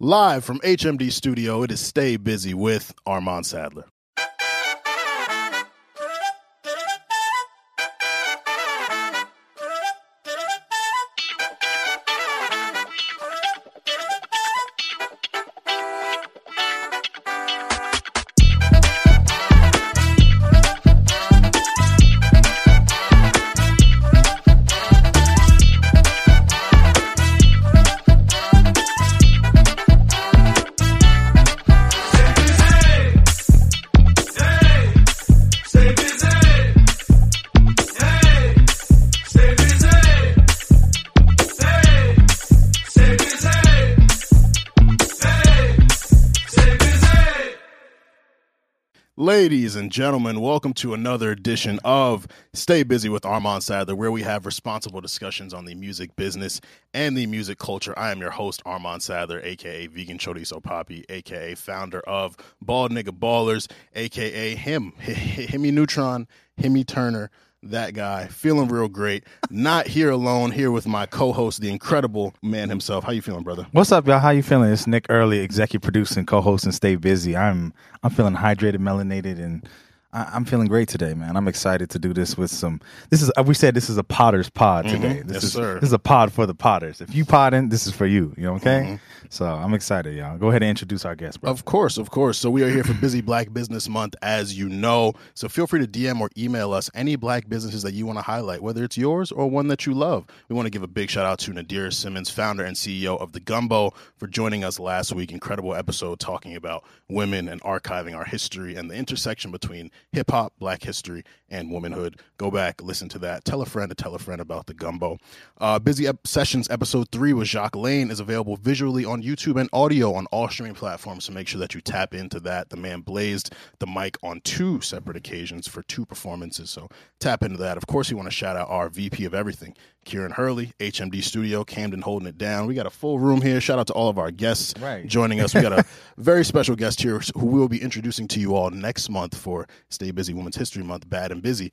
Live from HMD Studio, it is Stay Busy with Armand Sather. Ladies and gentlemen, welcome to another edition of Stay Busy with Armand Sather, where we have responsible discussions on the music business and the music culture. I am your host, Armand Sather, a.k.a. Vegan Chorizo Papi, a.k.a. founder of Bald Nigga Ballers, a.k.a. Hemi Neutron, Hemi Turner, that guy. Feeling real great. Not here alone, here with my co-host, the incredible man himself. How you feeling, brother? What's up, y'all? How you feeling? It's Nick Early, executive producer and co-host and Stay Busy. I'm feeling hydrated, melanated, and I'm feeling great today, man. I'm excited to do this with some... This is a potter's pod today. Mm-hmm. Yes, sir. This is a pod for the potters. If you podding, this is for you. You know, okay? Mm-hmm. So I'm excited, y'all. Go ahead and introduce our guest, bro. Of course. So we are here for Busy Black Business Month, as you know. So feel free to DM or email us any black businesses that you want to highlight, whether it's yours or one that you love. We want to give a big shout out to Nadir Simmons, founder and CEO of The Gumbo, for joining us last week. Incredible episode talking about women and archiving our history and the intersection between hip-hop, black history, and womanhood. Go back, listen to that. Tell a friend to tell a friend about The Gumbo. Busy Sessions episode 3 with Jacques Lane is available visually on YouTube and audio on all streaming platforms, so make sure that you tap into that. The man blazed the mic on 2 separate occasions for 2 performances, so tap into that. Of course, we want to shout out our VP of everything, Kieran Hurley, HMD Studio, Camden holding it down. We got a full room here. Shout out to all of our guests joining us. We got a very special guest here who we will be introducing to you all next month for Stay Busy Women's History Month, Bad and Busy.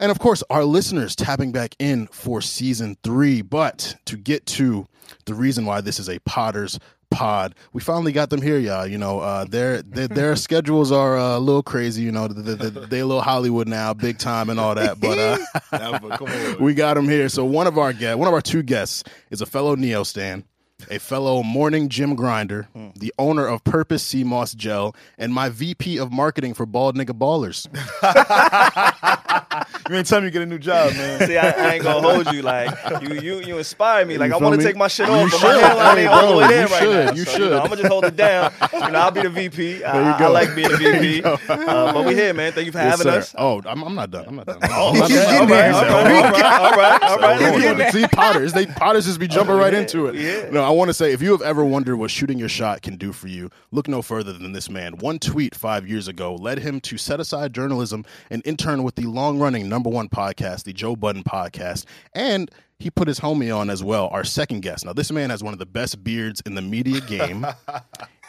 And of course, our listeners tapping back in for season 3. But to get to the reason why this is a Potter's Pod, we finally got them here, y'all. You know, their schedules are a little crazy. You know, they a little Hollywood now, big time and all that. But we got them here. So one of our 2 guests is a fellow Neo Stan, a fellow morning gym grinder, the owner of Purpose Sea Moss Gel, and my VP of marketing for Bald Nigga Ballers. You ain't telling me you get a new job, man. See, I ain't gonna hold you. Like you inspire me. Like I want to take my shit off, but my hairline ain't all the way there right now. You should. I'm gonna just hold it down. You know, I'll be the VP. I like being the VP. But we here, man. Thank you for having us. Oh, I'm not done. Oh, he's getting there. All right. See, Potters just be jumping right into it. No, I want to say, if you have ever wondered what shooting your shot can do for you, look no further than this man. One tweet 5 years ago led him to set aside journalism and intern with the long-running #1 podcast, the Joe Budden podcast, and he put his homie on as well, our second guest. Now, this man has one of the best beards in the media game.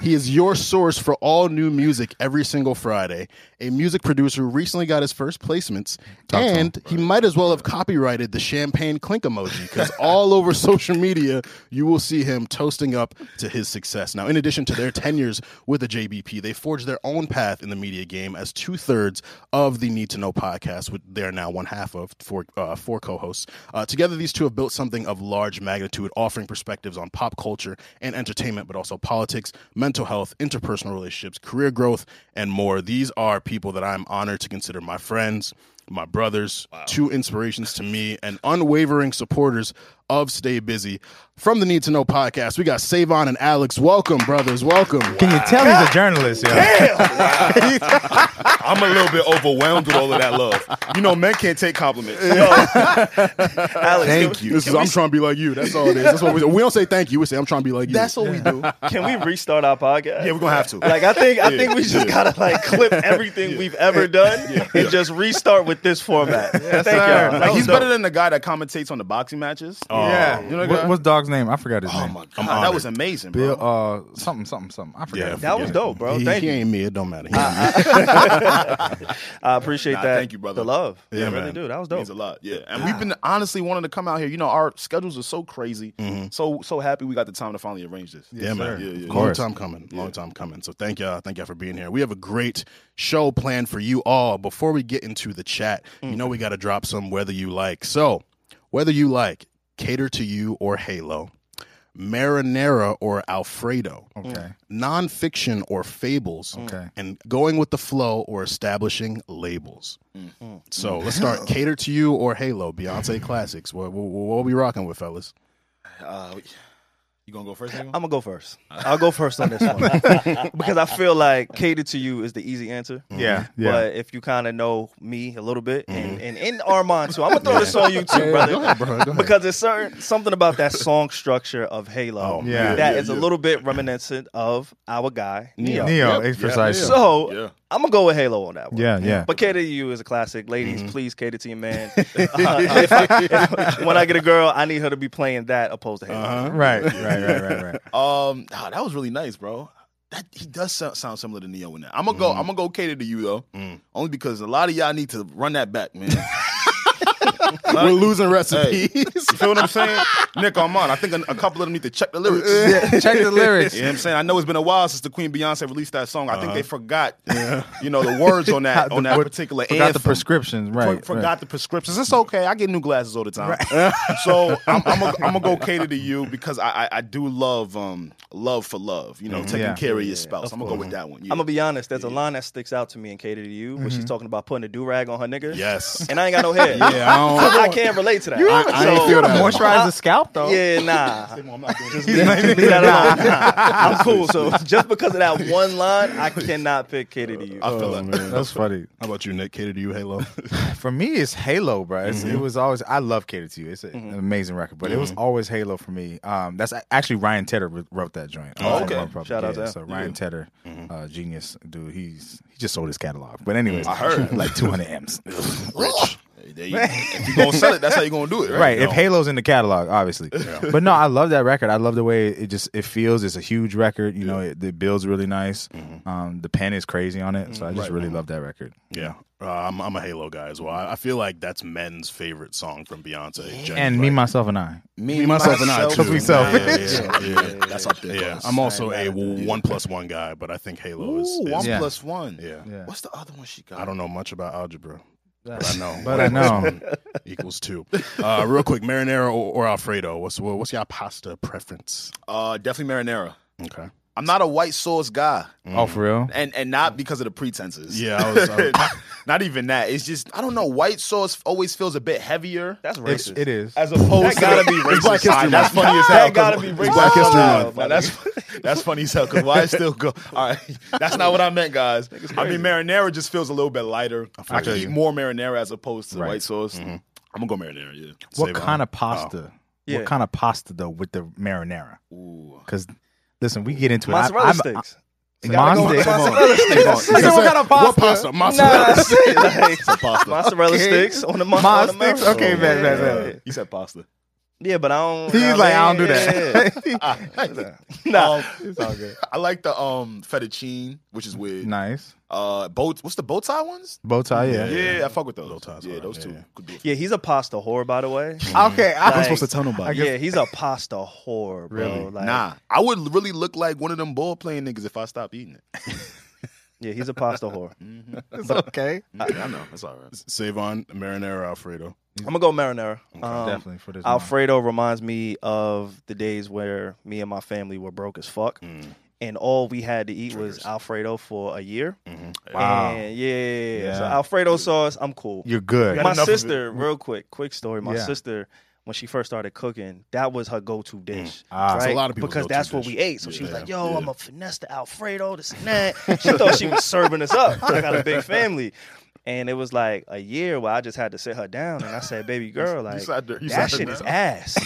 He is your source for all new music every single Friday, a music producer who recently got his first placements, and he might as well have copyrighted the champagne clink emoji, because all over social media, you will see him toasting up to his success. Now, in addition to their tenures with the JBP, they forged their own path in the media game as 2/3 of the Need to Know podcast, which they're now 1/2 of, 4 co-hosts. Together, these 2 have built something of large magnitude, offering perspectives on pop culture and entertainment, but also politics, mental health, interpersonal relationships, career growth, and more. These are people that I'm honored to consider my friends, my brothers, 2 inspirations to me, and unwavering supporters of Stay Busy. From the Need to Know podcast, we got Savon and Alex. Welcome, brothers. Welcome. Wow. Can you tell he's a journalist? Yo? Wow. I'm a little bit overwhelmed with all of that love. You know, men can't take compliments. Yo. Alex, thank you. I'm trying to be like you. That's all it is. That's what we don't say thank you. We say I'm trying to be like you. That's what we do. Can we restart our podcast? Yeah, we're going to have to. Like, I think we just got to like clip everything we've ever done and just restart with this format. Yes, thank you. Like, he's dope. Better than the guy that commentates on the boxing matches. Oh, Yeah. You know what's dog's name? I forgot his name. Oh my God. That was amazing, bro. Bill, something. I forgot. Yeah, that was dope, bro. Thank you. He ain't me. It don't matter. I appreciate that. Thank you, brother. The love. Yeah, man. I really do. That was dope. It means a lot. Yeah. And we've been honestly wanting to come out here. You know, our schedules are so crazy. Mm-hmm. So happy we got the time to finally arrange this. Yeah, man. Yeah. Long time coming. So thank y'all. Thank y'all for being here. We have a great show planned for you all. Before we get into the chat, you know we got to drop some Whether You Like. So, Whether You Like, Cater to You or Halo, Marinara or Alfredo, Nonfiction or Fables, and Going with the Flow or Establishing Labels. So let's start. Cater to You or Halo, Beyonce classics. What are we rocking with, fellas? You gonna go first? I'm gonna go first. I'll go first on this one because I feel like Cater to You is the easy answer. Yeah. But if you kind of know me a little bit and Armand too, I'm gonna throw this on you too, brother. Go ahead. Because it's something about that song structure of Halo that is a little bit reminiscent of our guy Neo. Precisely. So. Yeah. I'm going to go with Halo on that one. Yeah. But Cater to You is a classic. Ladies, please cater to your man. When I get a girl, I need her to be playing that opposed to Halo. Right. That was really nice, bro. He does sound similar to Neo in that. I'm going to go Cater to You, though, only because a lot of y'all need to run that back, man. We're losing recipes. Hey, you feel what I'm saying? Nick, Armand, I think a couple of them need to check the lyrics. You know what I'm saying? I know it's been a while since the Queen Beyonce released that song. I think they forgot, the words on that particular anthem. Forgot the prescriptions, right? Forgot the prescriptions. It's okay. I get new glasses all the time. Right. So I'm gonna go Cater to You because I do love love for love. You know, taking care of your spouse. I'm gonna go with that one. Yeah. I'm gonna be honest. There's a line that sticks out to me in Cater to You when she's talking about putting a do-rag on her nigga. Yes. And I ain't got no hair. I can't relate to that. I ain't feel that. Moisturize the scalp though. Yeah, nah. I'm not doing that. I'm cool. So just because of that one line, I cannot pick Cater to You. I feel that. Man. That's funny. How about you, Nick? Cater to You, Halo? For me, it's Halo, bro. It was always. I love Cater to You. It's an amazing record, but it was always Halo for me. That's actually Ryan Tedder wrote that joint. Oh, okay. Shout out to him. So Ryan Tedder, genius dude. He just sold his catalog. But anyways, I heard like 200 M's. Rich. If you're going to sell it, that's how you're going to do it, right? Right. If Halo's in the catalog, obviously. Yeah. But no, I love that record. I love the way it feels. It's a huge record. You know, it builds really nice. The pen is crazy on it. So I just really love that record. Yeah. I'm a Halo guy as well. I feel like that's men's favorite song from Beyonce. Genuinely. And Me, Myself, and I. Me, Myself, and I, too. Yeah. That's up there. Yeah. I'm also a 1+1 guy, but I think Halo is 1+1. Yeah. What's the other one she got? I don't know much about algebra. But I know. Equals 2. Real quick, marinara or Alfredo? What's your pasta preference? Definitely marinara. Okay. I'm not a white sauce guy. Oh, for real? And not because of the pretenses. Yeah, not even that. It's just I don't know. White sauce always feels a bit heavier. That's racist. It is. As opposed to gotta be racist. Black history. That's funny as hell. That gotta be racist. Black history. That's funny as hell. Because why still go? All right, that's not what I meant, guys. I mean, marinara just feels a little bit lighter. I could eat more marinara as opposed to white sauce. I'm gonna go marinara. Yeah. What kind of pasta? What kind of pasta though with the marinara? Ooh, because. Listen, we get into mozzarella it. Sticks. Mozzarella sticks. What kind of pasta? What pasta? Mozzarella sticks. Mozzarella sticks on the mozzarella. Okay, man. You said pasta. Yeah, but I don't. He's like, I don't do that. It's all good. I like the fettuccine, which is weird. Nice. What's the bow tie ones? Bow tie, yeah. I fuck with those. Bow ties, yeah, those two. Yeah. He's a pasta whore, by the way. Okay, I'm supposed to tell nobody. Yeah, he's a pasta whore, bro. Really? Like, nah, I would really look like one of them ball playing niggas if I stopped eating it. Yeah, he's a pasta whore. It's okay. I know. It's all right. Savon, marinara, Alfredo. I'm going to go marinara. Okay. Definitely for this. Alfredo reminds me of the days where me and my family were broke as fuck. And all we had to eat was Alfredo for a year. Wow. And so Alfredo sauce, I'm cool. You're good. My sister, real quick story. My sister, when she first started cooking, that was her go-to dish. Right? So a lot of people because that's what we ate. So she was like, yo, I'm going to finesse the Alfredo, this and that. She thought she was serving us up. I got a big family. And it was like a year where I just had to sit her down. And I said, baby girl, like, that shit is ass.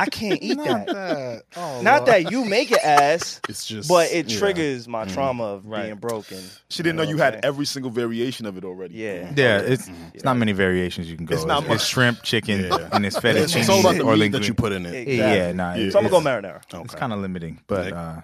I can't eat that. Oh, not Lord. That you make it ass, it's just, but it triggers my trauma of being broken. She didn't know you had every single variation of it already. Yeah. Yeah, it's not many variations you can go. It's not much. It's shrimp, chicken, and it's fettuccine. It's all about the meat that you put in it. Exactly. Yeah, nah. Yeah. So I'm going to go marinara. Okay. It's kind of limiting, but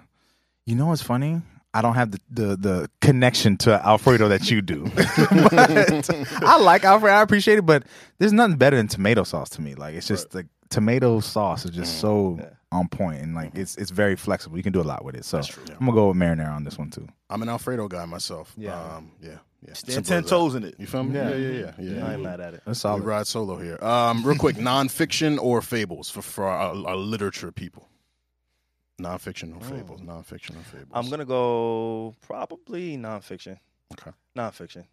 you know what's funny? I don't have the connection to Alfredo that you do. But I like Alfredo. I appreciate it, but there's nothing better than tomato sauce to me. Like, it's just like tomato sauce is just so on point, and like it's very flexible. You can do a lot with it. So true, I'm gonna go with marinara on this one too. I'm an Alfredo guy myself. Yeah, Stand 10 toes in it. You feel me? Yeah. I ain't mad at it. That's solid. We ride solo here. Real quick, nonfiction or fables for our literature people. Nonfiction or fables. I'm gonna go probably nonfiction. Okay. Nonfiction.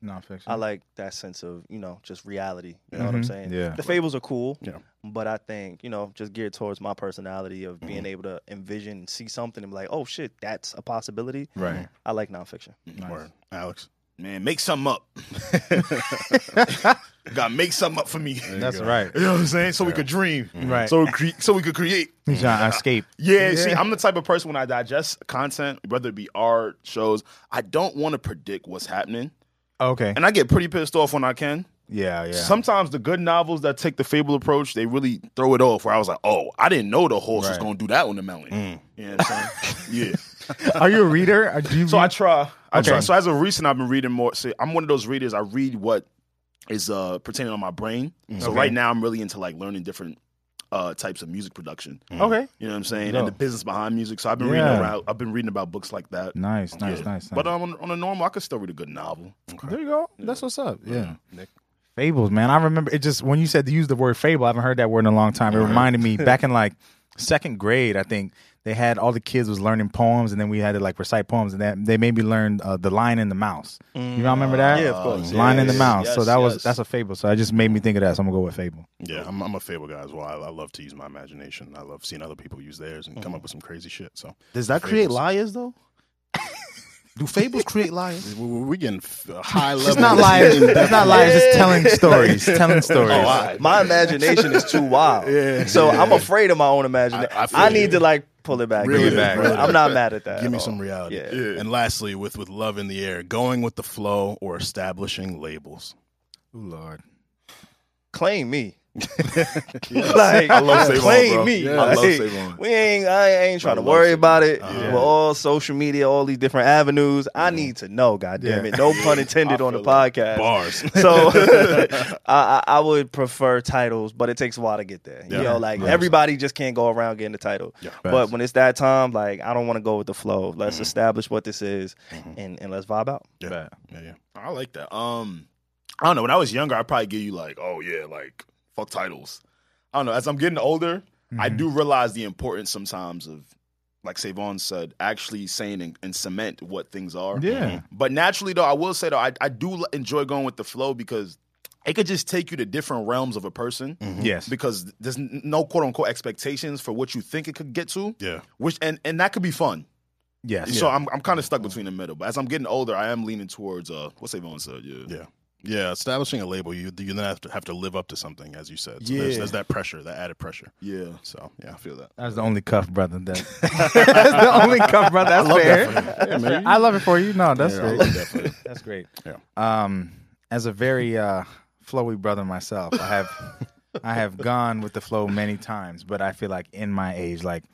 I like that sense of, just reality. You know what I'm saying? Yeah. The fables are cool. Yeah. But I think, just geared towards my personality of being able to envision and see something and be like, oh shit, that's a possibility. Right. I like nonfiction. Nice. Word. Alex. Man, make something up. God, make something up for me. That's right. You know what I'm saying? So we could dream. Right. So we could create. He's trying to escape. Yeah, see, I'm the type of person when I digest content, whether it be art, shows, I don't want to predict what's happening. Okay. And I get pretty pissed off when I can. Yeah, yeah. Sometimes the good novels that take the fable approach, they really throw it off, where I was like, oh, I didn't know the horse was going to do that on the mountain. Mm. You know what I'm saying? Are you a reader? I try. I try. So as of recent, I've been reading more. So I'm one of those readers. I read what is pertaining on my brain. Mm-hmm. So right now, I'm really into like learning different types of music production. Mm-hmm. Okay, you know what I'm saying, and the business behind music. So I've been reading about books like that. Nice. But on a normal, I could still read a good novel. Okay. There you go. Yeah. That's what's up. Yeah, Nick. Fables, man. I remember it just when you said to use the word fable. I haven't heard that word in a long time. It reminded me back in like second grade, I think. They had all the kids was learning poems, and then we had to like recite poems, and that they made me learn The Lion and the Mouse. You know, I remember that? Yeah, of course. Lion and the Mouse. Yes, so that's a fable. So it just made me think of that. So I'm gonna go with fable. Yeah, I'm a fable guy as well. I love to use my imagination. I love seeing other people use theirs and come up with some crazy shit. So does that create liars though? Do fables create liars? We're getting high level. It's not liars. It's telling stories. My imagination is too wild. Yeah. So I'm afraid of my own imagination. I need to like pull it back. Really back. I'm not mad at that. Give me some reality. Yeah. Yeah. And lastly, with love in the air, going with the flow or establishing labels. Oh, Lord. Claim me. I love Savon, me. Yeah. I love Savon. I ain't trying to worry about it. We're all social media, all these different avenues. I need to know, goddamn it. No pun intended on the podcast. Bars. So I would prefer titles, but it takes a while to get there. Yeah. You know, like everybody just can't go around getting the title. Yeah. But when it's that time, like I don't want to go with the flow. Let's establish what this is and let's vibe out. Yeah. I like that. I don't know. When I was younger, I'd probably give you like, fuck titles. I don't know. As I'm getting older, I do realize the importance sometimes of, like Savon said, actually saying and cement what things are. Yeah. But naturally, though, I will say, though, I do enjoy going with the flow because it could just take you to different realms of a person. Mm-hmm. Yes. Because there's no quote-unquote expectations for what you think it could get to. Yeah. Which and that could be fun. Yes. So I'm kind of stuck between the middle. But as I'm getting older, I am leaning towards what Savon said. Yeah. Yeah, establishing a label, you then have to live up to something, as you said. So there's that pressure, that added pressure. Yeah. So, I feel that. That's the only cuff, brother. That's the only cuff, brother. That's fair. That I love it for you. No, that's fair. That that's great. Yeah. As a very flowy brother myself, I have gone with the flow many times, but I feel like in my age, like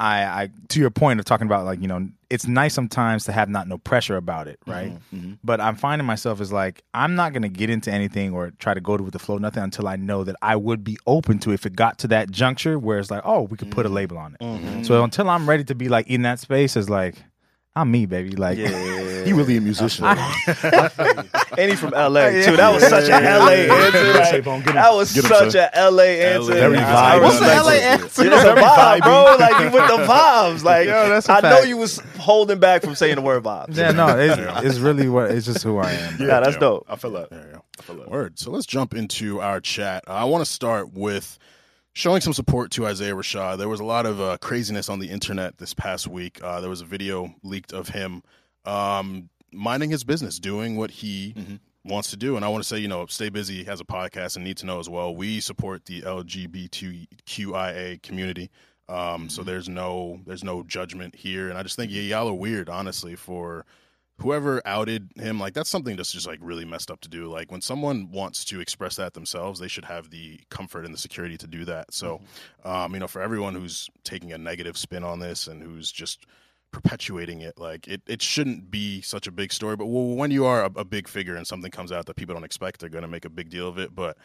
I to your point of talking about like, it's nice sometimes to have no pressure about it, right? Mm-hmm. But I'm finding myself is like I'm not gonna get into anything or try to go with the flow, nothing until I know that I would be open to if it got to that juncture where it's like, oh, we could put a label on it. Mm-hmm. So until I'm ready to be like in that space is like I'm me, baby. Like, you really a musician. And he from LA too. That was such an LA answer. That was such an LA answer. What's an LA answer? It's a vibe, bro. Like you with the vibes. Like I know you was holding back from saying the word vibes. Yeah, no, it's really what it's just who I am. Yeah, that's dope. I feel that. There you go. I feel that. Word. So let's jump into our chat. I want to start with showing some support to Isaiah Rashad. There was a lot of craziness on the internet this past week. There was a video leaked of him minding his business, doing what he wants to do. And I want to say, you know, Stay Busy has a podcast and Need to Know as well. We support the LGBTQIA community. So there's no judgment here. And I just think y'all are weird, honestly, for whoever outed him. Like, that's something that's just like really messed up to do. Like, when someone wants to express that themselves, they should have the comfort and the security to do that. So, you know, for everyone who's taking a negative spin on this and who's just perpetuating it, like, it shouldn't be such a big story. But when you are a big figure and something comes out that people don't expect, they're going to make a big deal of it. But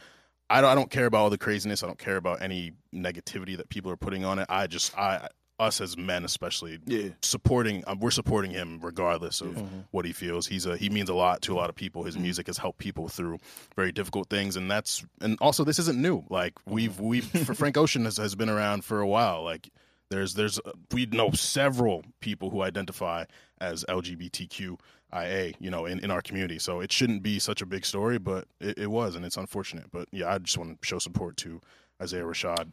I don't care about all the craziness. I don't care about any negativity that people are putting on it. Us as men, especially, we're supporting him regardless of what he feels. He means a lot to a lot of people. His music has helped people through very difficult things, and also this isn't new. Like, Frank Ocean has been around for a while. Like, we know several people who identify as LGBTQIA, you know, in our community. So it shouldn't be such a big story, but it was, and it's unfortunate. But yeah, I just want to show support to Isaiah Rashad.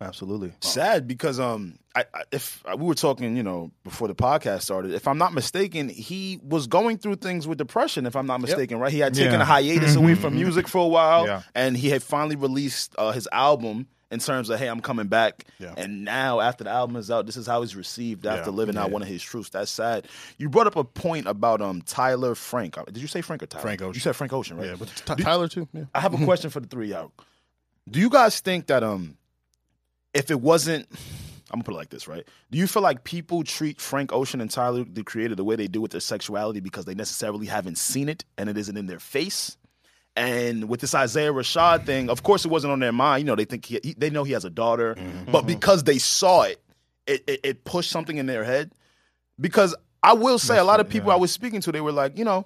Absolutely. Sad because if we were talking, you know, before the podcast started, if I'm not mistaken, he was going through things with depression, if I'm not mistaken, right? He had taken a hiatus away from music for a while, and he had finally released his album in terms of, hey, I'm coming back. Yeah. And now after the album is out, this is how he's received after living out one of his truths. That's sad. You brought up a point about Tyler Frank. Did you say Frank or Tyler? Frank Ocean. You said Frank Ocean, right? Yeah, but Tyler too. Yeah. I have a question for the three of y'all. Do you guys think that... if it wasn't, I'm going to put it like this, right? Do you feel like people treat Frank Ocean and Tyler, the Creator, the way they do with their sexuality because they necessarily haven't seen it and it isn't in their face? And with this Isaiah Rashad thing, of course it wasn't on their mind. You know, they think they know he has a daughter. Mm-hmm. But because they saw it, it pushed something in their head. Because I will say, a lot of people I was speaking to, they were like, you know,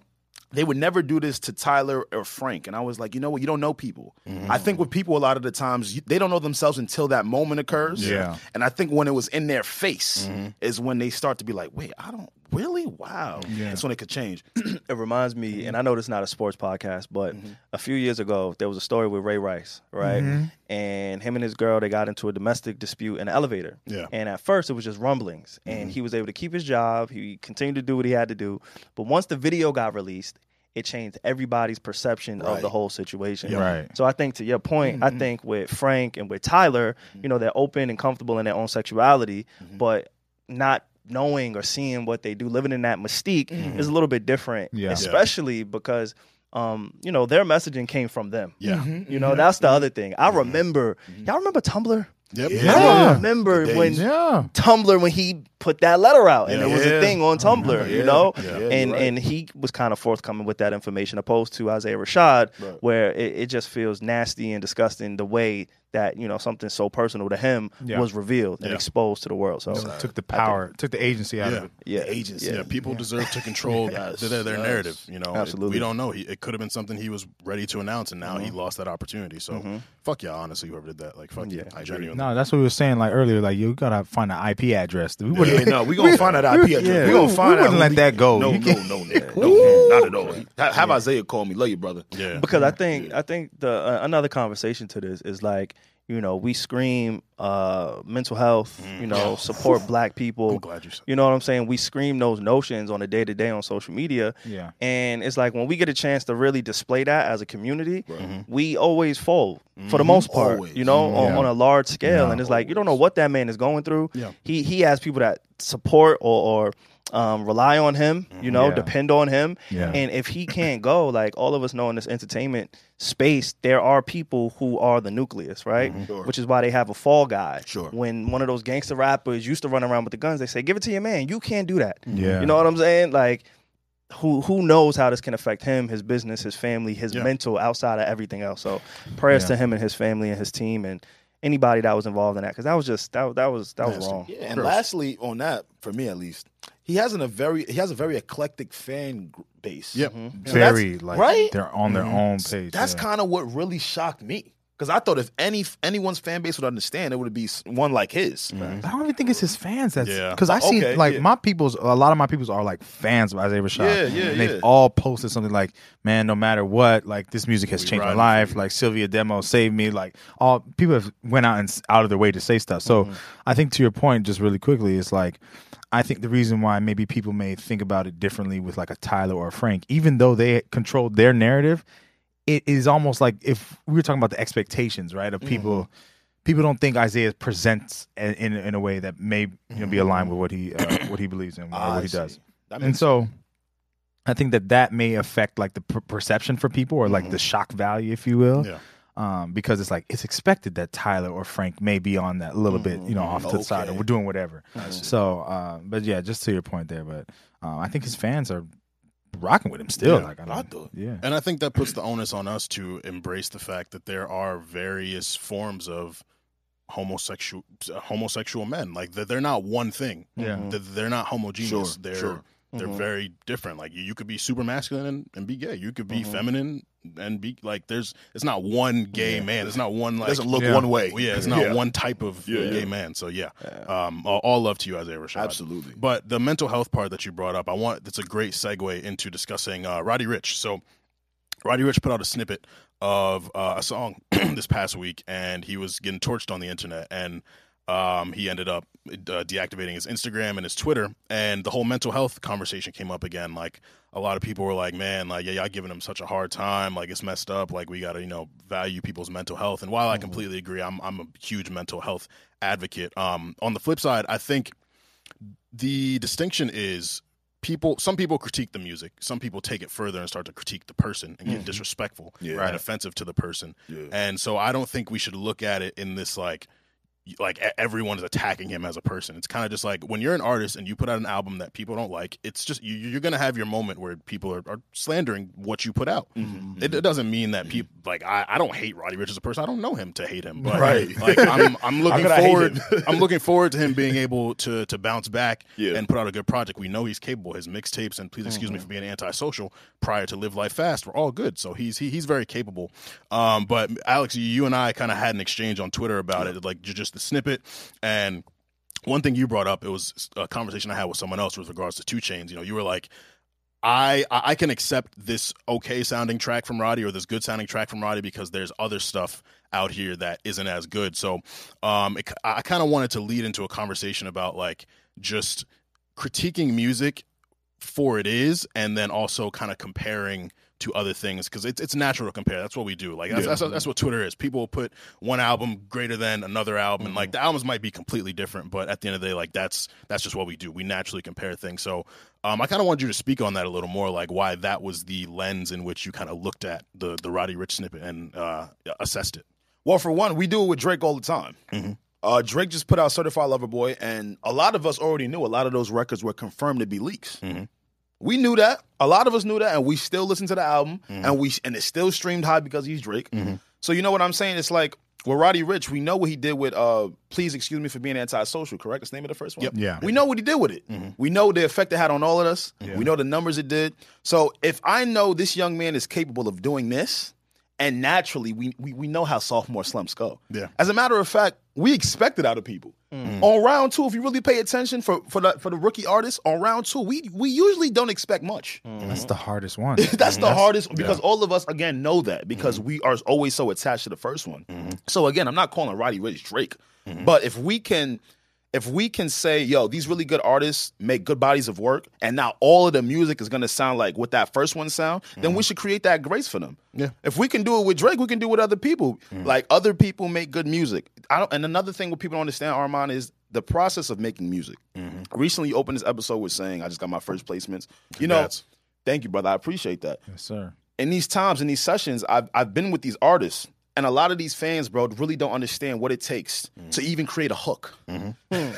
they would never do this to Tyler or Frank. And I was like, you know what? You don't know people. Mm-hmm. I think with people, a lot of the times, they don't know themselves until that moment occurs. Yeah. And I think when it was in their face is when they start to be like, wait, I don't really? Wow. Yeah. That's when it could change. It reminds me, and I know this is not a sports podcast, but a few years ago, there was a story with Ray Rice, right? Mm-hmm. And him and his girl, they got into a domestic dispute in an elevator. Yeah. And at first, it was just rumblings. And he was able to keep his job. He continued to do what he had to do. But once the video got released, it changed everybody's perception of the whole situation. Yeah. Right. So I think to your point, I think with Frank and with Tyler, you know, they're open and comfortable in their own sexuality, but not knowing or seeing what they do, living in that mystique is a little bit different, especially because... you know, their messaging came from them. Yeah. You know, that's the other thing. I remember, y'all remember Tumblr? Yep. Yeah. I remember when Tumblr, when he put that letter out and it was a thing on Tumblr, you know? Yeah. Yeah, and he was kind of forthcoming with that information, opposed to Isaiah Rashad, where it just feels nasty and disgusting the way that, you know, something so personal to him was revealed and exposed to the world. So it took the power, took the agency out of it. Yeah, the agency. Yeah, people deserve to control their narrative, you know? Absolutely. We don't know. It could have been something he was ready to announce, and now he lost that opportunity. So fuck y'all, honestly, whoever did that. Like, fuck you. I genuinely. No, that's what we were saying like earlier. Like, you got to find an IP address. We going to find that IP address. Yeah. We going to find out. We wouldn't let that go. No, not at all. Have Isaiah call me. Love you, brother. Yeah. Because I think another conversation to this is like, you know, we scream mental health, you know, support black people. I'm glad you said that. You know what I'm saying? We scream those notions on a day-to-day on social media. Yeah. And it's like when we get a chance to really display that as a community, we always fold for the most part, you know, on a large scale. And it's like, you don't know what that man is going through. Yeah. He has people that support or rely on him, you know, depend on him. Yeah. And if he can't go, like all of us know in this entertainment space, there are people who are the nucleus, right? Mm-hmm. Sure. Which is why they have a fall guy. Sure. When one of those gangster rappers used to run around with the guns, they say, give it to your man. You can't do that. Yeah. You know what I'm saying? Like, who knows how this can affect him, his business, his family, his mental, outside of everything else. So prayers to him and his family and his team and anybody that was involved in that, because that was just that was wrong. Yeah. And lastly, on that, for me at least, He has a very eclectic fan base. Yeah, so very like right? They're on their own page. That's kind of what really shocked me. Because I thought if anyone's fan base would understand, it would be one like his. Mm-hmm. I don't even think it's his fans. Because I see, my people's, a lot of my people's are, like, fans of Isaiah Rashad. They've all posted something like, man, no matter what, like, this music has changed my life. Like, Sylvia Demo saved me. Like, all people have went out and out of their way to say stuff. So I think to your point, just really quickly, it's like, I think the reason why maybe people may think about it differently with, like, a Tyler or a Frank, even though they controlled their narrative, it is almost like if we were talking about the expectations, right, of people. People don't think Isaiah presents in a way that may be aligned with what he believes in, or what he does. And so I think that may affect, like, the perception for people, or, like, the shock value, if you will. Yeah. Because it's like it's expected that Tyler or Frank may be on that a little bit, off to the side, or we're doing whatever. So, but yeah, just to your point there, but I think his fans are rocking with him still. Yeah, like, I thought. Yeah. And I think that puts the onus on us to embrace the fact that there are various forms of homosexual men. Like, they're not one thing. Yeah. They're not homogeneous. Sure. They're very different. Like, you could be super masculine and be gay. You could be feminine and be, like, it's not one gay man. It's not one, like, doesn't look one way. Yeah, it's not one type of gay man. So all love to you, Isaiah Rashad. Absolutely. But the mental health part that you brought up, that's a great segue into discussing Roddy Ricch. So Roddy Ricch put out a snippet of a song this past week, and he was getting torched on the internet, and he ended up deactivating his Instagram and his Twitter, and the whole mental health conversation came up again. Like, a lot of people were like, man, like, y'all giving him such a hard time. Like, it's messed up. Like, we got to, value people's mental health. And while I completely agree, I'm a huge mental health advocate. On the flip side, I think the distinction is some people critique the music. Some people take it further and start to critique the person and get disrespectful and offensive to the person. Yeah. And so I don't think we should look at it in this, like everyone is attacking him as a person. It's kind of just like when you're an artist and you put out an album that people don't like, it's just you're going to have your moment where people are slandering what you put out. Mm-hmm. It doesn't mean that people like I don't hate Roddy Ricch as a person. I don't know him to hate him, but like I'm looking forward. I'm looking forward to him being able to bounce back and put out a good project. We know he's capable. His mixtapes and Please Excuse Me for Being Antisocial prior to Live Life Fast were all good. So he's very capable. But Alex, you and I kind of had an exchange on Twitter about it. Like, you're just the snippet, and one thing you brought up, it was a conversation I had with someone else with regards to 2 Chainz. You were like, I can accept this okay sounding track from Roddy, or this good sounding track from Roddy, because there's other stuff out here that isn't as good. So I kind of wanted to lead into a conversation about, like, just critiquing music for it is, and then also kind of comparing to other things, because it's natural to compare. That's what we do. Like, that's what Twitter is. People will put one album greater than another album, and, like, the albums might be completely different, but at the end of the day, like, that's just what we do. We naturally compare things. So I kind of wanted you to speak on that a little more, like, why that was the lens in which you kind of looked at the Roddy Ricch snippet and assessed it. Well, for one, we do it with Drake all the time. Mm-hmm. Drake just put out Certified Lover Boy, and a lot of us already knew a lot of those records were confirmed to be leaks. Mm-hmm. We knew that. A lot of us knew that, and we still listened to the album, and it still streamed high because he's Drake. Mm-hmm. So you know what I'm saying? It's like, with Roddy Ricch, we know what he did with Please Excuse Me for Being Antisocial, correct? That's the name of the first one? Yep. Yeah. We know what he did with it. Mm-hmm. We know the effect it had on all of us. Yeah. We know the numbers it did. So if I know this young man is capable of doing this, and naturally, we know how sophomore slumps go. Yeah. As a matter of fact, we expect it out of people. Mm. On round two, if you really pay attention for the rookie artists, on round two, we usually don't expect much. Mm. That's the hardest one. That's hardest, because all of us, again, know that, because we are always so attached to the first one. Mm. So again, I'm not calling Roddy Ricch Drake, but if we can say, yo, these really good artists make good bodies of work, and now all of the music is going to sound like what that first one sound, then we should create that grace for them. Yeah. If we can do it with Drake, we can do it with other people. Mm. Like, other people make good music. And another thing what people don't understand, Armand, is the process of making music. Mm-hmm. Recently, you opened this episode with saying, I just got my first placements. Congrats. Thank you, brother. I appreciate that. Yes, sir. In these times, in these sessions, I've been with these artists. And a lot of these fans, bro, really don't understand what it takes to even create a hook. Mm-hmm.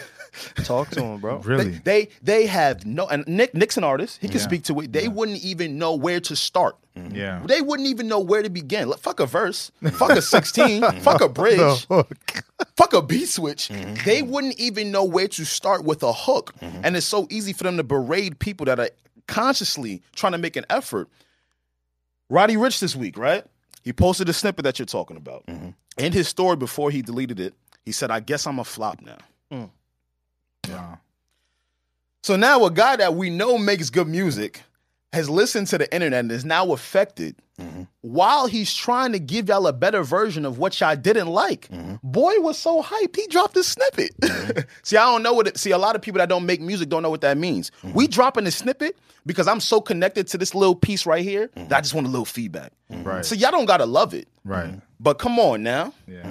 Talk to them, bro. Really? They have no... And Nick's an artist. He can speak to it. They wouldn't even know where to start. Mm-hmm. Yeah. They wouldn't even know where to begin. Fuck a verse. Fuck a 16. Fuck a bridge. Fuck a beat switch. Mm-hmm. They wouldn't even know where to start with a hook. Mm-hmm. And it's so easy for them to berate people that are consciously trying to make an effort. Roddy Ricch this week, right? He posted a snippet that you're talking about. Mm-hmm. In his story before he deleted it, he said, "I guess I'm a flop now." Mm. Yeah. So now a guy that we know makes good music has listened to the internet and is now affected while he's trying to give y'all a better version of what y'all didn't like. Mm-hmm. Boy was so hyped, he dropped a snippet. Mm-hmm. See, I don't know what it, see, a lot of people that don't make music don't know what that means. Mm-hmm. We dropping a snippet because I'm so connected to this little piece right here that I just want a little feedback. Mm-hmm. Right. So y'all don't gotta love it. Right. Mm-hmm. But come on now. Yeah.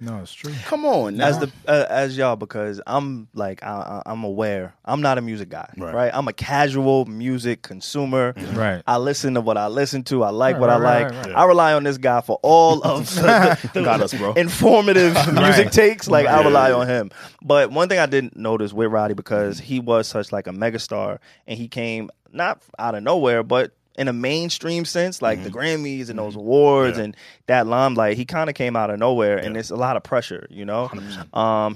No, it's true. Come on now. As the as y'all, because I'm like I'm aware. I'm not a music guy, right? I'm a casual music consumer. Right. I listen to what I listen to. I like what I like. Right. I rely on this guy for all of the got us, bro. Informative music takes. Like I rely on him. But one thing I didn't notice with Roddy, because he was such like a megastar, and he came not out of nowhere, but in a mainstream sense, like the Grammys and those awards and that limelight, he kind of came out of nowhere, and it's a lot of pressure, you know?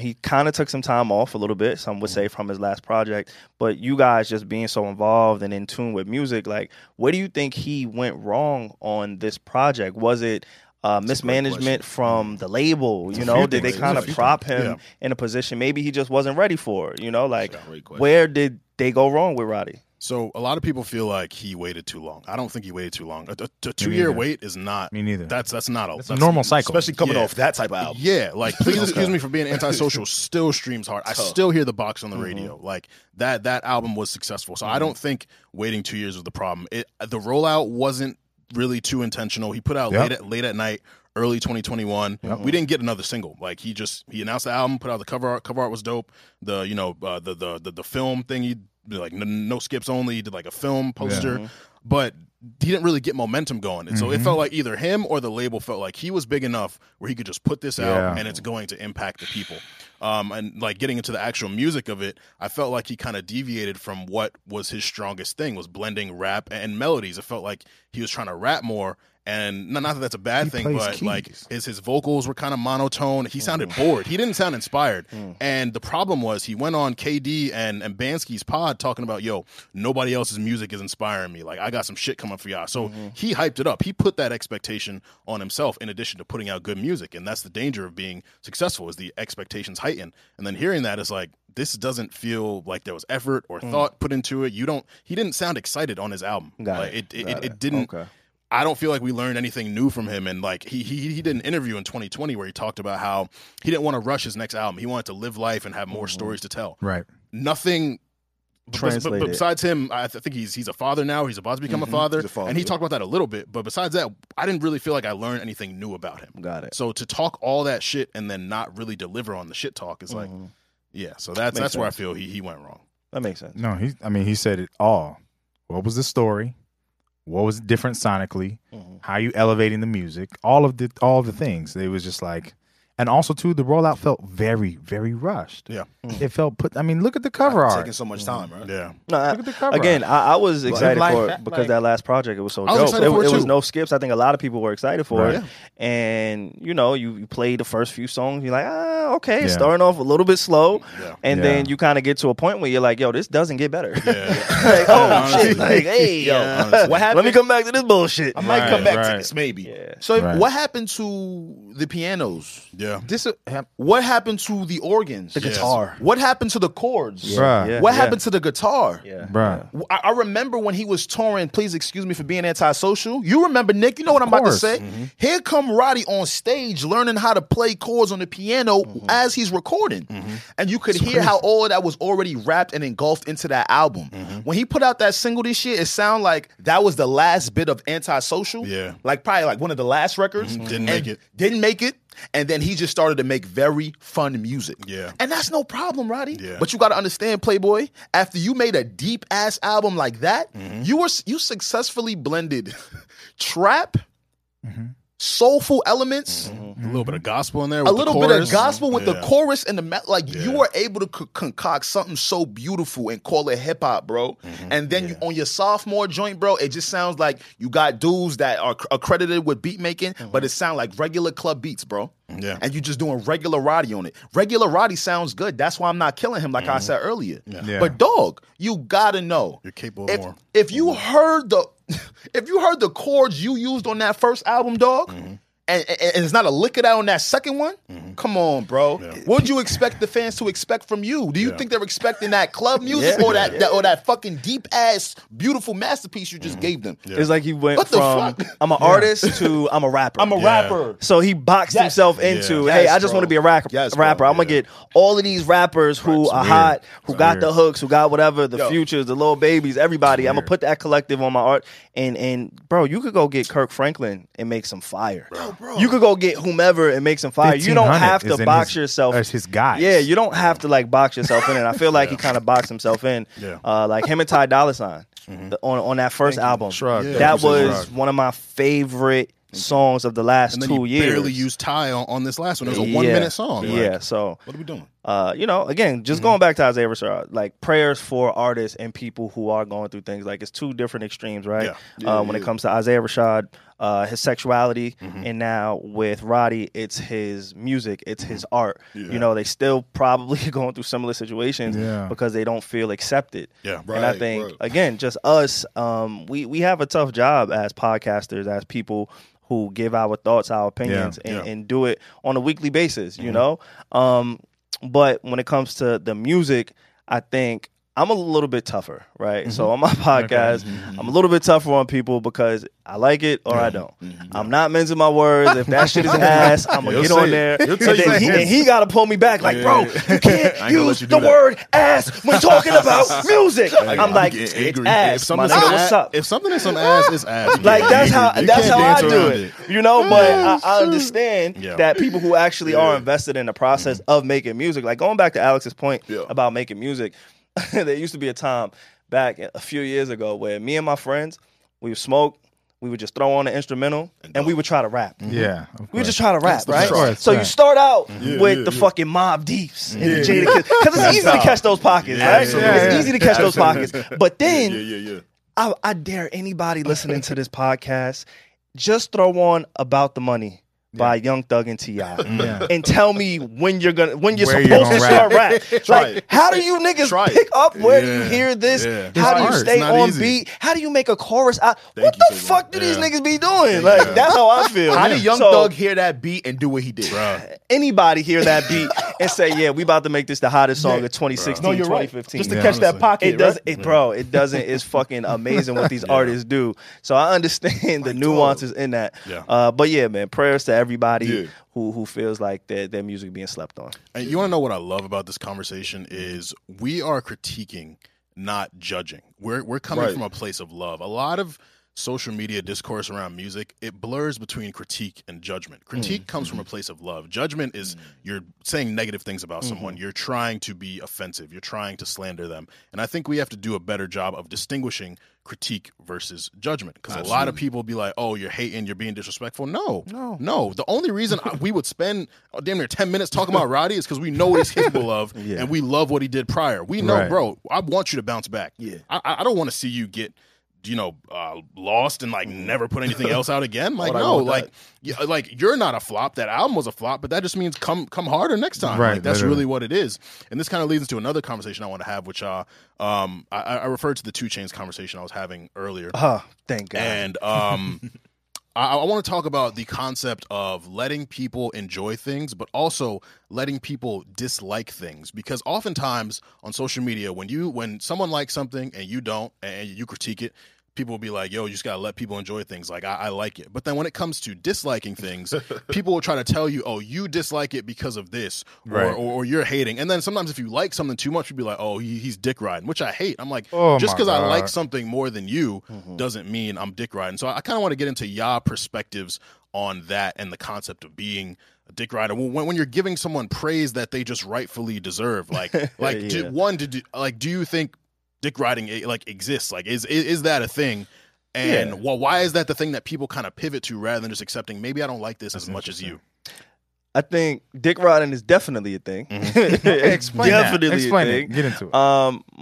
He kind of took some time off a little bit, some would say, from his last project, but you guys just being so involved and in tune with music, like, where do you think he went wrong on this project? Was it mismanagement from the label, you know? Did they kind of prop him in a position maybe he just wasn't ready for, you know? Like, where did they go wrong with Roddy? So a lot of people feel like he waited too long. I don't think he waited too long. A 2 year wait is not. Me neither. That's not a, that's a normal cycle, especially coming off that type of album. Yeah, like Please Excuse Me for Being Antisocial still streams hard. I still hear the box on the radio. Like that album was successful. So I don't think waiting 2 years was the problem. The rollout wasn't really too intentional. He put out late at night, early 2021. We didn't get another single. Like he announced the album, put out the cover art. Cover art was dope. The the film thing he. Like no skips only, he did like a film poster, but he didn't really get momentum going. And so it felt like either him or the label felt like he was big enough where he could just put this out and it's going to impact the people. And like getting into the actual music of it, I felt like he kind of deviated from what was his strongest thing, was blending rap and melodies. It felt like he was trying to rap more. And not that that's a bad thing, but keys. Like his vocals were kind of monotone. He sounded bored. He didn't sound inspired. And the problem was he went on KD and Bansky's pod talking about, yo, nobody else's music is inspiring me. Like I got some shit coming for y'all. So he hyped it up. He put that expectation on himself in addition to putting out good music. And that's the danger of being successful, is the expectations heighten. And then hearing that is like, this doesn't feel like there was effort or thought put into it. He didn't sound excited on his album. Like, it didn't. Okay. I don't feel like we learned anything new from him. And like he did an interview in 2020 where he talked about how he didn't want to rush his next album. He wanted to live life and have more stories to tell. Right. Nothing translated. Besides him, I think he's a father now. He's about to become a father. And he talked about that a little bit. But besides that, I didn't really feel like I learned anything new about him. Got it. So to talk all that shit and then not really deliver on the shit talk is like, yeah. So that's where I feel he went wrong. That makes sense. No, he said it all. What was the story? What was different sonically? How you elevating the music? All of the things. It was just like, and also too, the rollout felt very, very rushed. Yeah, it felt put. I mean, look at the cover art. Taking so much time, right? Yeah. No, look at the cover again. Art. I was excited for it because that last project it was so dope. It was no skips. I think a lot of people were excited for it. Yeah. And you know, you play the first few songs, you're like, okay, starting off a little bit slow, and then you kind of get to a point where you're like, yo, this doesn't get better. Yeah. Like, shit! Like, hey, what happened? Let me come back to this bullshit. I might come back to this maybe. Yeah. So, what happened to the pianos? Yeah. What happened to the organs? The guitar. What happened to the chords? Yeah. Yeah. What happened to the guitar? Yeah. Bruh. I remember when he was touring Please Excuse Me for Being Antisocial. You remember, Nick, you know what I'm about to say? Mm-hmm. Here come Roddy on stage learning how to play chords on the piano as he's recording. Mm-hmm. And you could hear how all of that was already wrapped and engulfed into that album. Mm-hmm. When he put out that single this year, it sounded like that was the last bit of Antisocial. Yeah. Like probably like one of the last records. Mm-hmm. Didn't make it. And then he just started to make very fun music. Yeah. And that's no problem, Roddy. Yeah. But you got to understand, Playboy, after you made a deep-ass album like that, you successfully blended trap, soulful elements. A little bit of gospel in there. With a little bit of gospel with the chorus and the... Like, you were able to concoct something so beautiful and call it hip-hop, bro. Mm-hmm. And then you, on your sophomore joint, bro, it just sounds like you got dudes that are accredited with beat making, but it sounds like regular club beats, bro. Yeah. And you just doing regular Roddy on it. Regular Roddy sounds good. That's why I'm not killing him like I said earlier. Yeah. Yeah. But, dog, you gotta know. You're capable of more. If you heard the... if you heard the chords you used on that first album, dog, mm-hmm. and it's not a lick of that on that second one, mm-hmm. come on, bro. Yeah. What'd you expect the fans to expect from you? Do you think they're expecting that club music or that fucking deep ass beautiful masterpiece you just mm-hmm. gave them? Yeah. It's like he went from I'm an artist to I'm a rapper. I'm a rapper. So he boxed himself into hey, I just want to be a rapper. I'm gonna get all of these rappers who are hot, who got the hooks, who got whatever, the Futures, the Lil Babies, everybody. I'm gonna put that collective on my art. And bro, you could go get Kirk Franklin and make some fire. Bro. You could go get whomever and make some fire. You don't have to box yourself. That's his guy. Yeah, you don't have to like box yourself in. And I feel like he kind of boxed himself in. Yeah. Like him and Ty Dolla $ign mm-hmm. on that first album. Shrug. Yeah. That was one of my favorite songs of the last 2 years. And barely used Ty on this last one. It was a 1 minute song. Like, yeah, so. What are we doing? Again, just mm-hmm. going back to Isaiah Rashad, like prayers for artists and people who are going through things. Like it's two different extremes, right? Yeah. When it comes to Isaiah Rashad, his sexuality, mm-hmm. and now with Roddy, it's his music, it's his art. Yeah. You know, they still probably going through similar situations because they don't feel accepted. Yeah, right, and I think, again, just us, we have a tough job as podcasters, as people who give our thoughts, our opinions, and do it on a weekly basis, you mm-hmm. know? But when it comes to the music, I think I'm a little bit tougher, right? Mm-hmm. So on my podcast, mm-hmm. I'm a little bit tougher on people because I like it or I don't. Mm-hmm. I'm not mincing my words. If that shit is ass, I'm going to get on there. And he got to pull me back like, bro, you can't use the word ass when talking about music. I'm like, it's ass. What's up? If something is some ass, it's ass. Like, that's how I do it. You know, but I understand that people who actually are invested in the process of making music, like going back to Alex's point about making music, there used to be a time back a few years ago where me and my friends, we would smoke, we would just throw on an instrumental, and we would try to rap. Mm-hmm. Yeah. We would just try to rap, right? So you start out with the fucking Mobb Deeps and the Jada Kiss. Because it's easy to catch those pockets, right? It's easy to catch those pockets. But then I dare anybody listening to this podcast, just throw on About the Money by Young Thug and T.I. And tell me when you're supposed to start rap. Like, how do you niggas pick up where you hear this? Yeah. How do you stay on beat? How do you make a chorus? What the fuck do these niggas be doing? Like, that's how I feel. How did Young Thug hear that beat and do what he did? Bruh. Anybody hear that beat and say, we about to make this the hottest song of 2016, 2015. Just to catch that pocket, it doesn't. It's fucking amazing what these artists do. So I understand the nuances in that. But yeah, man, prayers to everybody who feels like their music being slept on. And you want to know what I love about this conversation is we are critiquing, not judging. We're coming from a place of love. A lot of social media discourse around music, it blurs between critique and judgment. Critique comes from a place of love. Judgment is you're saying negative things about someone. You're trying to be offensive. You're trying to slander them. And I think we have to do a better job of distinguishing critique versus judgment, because a lot of people be like, oh, you're hating, you're being disrespectful. No. The only reason we would spend damn near 10 minutes talking about Roddy is because we know what he's capable of and we love what he did prior. We know, bro, I want you to bounce back. Yeah. I don't want to see you get lost and like never put anything else out again. Like, you're not a flop. That album was a flop, but that just means come harder next time. Right, like, that's really what it is. And this kind of leads into another conversation I want to have, which I referred to the 2 Chainz conversation I was having earlier. Oh, thank God. And I want to talk about the concept of letting people enjoy things, but also letting people dislike things. Because oftentimes on social media, when someone likes something and you don't, and you critique it, people will be like, yo, you just got to let people enjoy things. Like, I like it. But then when it comes to disliking things, people will try to tell you, oh, you dislike it because of this, or you're hating. And then sometimes if you like something too much, you'll be like, oh, he's dick riding, which I hate. I'm like, just because I like something more than you doesn't mean I'm dick riding. So I kind of want to get into y'all perspectives on that and the concept of being a dick rider. When you're giving someone praise that they just rightfully deserve, like do you think dick riding like exists? Like, is that a thing? And why is that the thing that people kind of pivot to rather than just accepting, maybe I don't like this as much as you? I think dick riding is definitely a thing. Mm-hmm. Explain that. Get into it.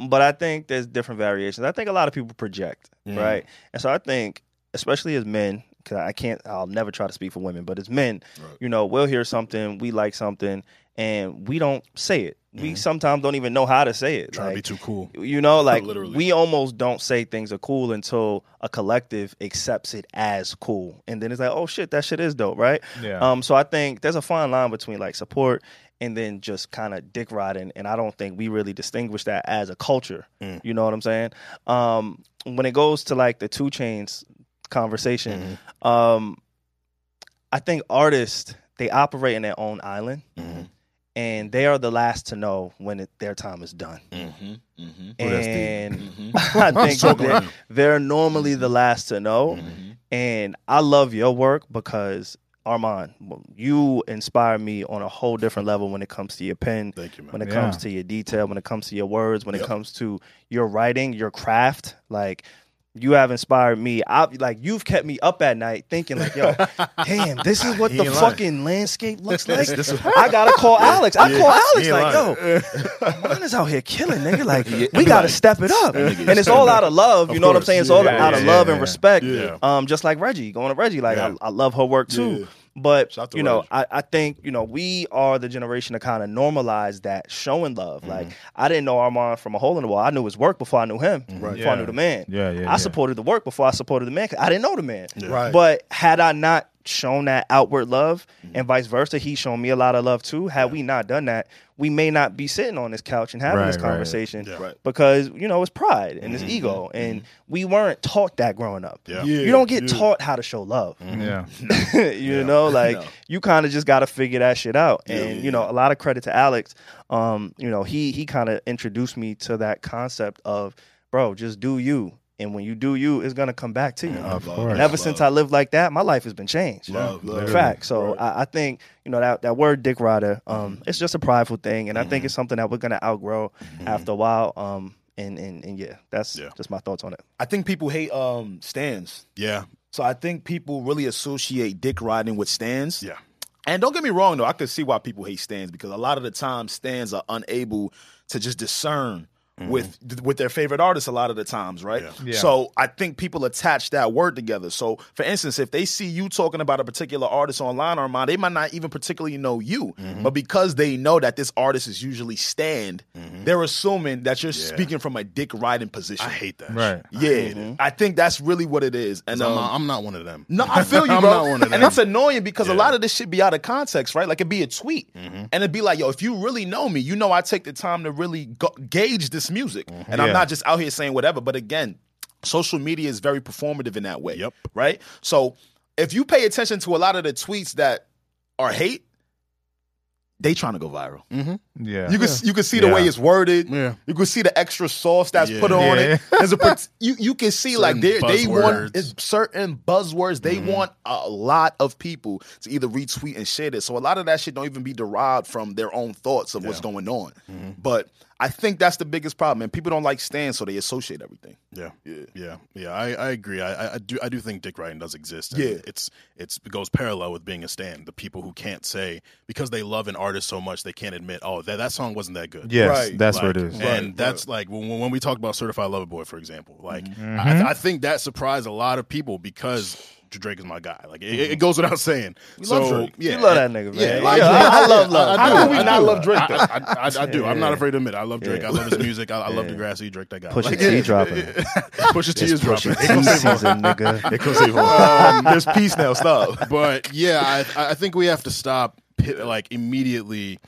But I think there's different variations. I think a lot of people project, right? And so I think, especially as men, because I'll never try to speak for women, but as men, we'll hear something, we like something, and we don't say it. We sometimes don't even know how to say it. Trying to be too cool. You know, like we almost don't say things are cool until a collective accepts it as cool. And then it's like, oh shit, that shit is dope, right? Yeah. So I think there's a fine line between like support and then just kind of dick riding. And I don't think we really distinguish that as a culture. Mm. You know what I'm saying? When it goes to like the 2 Chainz conversation, I think artists, they operate in their own island. Mm-hmm. And they are the last to know when their time is done. And I think they're normally the last to know. And I love your work because, Armand, you inspire me on a whole different level when it comes to your pen, when it comes to your detail, when it comes to your words, when it comes to your writing, your craft, like... You have inspired me. You've kept me up at night thinking like, yo, damn, this is what the fucking landscape looks like. I gotta call Alex. I call Alex like, yo, man is out here killing, nigga. Like, we gotta step it up. And it's all out of love. You know what I'm saying? It's all out of love and respect. Just like Reggie, going to Reggie. Like, I love her work too. Yeah. But, you know, I think, you know, we are the generation to kind of normalize that showing love. Like, I didn't know Armand from a hole in the wall. I knew his work before I knew him, before I knew the man. I supported the work before I supported the man. I didn't know the man. But had I not shown that outward love and vice versa, he shown me a lot of love too. Had we not done that, we may not be sitting on this couch and having this conversation because, you know, it's pride and it's ego. And we weren't taught that growing up. You don't get taught how to show love. You know, like you kind of just got to figure that shit out. And, you know, a lot of credit to Alex. You know, he kind of introduced me to that concept of, bro, just do you. And when you do you, it's going to come back to you. Of course. And ever since I lived like that, my life has been changed. In fact, so I think, you know, that word dick rider, it's just a prideful thing. And I think it's something that we're going to outgrow after a while. And yeah, that's just my thoughts on it. I think people hate stands. So I think people really associate dick riding with stands. And don't get me wrong, though. I could see why people hate stands because a lot of the time stands are unable to just discern with their favorite artists a lot of the times, right? So I think people attach that word together. So, for instance, if they see you talking about a particular artist online, Armand, they might not even particularly know you. But because they know that this artist is usually stand, they're assuming that you're speaking from a dick riding position. I hate that. I think that's really what it is. And I'm not one of them. No, I feel you, bro. I'm not one of them. And it's annoying because a lot of this shit be out of context, right? Like, it'd be a tweet. And it'd be like, yo, if you really know me, you know I take the time to really gauge this music. And I'm not just out here saying whatever, but again, social media is very performative in that way, right? So if you pay attention to a lot of the tweets that are hate, they trying to go viral. You can see the way it's worded. You can see the extra sauce that's put on it. There's you can see certain like they want certain buzzwords. They want a lot of people to either retweet and share this. So a lot of that shit don't even be derived from their own thoughts of what's going on. But I think that's the biggest problem, and people don't like stands, so they associate everything. I agree. I do think dick riding does exist. And it goes parallel with being a stan. The people who can't say because they love an artist so much they can't admit, oh, that song wasn't that good. That's like, what it is. And that's like when we talk about Certified Lover Boy, for example. Like I think that surprised a lot of people because Drake is my guy. Like it goes without saying. You love that nigga, man. I love love. How do we not love Drake? I do. I'm not afraid to admit. I love Drake. I love his music. I love Degrassi. Drake, that guy. Pusha T dropping. Pusha T is dropping. There's peace now. Stop. But yeah, I think we have to stop like immediately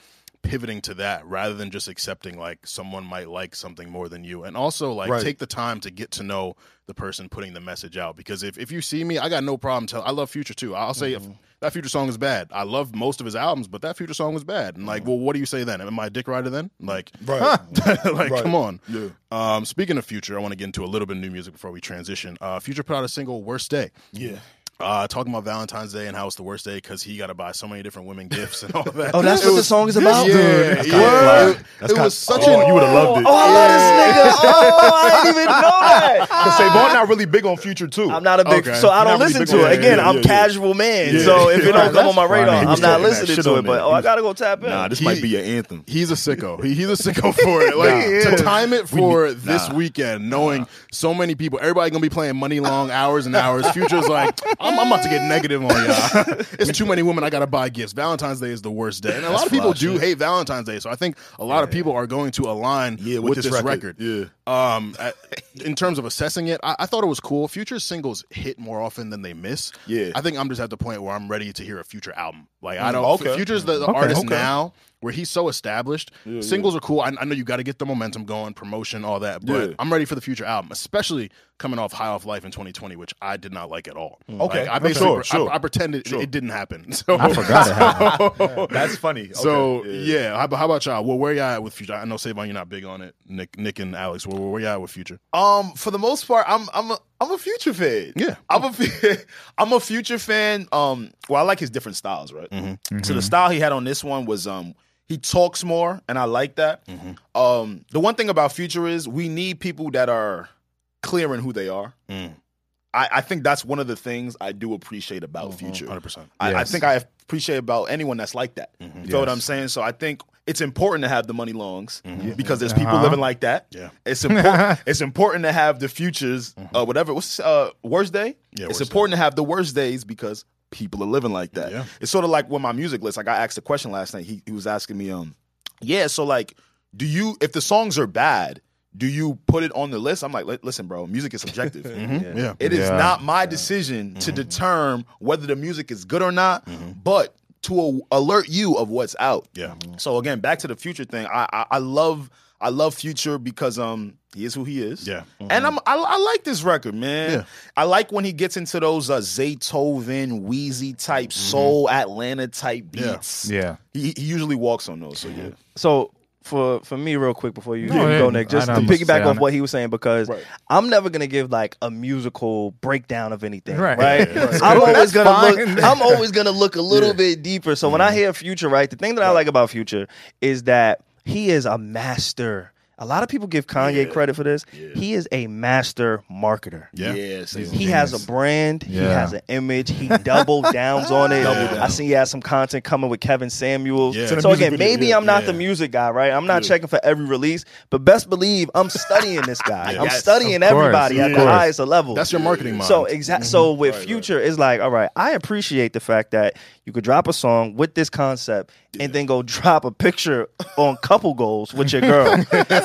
pivoting to that rather than just accepting like someone might like something more than you, and also like take the time to get to know the person putting the message out, because if you see me, I got no problem I love Future too. I'll say if that Future song is bad. I love most of his albums, but that Future song was bad. And like, well, what do you say then? Am I a dick rider then? Like, come on. Yeah. Speaking of Future, I want to get into a little bit of new music before we transition. Future put out a single, Worst Day. Talking about Valentine's Day and how it's the worst day because he got to buy so many different women gifts and all that. Oh, that's what the song is about? It was such a... You would have loved it. Oh, I love this nigga. Oh, I didn't even know that. Because Savon not really big on Future, too. I'm not a big... So I don't listen to it. Again, I'm casual man. So if it don't come on my radar, I'm not listening to it. But I got to go tap in. Nah, this might be your anthem. He's a sicko. He's a sicko for it. Like, to time it for this weekend, knowing so many people, everybody going to be playing money long hours and hours. Future's like... I'm about to get negative on y'all. It's too many women I got to buy gifts. Valentine's Day is the worst day. And a lot of people do hate Valentine's Day. So I think a lot of people are going to align with this record. Yeah. In terms of assessing it, I thought it was cool. Future singles hit more often than they miss. Yeah. I think I'm just at the point where I'm ready to hear a Future album. Like, I don't. Okay. Future's the artist now where he's so established. Yeah, singles are cool. I know you got to get the momentum going, promotion, all that. But I'm ready for the Future album, especially coming off High Off Life in 2020, which I did not like at all. Okay. Like, I basically I pretended it didn't happen. So I forgot it happened. Yeah. That's funny. Okay. So, how about y'all? Well, where y'all at with Future? I know, Savon, you're not big on it. Nick and Alex, where y'all at with Future? For the most part, I'm a Future fan. Yeah. I'm a Future fan. Well, I like his different styles, right? Mm-hmm. Mm-hmm. So the style he had on this one was he talks more, and I like that. Mm-hmm. The one thing about Future is we need people that are clear in who they are. Mm. I think that's one of the things I do appreciate about Future. 100%. I think I appreciate about anyone that's like that. Mm-hmm. You feel what I'm saying? So I think it's important to have the money longs because there's people living like that. Yeah. It's important. It's important to have the Futures, whatever. What's Worst Day? Yeah, it's important to have the worst days because people are living like that. Yeah. It's sort of like with my music list. Like, I asked a question last night. He was asking me, so like, do you, if the songs are bad, do you put it on the list? I'm like, listen, bro, music is subjective. Mm-hmm. Yeah. It is not my decision to determine whether the music is good or not, but to alert you of what's out. Yeah. So again, back to the Future thing. I love Future because he is who he is. Yeah. Mm-hmm. And I like this record, man. Yeah. I like when he gets into those Zaytoven, Wheezy type, soul Atlanta type beats. Yeah. He usually walks on those. So So for me, real quick, before you go, Nick, just to piggyback off what he was saying, because I'm never gonna give like a musical breakdown of anything, right? I'm always gonna look a little bit deeper. So when I hear Future, the thing that I like about Future is that he is a master. A lot of people give Kanye credit for this. Yeah. He is a master marketer. Yeah. He has a brand. Yeah. He has an image. He double downs on it. I see he has some content coming with Kevin Samuels. Yeah. So again, maybe I'm not the music guy, right? I'm not checking for every release, but best believe I'm studying this guy. I'm studying everybody at the highest level. That's your marketing mind. So so with Future, it's like, all right, I appreciate the fact that you could drop a song with this concept and then go drop a picture on couple goals with your girl.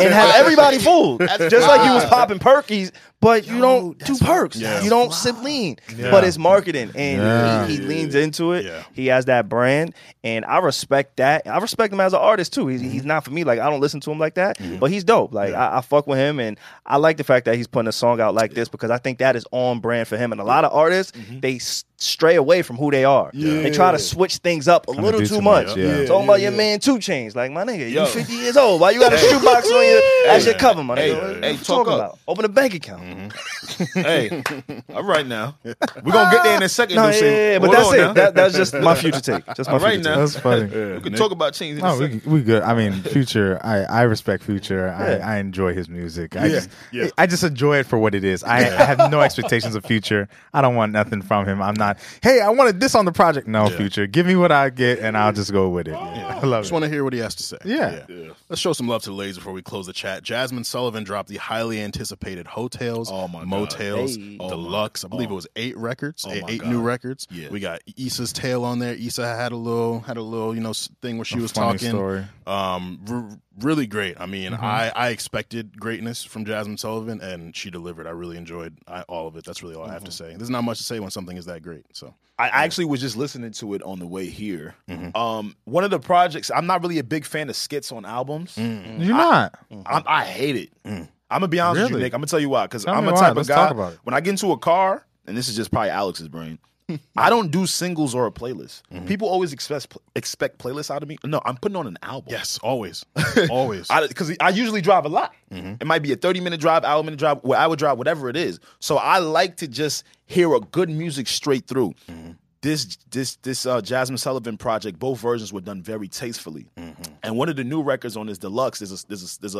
And have everybody fooled. Just like you was popping perkies, but you don't do perks. Yeah. You don't sip lean. Yeah. But it's marketing. And he leans into it. Yeah. He has that brand. And I respect that. I respect him as an artist, too. He's not for me. Like, I don't listen to him like that. Mm-hmm. But he's dope. Like, I fuck with him. And I like the fact that he's putting a song out like this because I think that is on brand for him. And a lot of artists, they stray away from who they are. Yeah. They try to switch things up a little too much. Talking about your man 2 Chainz. Like, my nigga, you 50 years old. Why you got a shoebox on your that's your cover, my nigga? What you talking about? Open a bank account. Mm-hmm. Hey, all right now. We're going to get there in a second. But that's it. That's just my Future take. Just my all right now. Take. That's funny. We can talk about Chainz in a second. We good. I mean, Future, I respect Future. I enjoy his music. I just enjoy it for what it is. I have no expectations of Future. I don't want nothing from him. I'm not. Hey, I wanted this on the project. No, Future. Give me what I get, and I'll just go with it. Yeah. I love just want to hear what he has to say. Yeah. Let's show some love to the ladies before we close the chat. Jazmine Sullivan dropped the highly anticipated Hotels, Motels, Deluxe. I believe it was 8 records, 8 new records. Yeah. We got Issa's Tale on there. Issa had a little, thing where she was talking. Story. Really great. I mean, I expected greatness from Jazmine Sullivan, and she delivered. I really enjoyed all of it. That's really all I have to say. There's not much to say when something is that great. So I actually was just listening to it on the way here. Mm-hmm. One of the projects, I'm not really a big fan of skits on albums. Mm-hmm. You're not? I hate it. Mm. I'm going to be honest with you, Nick. I'm going to tell you why, because I'm a type of guy, when I get into a car, and this is just probably Alex's brain, I don't do singles or a playlist. Mm-hmm. People always expect playlists out of me. No, I'm putting on an album. Yes, always. Because I usually drive a lot. Mm-hmm. It might be a 30-minute drive, hour-minute drive, where I would drive, whatever it is. So I like to just hear a good music straight through. Mm-hmm. This Jazmine Sullivan project, both versions were done very tastefully. Mm-hmm. And one of the new records on this Deluxe is there's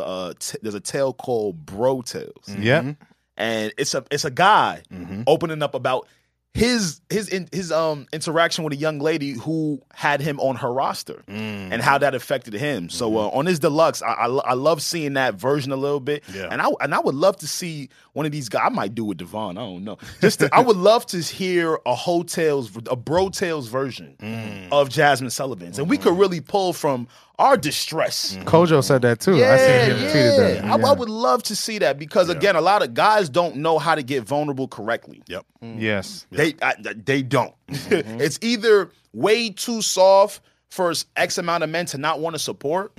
a tale called Bro Tales. Mm-hmm. Yeah, and it's a guy opening up about his interaction with a young lady who had him on her roster and how that affected him. So on his deluxe, I love seeing that version a little bit. Yeah. And I would love to see one of these guys. I might do with Devon. I don't know. I would love to hear a Bro-Tales version of Jazmine Sullivan. And we could really pull from our distress. Kojo said that too. Yeah, I seen him tweeted that. Yeah. I would love to see that because again, a lot of guys don't know how to get vulnerable correctly. Yep. Yes. They don't. It's either way too soft for X amount of men to not want to support,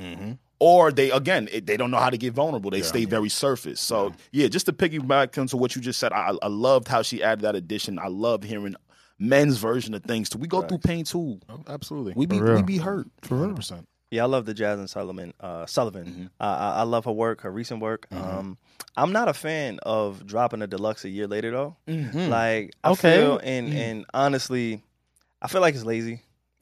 or they don't know how to get vulnerable. They stay very surface. So just to piggyback into what you just said, I loved how she added that addition. I love hearing men's version of things. We go through pain too. Oh, absolutely. We be hurt. For 100%. Yeah, I love the Jazmine Sullivan. I love her work, her recent work. I'm not a fan of dropping a deluxe a year later though. Like I feel, and honestly, I feel like it's lazy.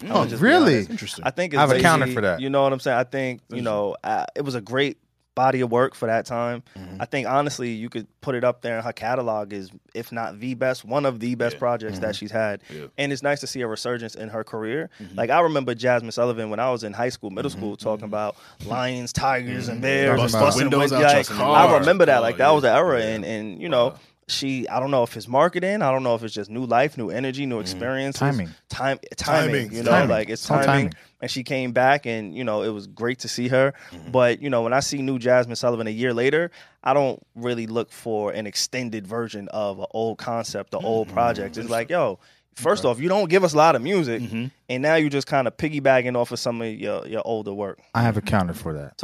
Oh, really? Interesting. I think it's lazy. I have a counter for that. You know what I'm saying? I think it was a great body of work for that time. I think honestly, you could put it up there. Her catalog is, if not the best, one of the best projects that she's had. Yeah. And it's nice to see a resurgence in her career. Like I remember Jazmine Sullivan when I was in high school, middle school, talking about lions, tigers, and bears, busting windows out. Like, I remember that. Like that was the era, and you know. She, I don't know if it's marketing, I don't know if it's just new life, new energy, new experiences. Timing. You know, like it's timing. And she came back and, you know, it was great to see her. But, you know, when I see new Jazmine Sullivan a year later, I don't really look for an extended version of an old concept, an old project. It's like, yo, first off, you don't give us a lot of music, and now you just kind of piggybacking off of some of your older work. I have a counter for that.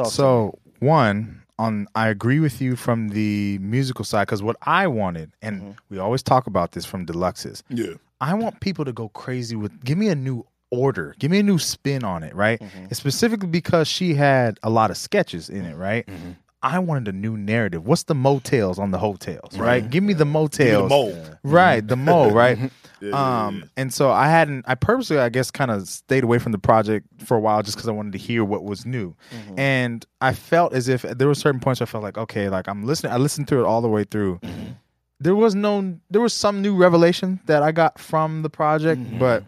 I agree with you from the musical side because what I wanted, and we always talk about this from deluxes, I want people to go crazy with, give me a new order, give me a new spin on it, right? And specifically because she had a lot of sketches in it, right? I wanted a new narrative. What's the motels on the hotels, right? Give me the motels. The mole, right? And so I purposely, I guess, kind of stayed away from the project for a while just because I wanted to hear what was new. And I felt as if there were certain points where I felt like, okay, like I'm listening. I listened to it all the way through. There was some new revelation that I got from the project, but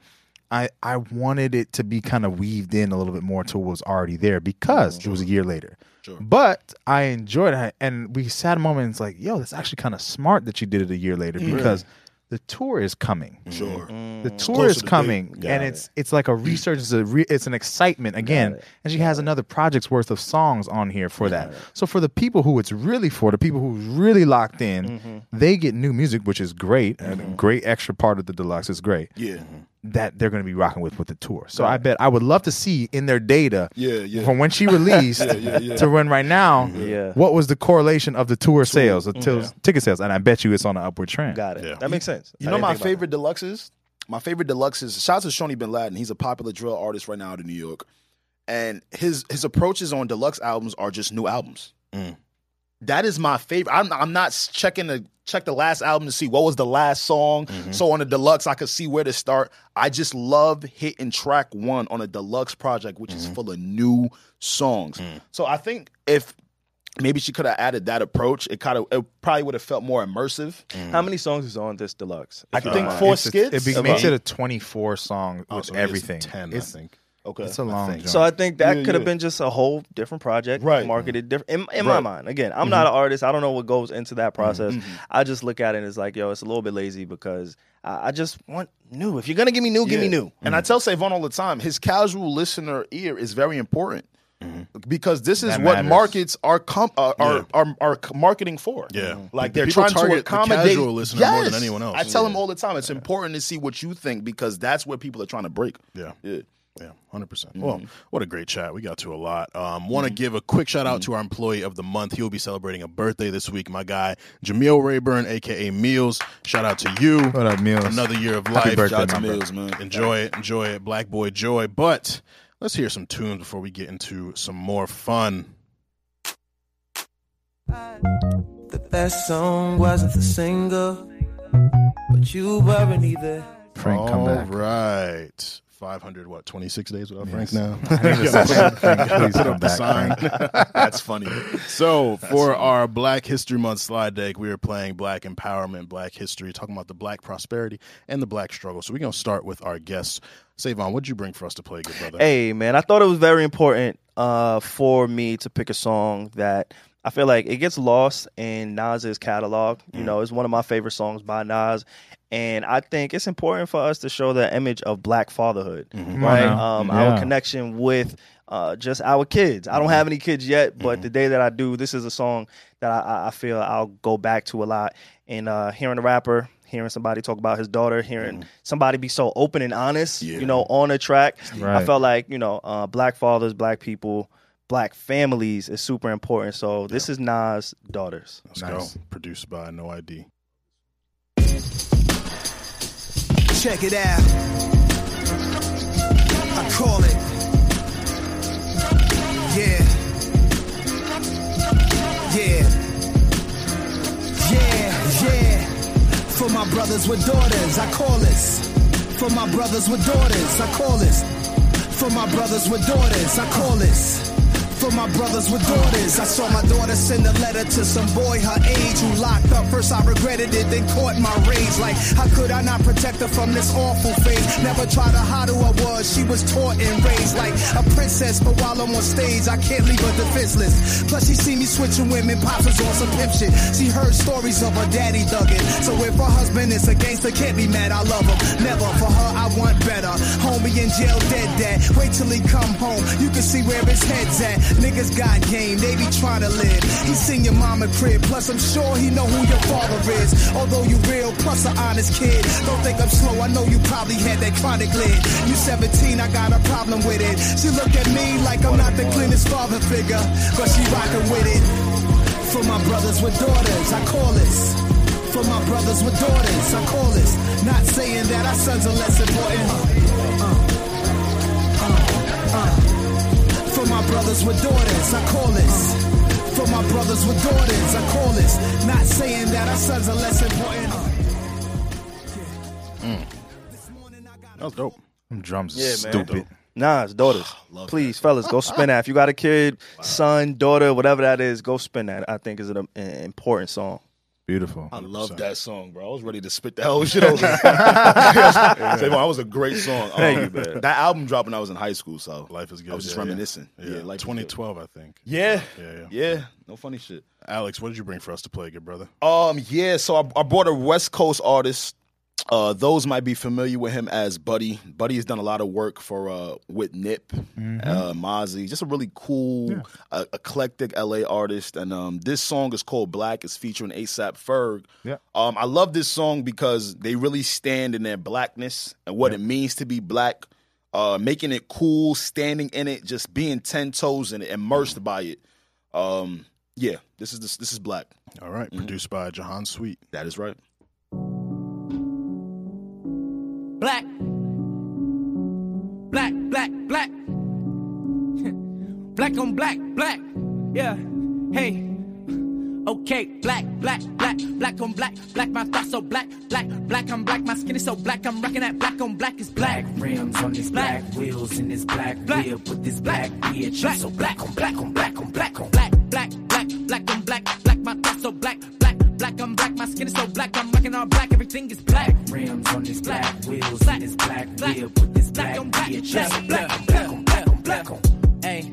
I wanted it to be kind of weaved in a little bit more to what was already there because it was a year later. Sure. But I enjoyed it. And we sat a moment and it's like, yo, that's actually kind of smart that you did it a year later because the tour is coming. The tour is coming. It's like a resurgence. It's an excitement again. And she has another project's worth of songs on here for that. So for the people who it's really for, the people who's really locked in, they get new music, which is great. And a great extra part of the deluxe is great. Yeah. That they're going to be rocking with the tour. So I bet I would love to see in their data from when she released to when right now, what was the correlation of the tour sales, ticket sales, and I bet you it's on an upward trend. Got it. Yeah. That makes sense. You know my favorite deluxes, shout out to Shoney Bin Laden. He's a popular drill artist right now out of New York. And his approaches on deluxe albums are just new albums. That is my favorite. I'm not checking the last album to see what was the last song. So on a deluxe, I could see where to start. I just love hitting track one on a deluxe project, which is full of new songs. So I think if maybe she could have added that approach, it probably would have felt more immersive. How many songs is on this deluxe? I think 4 skits. It makes it a 24 song with everything. It's 10, I think. Okay, it's a long journey. So I think that could have been just a whole different project, marketed different. In my mind, again, I'm not an artist. I don't know what goes into that process. I just look at it and it's like, yo, it's a little bit lazy because I just want new. If you're going to give me new, give me new. And I tell Savon all the time, his casual listener ear is very important. Because this is what markets are marketing for. Yeah, like they're trying to accommodate the casual listener more than anyone else. I tell him all the time, it's important to see what you think because that's what people are trying to break. Yeah, 100%. Well, what a great chat. We got to a lot. Want to give a quick shout out to our employee of the month. He'll be celebrating a birthday this week. My guy, Jameel Rayburn, a.k.a. Meals. Shout out to you. What up, Meals? Another year of life. Happy birthday, shout out to Meals, man. Enjoy it. Black boy joy. But let's hear some tunes before we get into some more fun. The best song wasn't the single, but you weren't either. Frank, come back. All right. 526 days without Frank now? Please put up the sign. That's funny. So for our Black History Month slide deck, we are playing Black Empowerment, Black History, talking about the Black prosperity and the Black struggle. So we're going to start with our guests. Savon, what'd you bring for us to play, good brother? Hey, man, I thought it was very important for me to pick a song that I feel like it gets lost in Nas's catalog. You know, it's one of my favorite songs by Nas. And I think it's important for us to show the image of Black fatherhood, right? Our connection with just our kids. I don't have any kids yet, but the day that I do, this is a song that I feel I'll go back to a lot. And hearing a rapper, hearing somebody talk about his daughter, hearing somebody be so open and honest, you know, on a track. Right. I felt like, you know, Black fathers, Black people, Black families is super important. So this is Nas' Daughters. Let's go. Produced by No ID. Check it out. I call it. Yeah. Yeah. Yeah. Yeah. For my brothers with daughters, I call this. For my brothers with daughters, I call this. For my brothers with daughters, I call this. For my brothers with daughters, I saw my daughter send a letter to some boy her age who locked up. First I regretted it, then caught my rage. Like, how could I not protect her from this awful phase? Never tried to hide who I was, she was taught and raised like a princess. But while I'm on stage, I can't leave her defenseless. Plus she seen me switching women, pops was on some pimp shit. She heard stories of her daddy thugging. So if her husband is a gangster, can't be mad, I love him. Never, for her I want better. Homie in jail, dead dad, wait till he come home. You can see where his head's at. Niggas got game, they be trying to live. He seen your mama crib, plus I'm sure he know who your father is. Although you real, plus an honest kid. Don't think I'm slow, I know you probably had that chronic lid. You 17, I got a problem with it. She look at me like I'm not the cleanest father figure, but she rockin' with it. For my brothers with daughters, I call this. For my brothers with daughters, I call this. Not saying that our sons are less important. For my brothers with daughters, I call this. For my brothers with daughters, I call this. Not saying that our sons are less important. That was dope. Them drums are stupid. Nas, daughters. Please, fellas, go spin that. If you got a kid, son, daughter, whatever that is, go spin that. I think is an important song. Beautiful. I love that song, bro. I was ready to spit the whole shit over. That was a great song. Thank you, man. That album dropped when I was in high school, so life is good. I was just reminiscing. Yeah, like 2012, I think. Yeah. No funny shit. Alex, what did you bring for us to play, good brother? So I brought a West Coast artist. Those might be familiar with him as Buddy. Buddy has done a lot of work for with Nip, Mozzie. Just a really cool, eclectic LA artist. And this song is called Black. It's featuring ASAP Ferg. Yeah. I love this song because they really stand in their Blackness and what it means to be Black, making it cool, standing in it, just being 10 toes in it, immersed by it. Yeah, this is Black. All right, produced by Jahan Sweet. That is right. Black, black, black, black, black on black, black, yeah, hey, okay, black, black, black, black on black, black, my thoughts so black, black, black on black, my skin is so black, I'm rocking that black on black, it's black, black rims on this black, black wheels in this black, black wheel with this black, bitch, black, so black on black on black on black on black, black, black, black on black, black, my thoughts so black, black, black on black, my skin is so black, I'm rocking all black, everything is black. Rims on this black, wheels black, on this black, black wheel with this black, black on black, black, black, black on black on black on. Hey,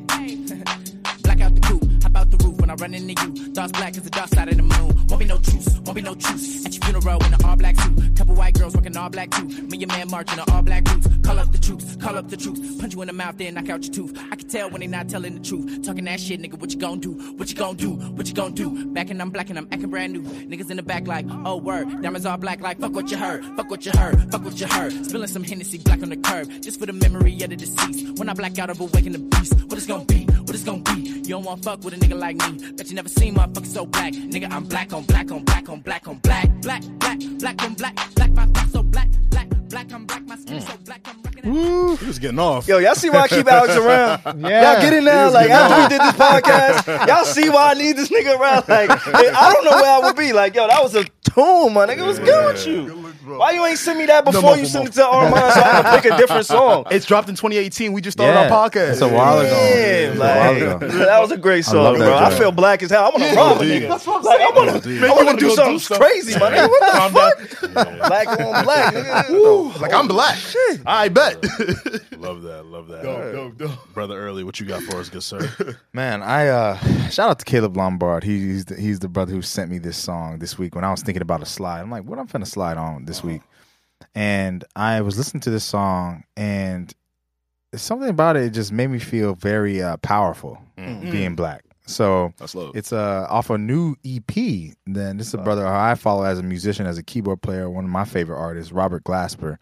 black out the coupe, hop out the roof when I run into you. Thoughts black is the dark side of the moon. Won't be no truce, won't be no truce. At your funeral in an all black suit, couple white girls rocking all black too. Me and man marching in all black boots. Call up the troops, call up the troops. Punch you in the mouth, then knock out your tooth. I can tell when they not telling the truth. Talking that shit, nigga, what you gon' do? What you gon' do? What you gon' do? Back and I'm black and I'm acting brand new. Niggas in the back like, oh word. Diamonds all black like, fuck what you heard. Fuck what you heard. Fuck what you heard. Spilling some Hennessy black on the curb. Just for the memory of the deceased. When I black out, I'll awaken the beast. What it's gon' be? What it's gon' be? You don't want fuck with a nigga like me. Bet you never seen motherfuckers so black. Nigga, I'm black on black on black on black on black. Black, black, black on black. Black, my thoughts so black. Black, black on black. My skin so black. I'm woo. He was getting off. Yo, y'all see why I keep Alex around? Y'all get in there. Like, after we did this podcast, y'all see why I need this nigga around. Like, I don't know where I would be. Like, yo, that was a tune, my nigga. Yeah, what's good with you? Look, why you ain't send me that before you send it to Armand so I can pick a different song? It's dropped in 2018. We just started our podcast. It's a while ago. Yeah, like, that was a great song, bro. I feel black as hell. I want to rob a nigga. That's what I'm saying. I want to do something crazy, my nigga. What the fuck? Black on black, nigga. Like, I'm black. Shit. I bet. Love that. Dope. Brother Early, what you got for us, good sir? Man, I shout out to Caleb Lombard. He's the brother who sent me this song this week when I was thinking about a slide. I'm like, what I'm finna slide on this week? And I was listening to this song, and something about it just made me feel very powerful being black. So it's off a new EP. Then this is a brother who I follow as a musician, as a keyboard player, one of my favorite artists, Robert Glasper.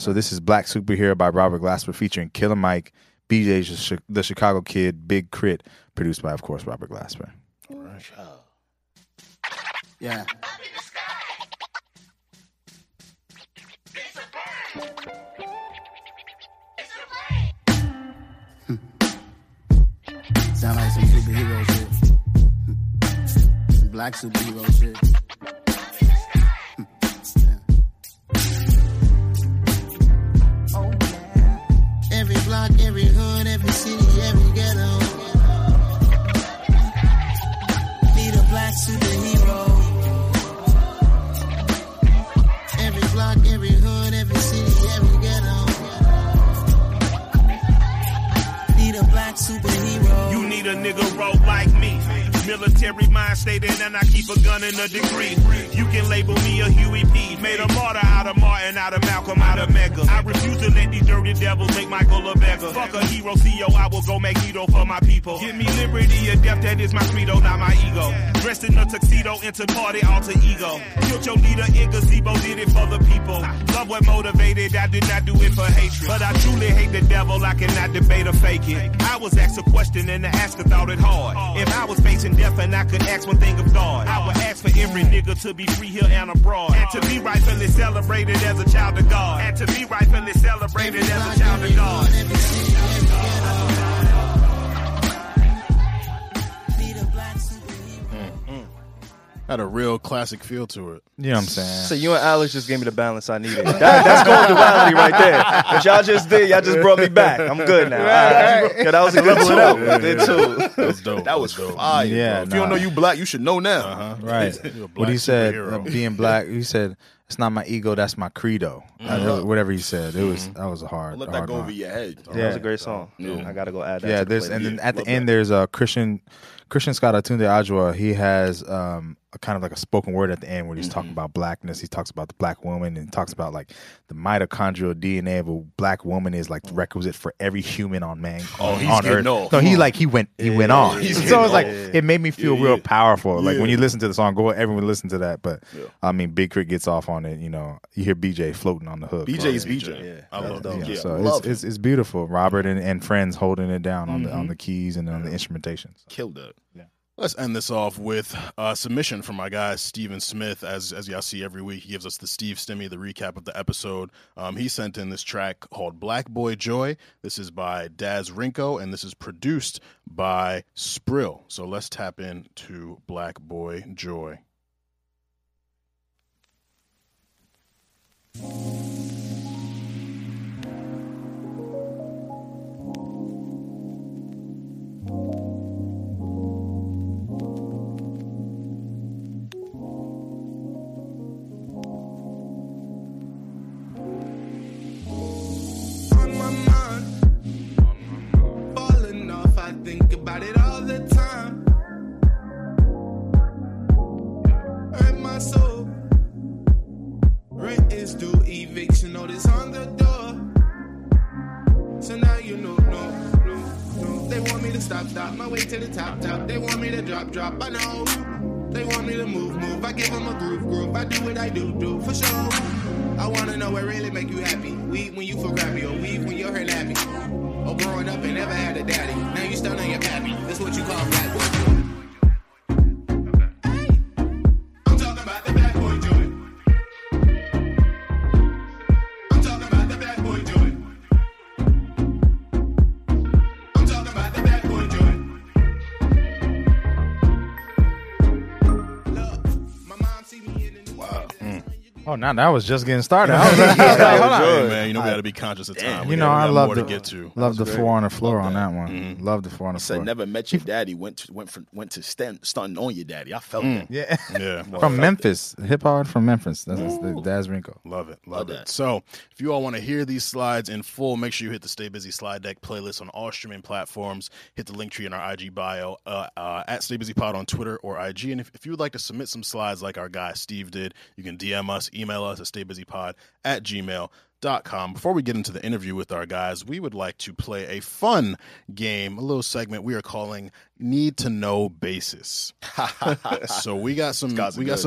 So this is Black Superhero by Robert Glasper featuring Killer Mike, BJ the Chicago Kid, Big Crit, produced by, of course, Robert Glasper. All right. Yeah. Sound like some superhero shit. Some black superhero shit. Yeah. Oh, yeah. Every block, every hood, every city, every ghetto. Need a black superhero. Every block, every hood, every city, every ghetto. Need a black superhero. You need a nigga roll like me. Military mind stated, and I keep a gun and a degree. You can label me a Huey P. Made a martyr out of Martin, out of Malcolm, out of Mega. I refuse to let these dirty devils make Michael a beggar. Fuck a hero, CEO, I will go Magneto for my people. Give me liberty or death, that is my credo, not my ego. Dressed in a tuxedo, into party, alter ego. Killed your leader in gazebo, did it for the people. Love what motivated, I did not do it for hatred. But I truly hate the devil, I cannot debate or fake it. I was asked a question and the asker thought it hard. If I was facing death and I could ask one thing of God, I would ask for every nigga to be free here and abroad, and to be rightfully celebrated as a child of God, and to be rightfully celebrated as a child of God. Had a real classic feel to it. You know what I'm saying? So you and Alex just gave me the balance I needed. That's called duality right there. What y'all just did, y'all just brought me back. I'm good now. Right. Yeah, that was a good tune. Yeah. That was dope. That was fire. Yeah, if you don't know you black, you should know now. Right. What he said, being black, he said, it's not my ego, that's my credo. Whatever he said. It was that was a hard Let that go over your head. Yeah. That was a great song. Yeah. I gotta go add that to the playlist. And then at the end there's a Christian Scott Atunde Ajwa. He has kind of like a spoken word at the end where he's talking about blackness. He talks about the black woman and talks about like the mitochondrial DNA of a black woman is like requisite for every human on man. Oh, he's on Earth. Off. So he went on. So it's like it made me feel real powerful. Like when you listen to the song, go everyone listen to that. But I mean, Big Crit gets off on it. You know, you hear BJ floating on the hook. BJ's BJ. Yeah, I love that. Yeah, so it's beautiful. Robert and friends holding it down on the keys and on the instrumentation. So. Killed it. Yeah. Let's end this off with a submission from my guy, Steven Smith. As y'all see every week, he gives us the Steve Stimmy, the recap of the episode. He sent in this track called Black Boy Joy. This is by Daz Rinko, and this is produced by Sprill. So let's tap into Black Boy Joy. Think about it all the time. Hurt my soul. Rent is due, eviction notice on the door. So now you know, no. They want me to stop, my way to the top. They want me to drop, I know. They want me to move, I give them a groove, I do what I do, for sure. I wanna know what really make you happy. Weed when you feel crappy, or weed when you're hurt happy. Or growing up and never had a daddy. Now you still on your pappy. That's what you call black boy. I'm talking about the black boy joy. I'm talking about the black boy joy. I'm talking about the black boy joy. Look, my mom see me in the Oh, now that was just getting started. I was like, hey, man, you know, we got to be conscious of time. You know, I love to. Love the four on the floor on that one. Love the four on the floor. Said never met your daddy. Went to stunting on your daddy. I felt that. Yeah. From Memphis, hip hop from Memphis. That's Daz Rinko. Love it. Love it. So if you all want to hear these slides in full, make sure you hit the Stay Busy slide deck playlist on all streaming platforms. Hit the link tree in our IG bio at Stay Busy Pod on Twitter or IG. And if you would like to submit some slides like our guy Steve did, you can DM us. Email us at staybusypod@gmail.com. Before we get into the interview with our guys, we would like to play a fun game, a little segment we are calling Need to Know Basis. So we got some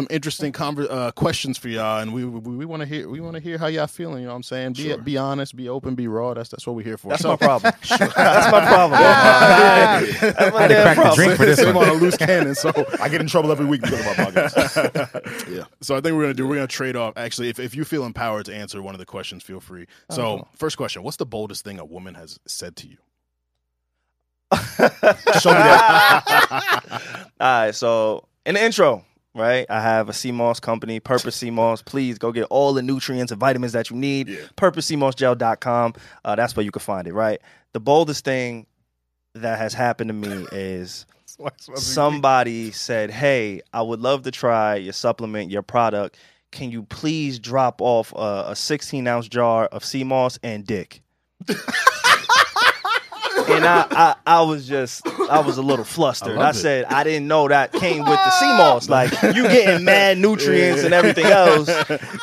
interesting questions for y'all, and we want to hear how y'all feeling. You know what I'm saying? Sure. Be honest, be open, be raw. That's what we're here for. That's my problem. That's my problem. I had to crack the drink for this one. I'm on a loose cannon, so I get in trouble every week because of my podcast. Yeah. So I think we're gonna trade off. Actually, if you feel empowered to answer one of the questions, feel free. So First question: what's the boldest thing a woman has said to you? Show me that. All right, so in the intro, right, I have a sea moss company, Purpose Sea Moss. Please go get all the nutrients and vitamins that you need. Yeah. PurposeSeamossGel.com. That's where you can find it, right? The boldest thing that has happened to me is somebody said, hey, I would love to try your supplement, your product. Can you please drop off a 16-ounce jar of sea moss and dick? And I was a little flustered. I said, I didn't know that came with the sea moss. Like, you getting mad nutrients and everything else.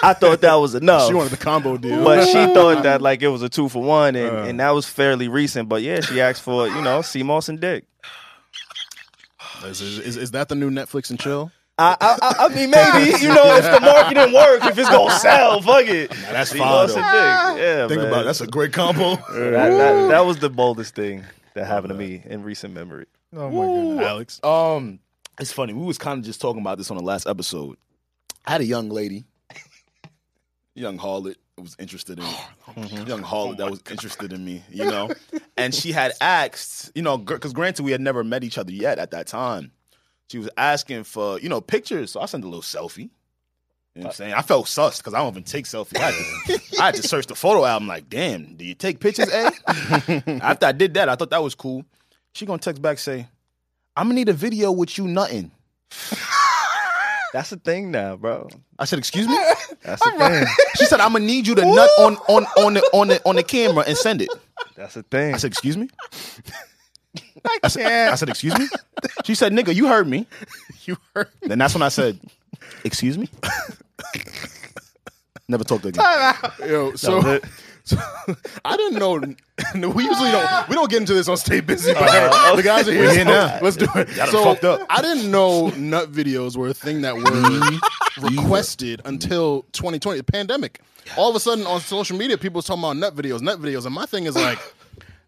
I thought that was enough. She wanted the combo deal. But she thought that, like, it was a 2-for-1, and that was fairly recent. But, yeah, she asked for, you know, sea moss and dick. Is that the new Netflix and chill? I mean, maybe, you know, if the marketing works, if it's going to sell, fuck it. That's fine. Yeah, think about it. That's a great combo. That was the boldest thing that happened to me in recent memory. Oh, my goodness. Alex? It's funny. We was kind of just talking about this on the last episode. I had a young lady, young harlot, was interested in me. Young harlot that was interested in me, you know. And she had asked, you know, because granted, we had never met each other yet at that time. She was asking for, you know, pictures, so I sent a little selfie. You know what I'm saying? I felt sus because I don't even take selfies. I had to search the photo album like, damn, do you take pictures, eh? After I did that, I thought that was cool. She gonna text back say, I'm gonna need a video with you nuttin'. That's a thing now, bro. I said, excuse me? That's a thing. She said, I'm gonna need you to nut on the camera and send it. That's a thing. I said, excuse me? I said, excuse me? She said, nigga, you heard me. You heard me. Then that's when I said, excuse me? Never talked again. Yo, so I didn't know. We usually don't. We don't get into this on Stay Busy. The guys are here now. Let's do it. So fucked up. I didn't know nut videos were a thing that were requested until 2020, the pandemic. All of a sudden on social media, people was talking about nut videos. And my thing is like,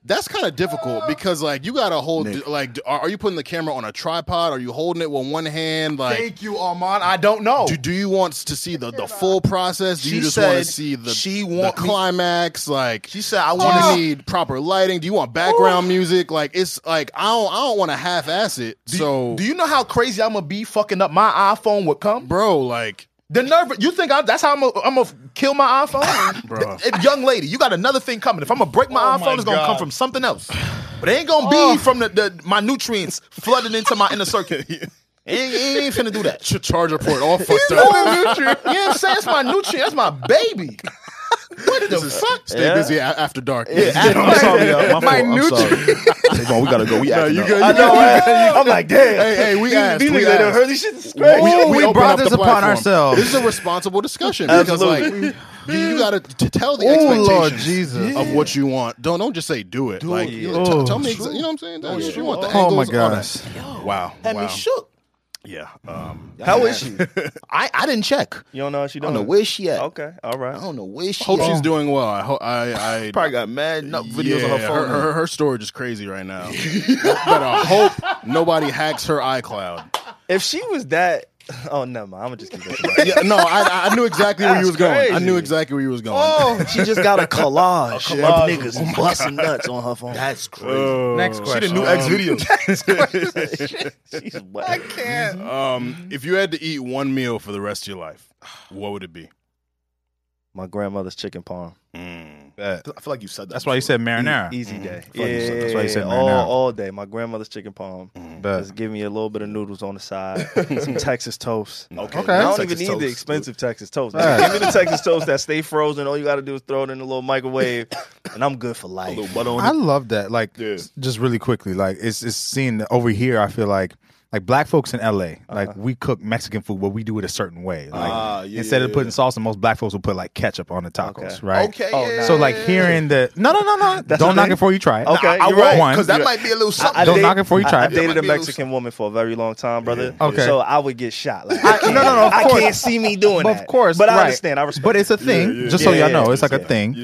that's kind of difficult because, like, you got to hold, like, are you putting the camera on a tripod? Are you holding it with one hand? Like, thank you, Armand. I don't know. Do you want to see the full process? Do you just want to see the climax? Like, she said, I want to need proper lighting. Do you want background music? Like, it's like, I don't want to half-ass it. Do you know how crazy I'm going to be fucking up my iPhone would come? Bro, like. The nerve, you think that's how I'm going to kill my iPhone? Bro. Young lady, you got another thing coming. If I'm going to break my iPhone, it's going to come from something else. But it ain't going to be from my nutrients flooding into my inner circuit. It ain't finna do that. Your charger port all fucked up. You know what I'm saying? It's my nutrient. That's my baby. What the fuck? Stay busy after dark. Yeah, my nutrients. Savon, we gotta go. We acting up. I know. I'm like, damn. Hey, we asked. These niggas done heard this shit. This is crazy. We brought this upon ourselves. This is a responsible discussion. Absolutely. Because, like, you gotta tell the expectations of what you want. Don't just say do it. Like, tell me. You know what I'm saying? Tell me what you want. The angles, oh my gosh. Wow. Had me shook. Yeah. How is she? I didn't check. You don't know how she doing? I don't know where she at. Okay. All right. I don't know where she at. Hope she's doing well. I probably got mad videos on her phone. Her storage is crazy right now. But I hope nobody hacks her iCloud. If she was that... Oh, never mind. I'm going to just keep that. No, I knew exactly where you was going. I knew exactly where you was going. Oh, she just got a collage of niggas busting nuts on her phone. That's crazy. Next question. She did new X videos. She's whack. I can't. If you had to eat one meal for the rest of your life, what would it be? my grandmother's chicken parm. I feel like you said that. That's why you said marinara. Easy day. Yeah, that's why you said marinara. All day. My grandmother's chicken parm. Just give me a little bit of noodles on the side. Some Texas toast. Okay. I don't even need the expensive Texas toast. Give me the Texas toast that stay frozen. All you got to do is throw it in a little microwave, and I'm good for life. A little butter on it. I love that. Like, just really quickly, like it's seen over here. I feel like. Like black folks in LA, like we cook Mexican food, but we do it a certain way. Like instead of putting salsa, most black folks will put like ketchup on the tacos, right? Okay, so like hearing the no, don't knock it before you try it. Okay, I want one because that might be a little something. Don't knock it before you try it. I dated a Mexican woman for a very long time, brother. Okay, so I would get shot. Like, no, I can't see me doing that. Of course, but I understand. I respect. But it's a thing. Just so y'all know, it's like a thing.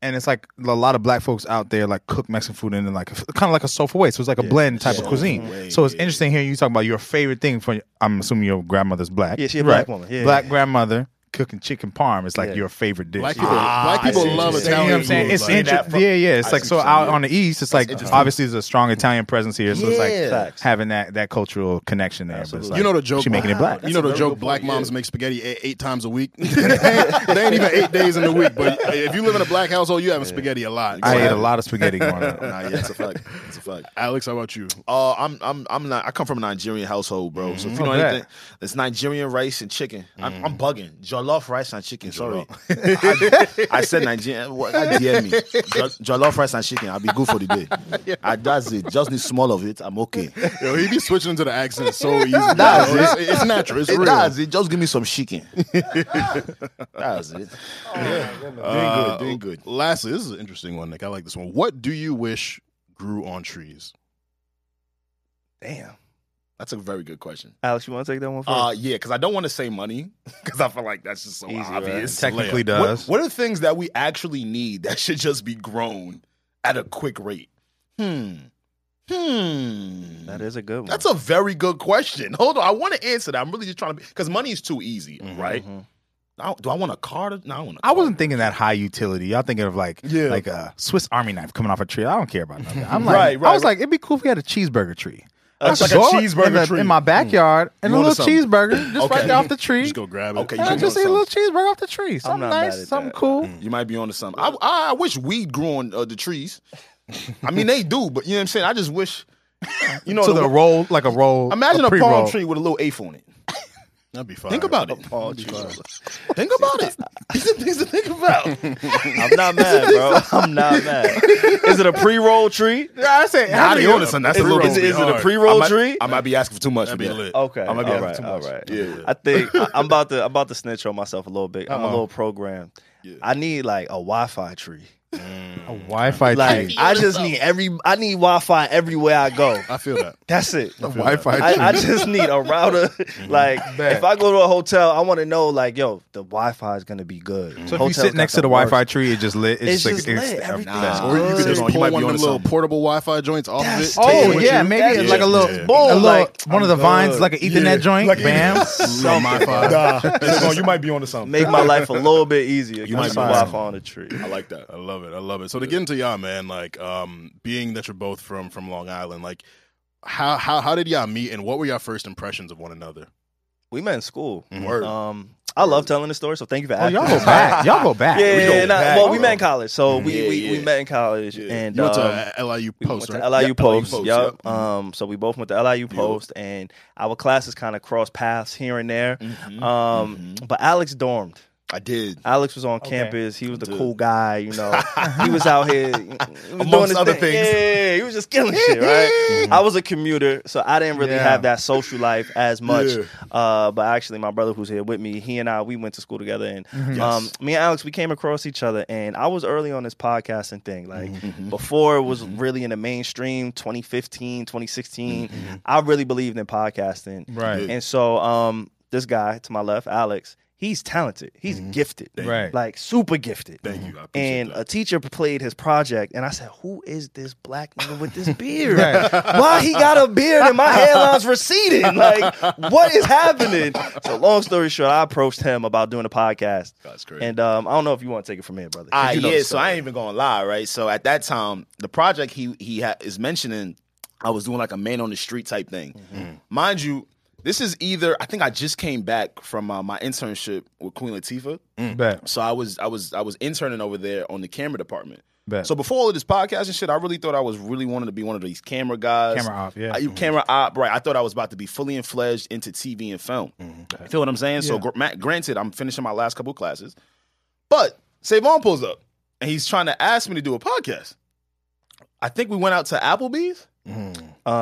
And it's like a lot of black folks out there like cook Mexican food in like kind of like a soulful way. So it's like a blend type of cuisine. So it's interesting hearing you talk about your favorite thing from, I'm assuming your grandmother's black. Yeah, she's a black woman. Yeah, black grandmother cooking chicken parm is like your favorite dish. Black people love Italian. You know what I'm saying? It's interesting. It's like so out on the East, it's like obviously there's a strong Italian presence here. So it's like having that cultural connection there. But it's like, you know the joke. She making it black. You know the joke. Black moms make spaghetti 8 times a week. They ain't even 8 days in the week. But if you live in a black household, you having spaghetti a lot. I ate a lot of spaghetti growing up. It's a fact. Alex, how about you? I'm not. I come from a Nigerian household, bro. So if you know anything, it's Nigerian rice and chicken. I'm bugging. Jollof rice and chicken. Sorry, I said Nigerian. DM me. Jollof rice and chicken. I'll be good for the day. That's it. Just the small of it. I'm okay. Yo, he be switching to the accent so easy. It's natural. It's real. That's it. Just give me some chicken. That's it. Doing good. Lastly, this is an interesting one, Nick. I like this one. What do you wish grew on trees? Damn. That's a very good question. Alex, you want to take that one first? Yeah, because I don't want to say money because I feel like that's just so easy, obvious. Right? Technically does. What are things that we actually need that should just be grown at a quick rate? That is a good one. That's a very good question. Hold on. I want to answer that. I'm really just trying to because money is too easy, right? Do I want a car? No, I want a car. I wasn't thinking that high utility. Y'all thinking of like a Swiss Army knife coming off a tree. I don't care about nothing. I'm like, I was like, it'd be cool if we had a cheeseburger tree. It's like a cheeseburger tree in my backyard, and a little cheeseburger just right there off the tree. Just go grab it. Okay, and I just eat a little cheeseburger off the tree. Something nice, something cool. You might be onto something. I wish weed grew on the trees. I mean, they do, but you know what I'm saying. I just wish, you know, a roll. Imagine a palm tree with a little eighth on it. That'd be fine. Think about it. Think about it. These are things to think about. I'm not mad, bro. I'm not mad. Is it a pre-roll tree? I say, how do you own this one? That's a little bit. Is it a pre-roll tree? I might be asking for too much. Okay. I might be asking too much. All right. Yeah. I think I'm about to snitch on myself a little bit. I'm a little programmed. I need like a Wi-Fi tree. A Wi-Fi tree. I just need I need Wi-Fi everywhere I go. I feel that. That's it. A Wi-Fi tree. I just need a router. Like if I go to a hotel, I want to know like, yo, the Wi-Fi is gonna be good. So if you sit next to the Wi-Fi tree, it's just lit. It's just lit. Everything's good. Or you could just pull one of the little portable Wi-Fi joints off of it. Oh yeah, maybe like a little one of the vines, like an Ethernet joint. Bam. Nah, you might be onto something. Make my life a little bit easier. You might be Wi-Fi on a tree. I like that. I love it. So to get into y'all, man, like being that you're both from Long Island, like how did y'all meet and what were y'all first impressions of one another? We met in school. Word. I love telling the story, so thank you for asking. Y'all go back. We met in college. So we met in college. Yeah. And you went to LIU Post, right? LIU Post. Yep. So we both went to LIU Post, and our classes kind of crossed paths here and there. But Alex dormed. I did. Alex was on campus. He was the cool guy, you know. He was out here. He was amongst other things. Yeah, he was just killing shit, right? I was a commuter, so I didn't really have that social life as much. But actually, my brother who's here with me, he and I, we went to school together. And me and Alex, we came across each other. And I was early on this podcasting thing. Like before it was really in the mainstream, 2015, 2016. I really believed in podcasting. Right. And so this guy to my left, Alex, he's talented. He's gifted. Right. Like super gifted. Thank you. I appreciate that. A teacher played his project and I said, who is this black nigga with this beard? Why he got a beard and my hairline's receding? Like, what is happening? So long story short, I approached him about doing a podcast. That's great. And I don't know if you want to take it from here, brother. So I ain't even gonna lie, right? So at that time, the project he is mentioning, I was doing like a man on the street type thing. Mind you, This is either, I think I just came back from my internship with Queen Latifah. Mm. So I was interning over there on the camera department. Bet. So before all of this podcast and shit, I really thought I was really wanting to be one of these camera guys. Camera op, yeah. Camera op, right. I thought I was about to be fully and fledged into TV and film. Mm-hmm. You feel what I'm saying? Yeah. So granted, I'm finishing my last couple of classes. But Savon pulls up, and he's trying to ask me to do a podcast. I think we went out to Applebee's. Mm.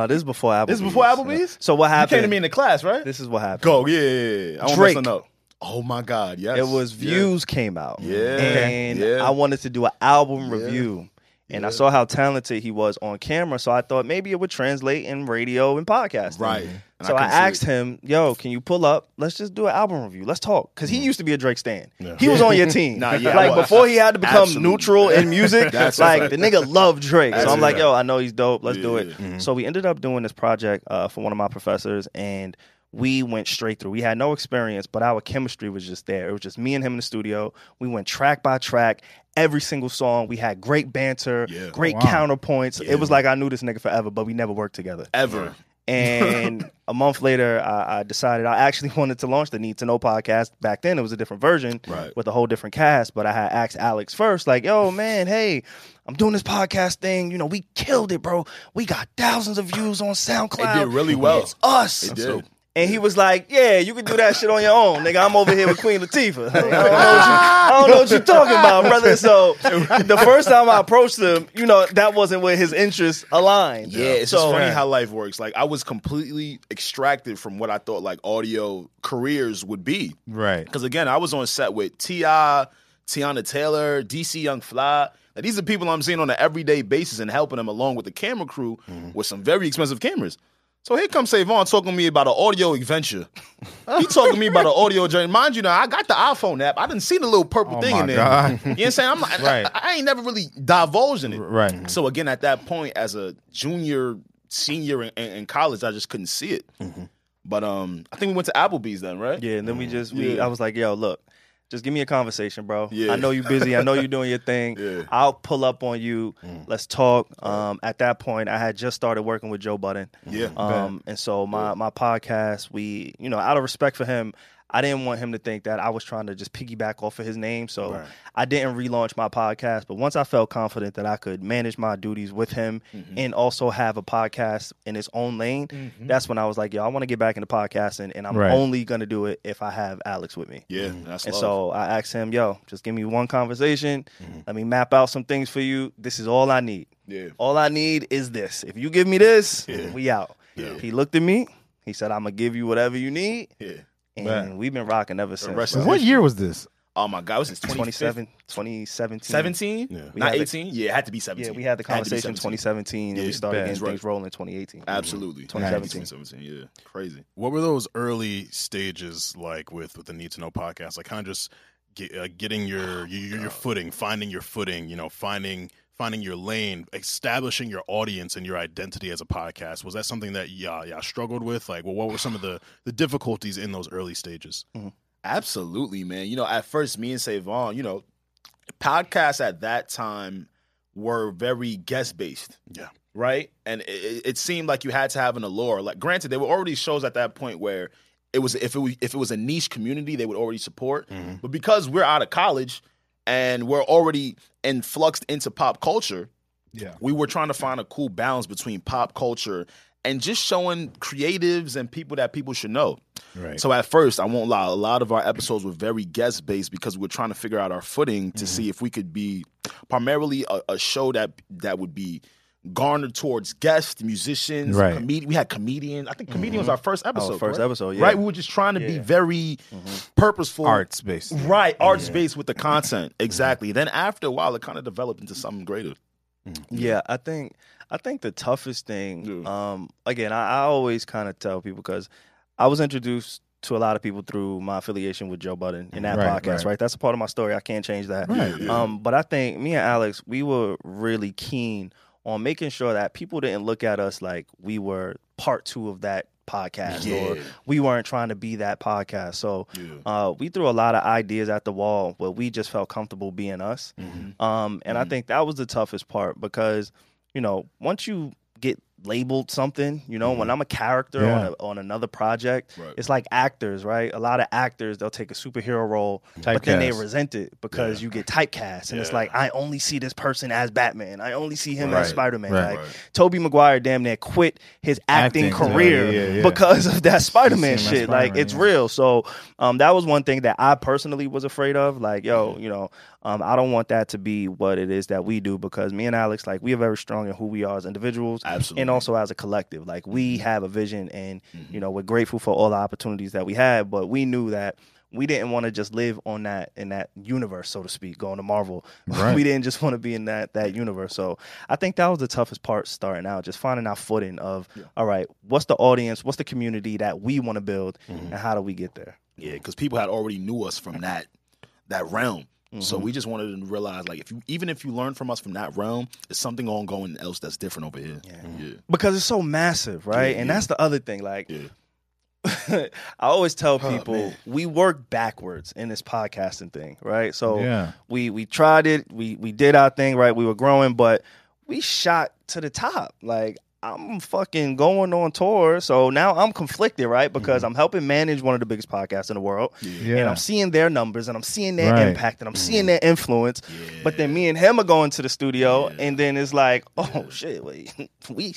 This is before Applebee's. So what happened? You came to me in the class, right? This is what happened. Go, yeah. I want to know. Oh my God, yes. It was Views came out. Yeah. And I wanted to do an album review. And I saw how talented he was on camera, so I thought maybe it would translate in radio and podcasting. Right. And so I asked him, yo, can you pull up? Let's just do an album review. Let's talk. Because he used to be a Drake stan. Yeah. He was on your team. Before he had to become neutral in music, the nigga loved Drake. So I'm like, yo, I know he's dope. Let's do it. Mm-hmm. So we ended up doing this project for one of my professors, and we went straight through. We had no experience, but our chemistry was just there. It was just me and him in the studio. We went track by track, every single song. We had great banter, great counterpoints. Yeah. It was like I knew this nigga forever, but we never worked together. Ever. And a month later, I decided I actually wanted to launch the Need to Know podcast. Back then, it was a different version with a whole different cast, but I had asked Alex first, like, yo, man, hey, I'm doing this podcast thing. You know, we killed it, bro. We got thousands of views on SoundCloud. It did really well. It's us. It did. And he was like, yeah, you can do that shit on your own, nigga. I'm over here with Queen Latifah. Like, I don't know what you're talking about, brother. So the first time I approached him, you know, that wasn't where his interests aligned. Yeah, it's so just funny how life works. Like, I was completely extracted from what I thought, like, audio careers would be. Right. Because, again, I was on set with T.I., Tiana Taylor, DC Young Fly. Now, these are people I'm seeing on an everyday basis and helping them along with the camera crew with some very expensive cameras. So here comes Savon talking to me about an audio adventure. He talking to me about an audio journey. Mind you, now I got the iPhone app. I didn't see the little purple thing in there. God. You know what I'm saying? I'm like, I ain't never really divulged in it. Right. So again, at that point, as a junior, senior in college, I just couldn't see it. Mm-hmm. But I think we went to Applebee's then, right? Yeah, and then I was like, yo, look. Just give me a conversation, bro. Yeah. I know you're busy. I know you're doing your thing. Yeah. I'll pull up on you. Mm. Let's talk. At that point, I had just started working with Joe Budden. Yeah. And so my podcast, we, you know, out of respect for him, I didn't want him to think that I was trying to just piggyback off of his name. So I didn't relaunch my podcast. But once I felt confident that I could manage my duties with him and also have a podcast in its own lane, that's when I was like, yo, I want to get back into podcasting. And I'm only going to do it if I have Alex with me. Yeah, that's love. So I asked him, yo, just give me one conversation. Mm-hmm. Let me map out some things for you. This is all I need. Yeah. All I need is this. If you give me this, we out. Yeah. He looked at me. He said, I'm going to give you whatever you need. Yeah. And we've been rocking ever since. What year was this? Oh, my God. It was 2017. 17? Yeah. Not 18? Yeah, it had to be 17. Yeah, we had the conversation in 2017, and we started getting things rolling in 2018. Absolutely. 2017, yeah. Crazy. What were those early stages like with the Need to Know podcast? Like, kind of just getting your footing, finding your footing, you know, finding your lane, establishing your audience and your identity as a podcast. Was that something that y'all struggled with? Like, well, what were some of the difficulties in those early stages? Mm-hmm. Absolutely, man. You know, at first, me and Savon, you know, podcasts at that time were very guest-based. Yeah. Right? And it seemed like you had to have an allure. Like, granted, there were already shows at that point where if it was a niche community, they would already support. Mm-hmm. But because we're out of college and we're already influxed into pop culture, we were trying to find a cool balance between pop culture and just showing creatives and people that people should know. Right. So at first, I won't lie, a lot of our episodes were very guest-based because we were trying to figure out our footing to see if we could be primarily a show that would be garnered towards guests, musicians, we had comedians. I think comedian was our first episode. Right? We were just trying to be very purposeful. Arts-based. Right, arts-based with the content. Exactly. Then after a while, it kind of developed into something greater. Yeah, I think the toughest thing, again, I always kind of tell people because I was introduced to a lot of people through my affiliation with Joe Budden in that podcast, right? That's a part of my story. I can't change that. Right, yeah. But I think me and Alex, we were really keen on making sure that people didn't look at us like we were part two of that podcast or we weren't trying to be that podcast. So we threw a lot of ideas at the wall, but we just felt comfortable being us. I think that was the toughest part because, you know, once you get labeled something, you know, when I'm a character on another project, it's like actors, right? A lot of actors, they'll take a superhero role, but then they resent it because you get typecast. And it's like, I only see this person as Batman. I only see him as Spider-Man. Tobey Maguire damn near quit his acting career because of that Spider-Man shit. Like, it's real. So that was one thing that I personally was afraid of. Like, yo, you know, I don't want that to be what it is that we do, because me and Alex, like, we are very strong in who we are as individuals. Absolutely. And also as a collective. Like, we have a vision and, you know, we're grateful for all the opportunities that we had, but we knew that we didn't want to just live on that, in that universe, so to speak, going to Marvel. Right. We didn't just want to be in that universe. So I think that was the toughest part starting out, just finding our footing of, all right, what's the audience, what's the community that we want to build, and how do we get there? Yeah, because people had already knew us from that realm. So we just wanted to realize, like, even if you learn from us from that realm, it's something ongoing else that's different over here. Yeah. Yeah. Because it's so massive, right? Yeah, and that's the other thing. Like, I always tell people, we work backwards in this podcasting thing, right? So we tried it, we did our thing, right? We were growing, but we shot to the top. Like, I'm fucking going on tour, so now I'm conflicted, right? Because I'm helping manage one of the biggest podcasts in the world, and I'm seeing their numbers, and I'm seeing their impact, and I'm seeing their influence, but then me and him are going to the studio, and then it's like, shit, wait,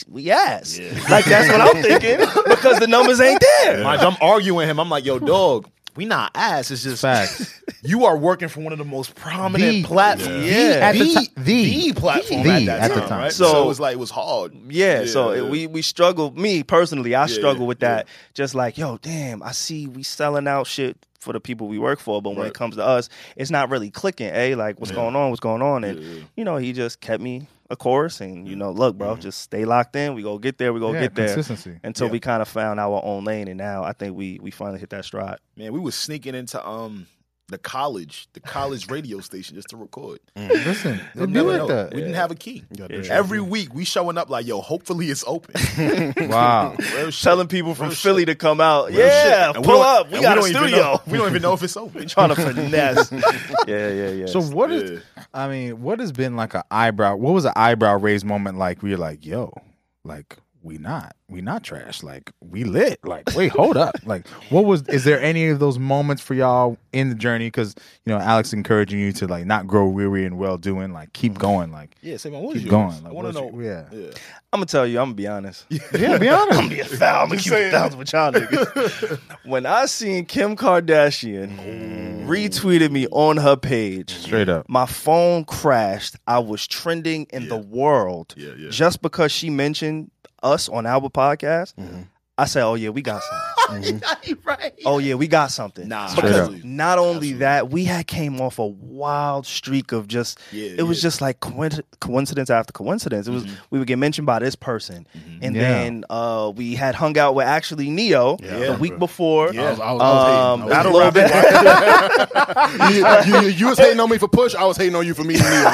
we ass. Yeah. Like, that's what I'm thinking, because the numbers ain't there. Like, I'm arguing him. I'm like, yo, dog, we not ass, it's just facts. You are working for one of the most prominent platforms. Yeah. The platform at the time. Right? So it was like, it was hard. Yeah, so we struggled. Me personally, I struggle with that. Yeah. Just like, yo, damn, I see we selling out shit for the people we work for, but when it comes to us, it's not really clicking, eh? Like, what's going on? What's going on? And, you know, he just kept me a course, and, you know, look, bro, just stay locked in. We go get there. We go get there. Consistency. Until we kind of found our own lane, and now I think we finally hit that stride. Man, we was sneaking into the college radio station just to record. Listen, they do it that. We didn't have a key. Every week we showing up like, yo, hopefully it's open. Wow. Telling people from Philly to come out. Yeah, pull up. We got a studio. We don't even know if it's open. Trying to finesse. Yeah. So what is, I mean, what has been like what was an eyebrow raise moment like where you're like, yo, like, we not trash, like, we lit, like, wait, hold up, like, is there any of those moments for y'all in the journey? Because, you know, Alex encouraging you to, like, not grow weary and well doing, like, keep going, like, Savon, what keep is going, like, I want to know. I'm gonna tell you, I'm gonna be honest. Be honest. I'm gonna keep a thousand with y'all niggas. When I seen Kim Kardashian retweeted me on her page, straight up, my phone crashed. I was trending in the world just because she mentioned us on our podcast. I said, oh yeah, we got something. Right. Oh yeah, we got something. Nah, because not only that, we had came off a wild streak of just it was just like coincidence after coincidence. It was we would get mentioned by this person, and then we had hung out with actually Neo the week before. You was hating on me for Push. I was hating on you for meeting Neo.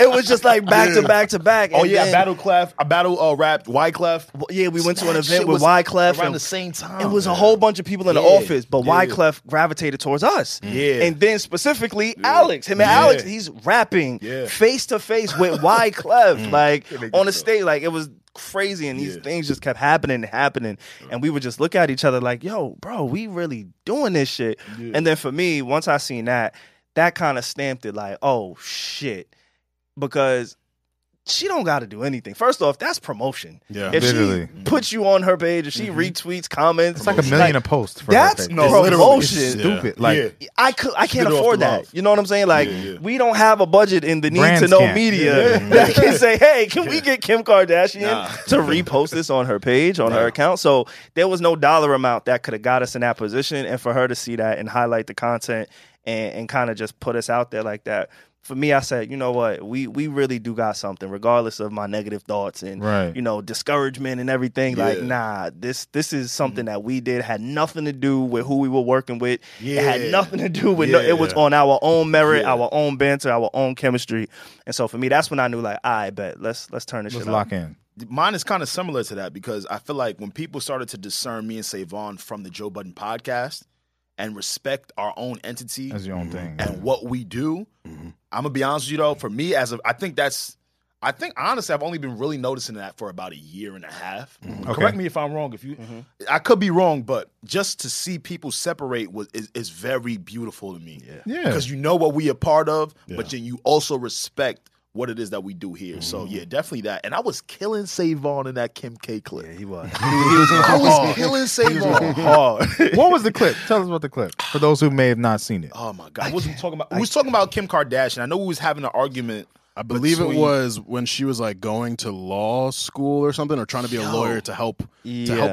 It was just like back to back to back. Oh, and then, I battle rapped Wyclef. Yeah, we went to an event with Wyclef around the same time. It was a whole bunch of people in the office, but Wyclef gravitated towards us. Yeah. And then specifically Alex. Him and Alex, he's rapping face to face with Wyclef, like on the stage. Like, it was crazy, and these things just kept happening, and we would just look at each other like, yo, bro, we really doing this shit. Yeah. And then for me, once I seen that kind of stamped it like, oh shit. Because she don't got to do anything. First off, that's promotion. Yeah, if literally. She puts you on her page, if she retweets, comments, it's like a million, like, a post. For that's promotion. It's stupid. Like, I can't afford that. Road. You know what I'm saying? Like, we don't have a budget in the Need to Know Media that can say, hey, can we get Kim Kardashian to repost this on her page, on her account? So there was no dollar amount that could have got us in that position, and for her to see that and highlight the content and kind of just put us out there like that. For me, I said, you know what, we really do got something, regardless of my negative thoughts and you know, discouragement and everything. Like, nah, this is something that we did, had nothing to do with who we were working with. Yeah. It had nothing to do with it was on our own merit, our own banter, our own chemistry. And so for me, that's when I knew, like, I bet let's turn this shit lock in. Mine is kind of similar to that, because I feel like when people started to discern me and Savon from the Joe Budden podcast and respect our own entity as your own thing, and what we do. I'm gonna be honest with you though. For me, I think that's I think, honestly, I've only been really noticing that for about a year and a half. Mm-hmm. Okay. Correct me if I'm wrong. If you, mm-hmm. I could be wrong, but just to see people separate is very beautiful to me. Yeah. Because you know what we are part of, but then you also respect what it is that we do here. Mm-hmm. So, yeah, definitely that. And I was killing Savon in that Kim K clip. Yeah, he was. I was killing Savon hard. What was the clip? Tell us about the clip for those who may have not seen it. Oh, my God. We were talking about Kim Kardashian. I know we was having an argument. I believe it was when she was like going to law school or something, or trying to be a lawyer to help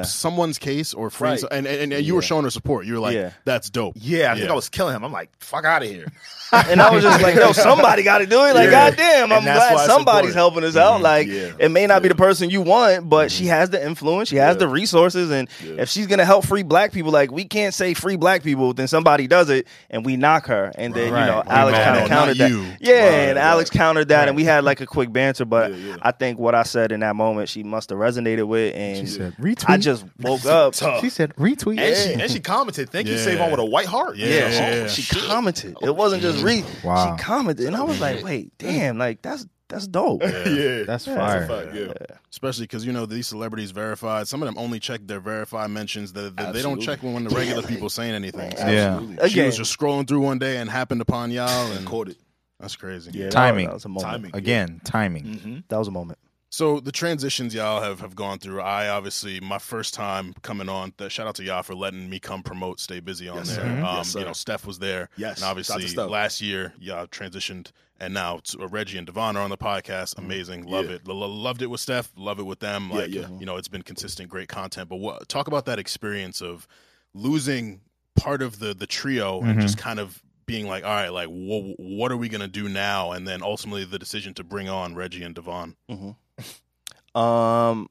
someone's case or friends. Right. And you were showing her support. You were like, that's dope. Yeah, I think I was killing him. I'm like, fuck out of here. And I was just like, yo, somebody got to do it. Like, goddamn, I'm glad somebody's helping us out. Like, it may not be the person you want, but she has the influence. She has the resources. And if she's going to help free black people, like, we can't say free black people, then somebody does it and we knock her. And then, you know, Alex kind of countered that. Alex countered that. And we had like a quick banter. But I think what I said in that moment, she must have resonated with. And she said, retweet. I just woke up. She said, retweet. And she commented, thank you, Savon, with a white heart. Yeah. She commented. It wasn't just She commented, and I was like, "Wait, damn! Like that's dope. That's fire. That's fact, especially because you know these celebrities verified. Some of them only check their verified mentions. They don't check when the regular people saying anything. Absolutely. She was just scrolling through one day and happened upon y'all and caught it. That's crazy. Yeah, timing. That was a moment. Timing. Mm-hmm. That was a moment. So the transitions y'all have gone through, I obviously, my first time coming on, shout out to y'all for letting me come promote Stay Busy on there. You know, Steph was there. Yes. And obviously last year, y'all transitioned, and now Reggie and Devon are on the podcast. Amazing. Love it. Loved it with Steph. Love it with them. Like, you know, it's been consistent, great content. But talk about that experience of losing part of the trio and just kind of being like, all right, like, what are we going to do now? And then ultimately the decision to bring on Reggie and Devon. Mm-hmm. I'll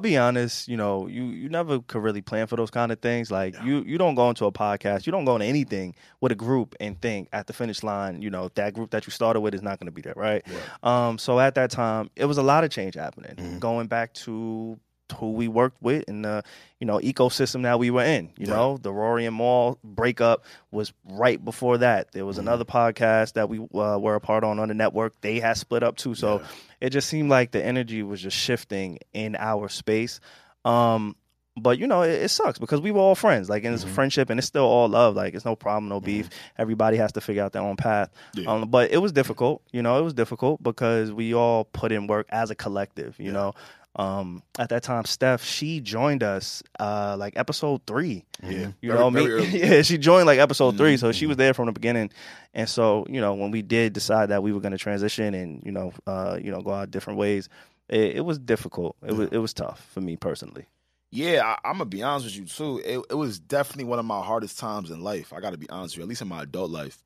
be honest, you know, you never could really plan for those kind of things. Like you don't go into a podcast, you don't go into anything with a group and think at the finish line, you know, that group that you started with is not going to be there, right? So at that time, it was a lot of change happening, going back to who we worked with and the, you know, ecosystem that we were in. You know, the Rory and Maul breakup was right before that. There was another podcast that we were a part on the network. They had split up too. So it just seemed like the energy was just shifting in our space. But, you know, it sucks because we were all friends. Like, and it's a friendship and it's still all love. Like, it's no problem, no beef. Everybody has to figure out their own path. But it was difficult. You know, it was difficult because we all put in work as a collective, you know. At that time, Steph, she joined us like episode 3. You know what I mean? She joined like episode 3, so she was there from the beginning. And so, you know, when we did decide that we were going to transition and you know, go out different ways, it was difficult. It was tough for me personally. Yeah, I'm gonna be honest with you too. It was definitely one of my hardest times in life. I got to be honest with you, at least in my adult life,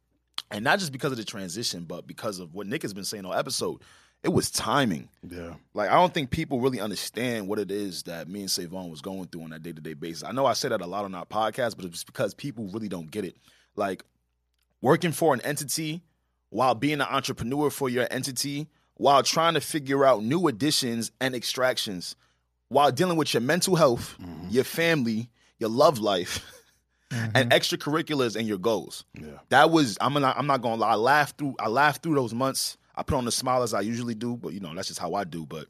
and not just because of the transition, but because of what Nick has been saying on episode. It was timing. Yeah. Like, I don't think people really understand what it is that me and Savon was going through on that day-to-day basis. I know I say that a lot on our podcast, but it's because people really don't get it. Like, working for an entity while being an entrepreneur for your entity, while trying to figure out new additions and extractions, while dealing with your mental health, your family, your love life, and extracurriculars and your goals. Yeah. That was, I'm not going to lie, I laughed through those months. I put on the smile as I usually do, but, you know, that's just how I do. But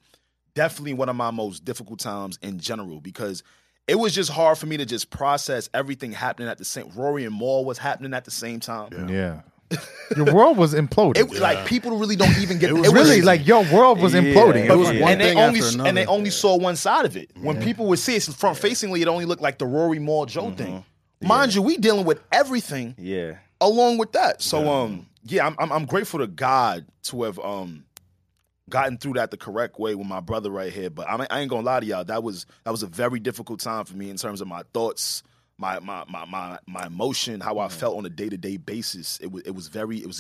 definitely one of my most difficult times in general, because it was just hard for me to just process everything happening at the same time. Rory and Maul was happening at the same time. Your world was imploding. Like, people really don't even get it. It was really like your world was imploding. It was one thing after another. And they only saw one side of it. When people would see it front-facingly, it only looked like the Rory, Maul, Joe thing. Mind you, we dealing with everything along with that. So, yeah, I'm grateful to God to have gotten through that the correct way with my brother right here. But I ain't gonna lie to y'all, that was a very difficult time for me in terms of my thoughts, my emotion, how I felt on a day-to-day basis. It was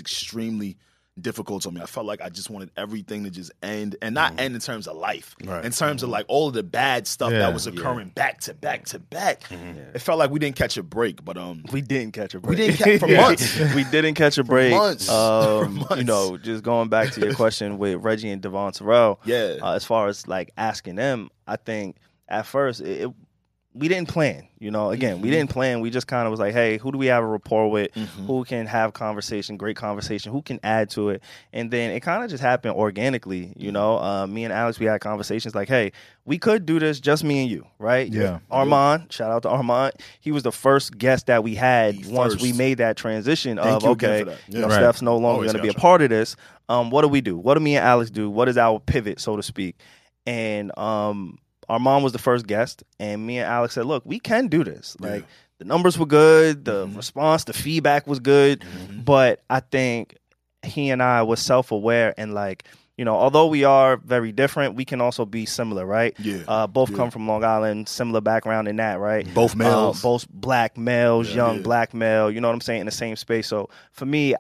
extremely difficult on me. I felt like I just wanted everything to just end, and not end in terms of life, in terms of like all of the bad stuff that was occurring back to back to back. It felt like we didn't catch a break, but we didn't catch a break. For months. We didn't catch a break. For months. You know, just going back to your question with Reggie and Devon Terrell, as far as like asking them, I think at first it we didn't plan, you know, again, we didn't plan. We just kind of was like, hey, who do we have a rapport with? Who can have conversation, great conversation? Who can add to it? And then it kind of just happened organically, you know. Me and Alex, we had conversations like, hey, we could do this, just me and you, right? Yeah. Armand, shout out to Armand. He was the first guest that we had once we made that transition Thank you, okay, you know, Steph's no longer going to be a part of this. What do we do? What do me and Alex do? What is our pivot, so to speak? And Armand was the first guest, and me and Alex said, look, we can do this. Like, the numbers were good, the response, the feedback was good, but I think he and I were self-aware and, like, you know, although we are very different, we can also be similar, right? Yeah. Both come from Long Island, similar background in that, right? Both males. Both black males, young black male, you know what I'm saying, in the same space. So for me,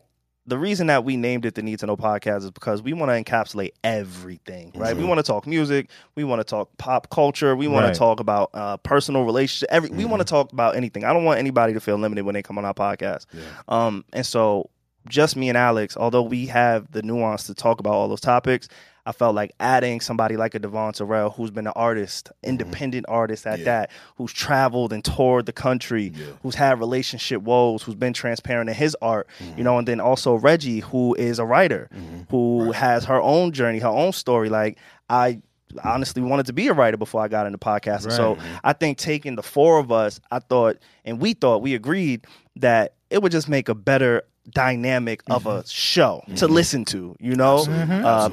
the reason that we named it the Need to Know Podcast is because we want to encapsulate everything, right? We want to talk music. We want to talk pop culture. We want to talk about personal relationships. We want to talk about anything. I don't want anybody to feel limited when they come on our podcast. Yeah. And so just me and Alex, although we have the nuance to talk about all those topics, I felt like adding somebody like a Devon Terrell, who's been an artist, independent artist at that, who's traveled and toured the country, who's had relationship woes, who's been transparent in his art, you know, and then also Reggie, who is a writer, who has her own journey, her own story. Like, I honestly wanted to be a writer before I got into podcasting. So I think taking the four of us, I thought, and we thought, we agreed that it would just make a better dynamic of a show to listen to, you know,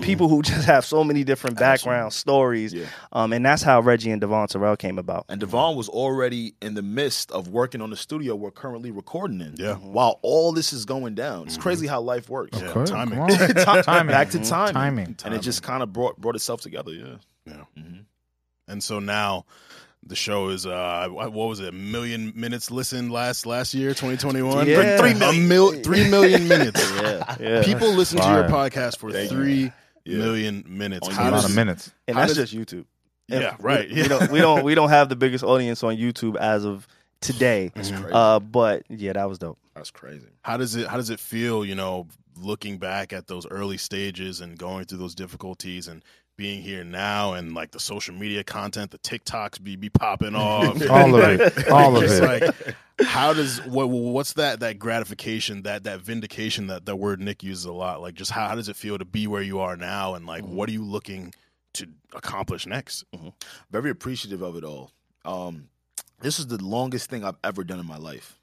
people who just have so many different background stories, and that's how Reggie and Devon Terrell came about. And Devon was already in the midst of working on the studio we're currently recording in while all this is going down. It's crazy how life works. Timing. Back to timing. And it just kind of brought itself together. And so now the show is, what was it, a million minutes listened last year, 2021? Yeah. 3 million minutes. People listen to your podcast for 3 million minutes. That's a lot of minutes. And that's just YouTube. And we don't have the biggest audience on YouTube as of today. That's crazy. But, yeah, that was dope. That's crazy. How does it feel, you know, looking back at those early stages and going through those difficulties and being here now, and like the social media content, the TikToks be popping off, all of it. Like, how does what's that gratification, that vindication, that word Nick uses a lot? Like, just how does it feel to be where you are now, and like what are you looking to accomplish next? Very appreciative of it all. This is the longest thing I've ever done in my life.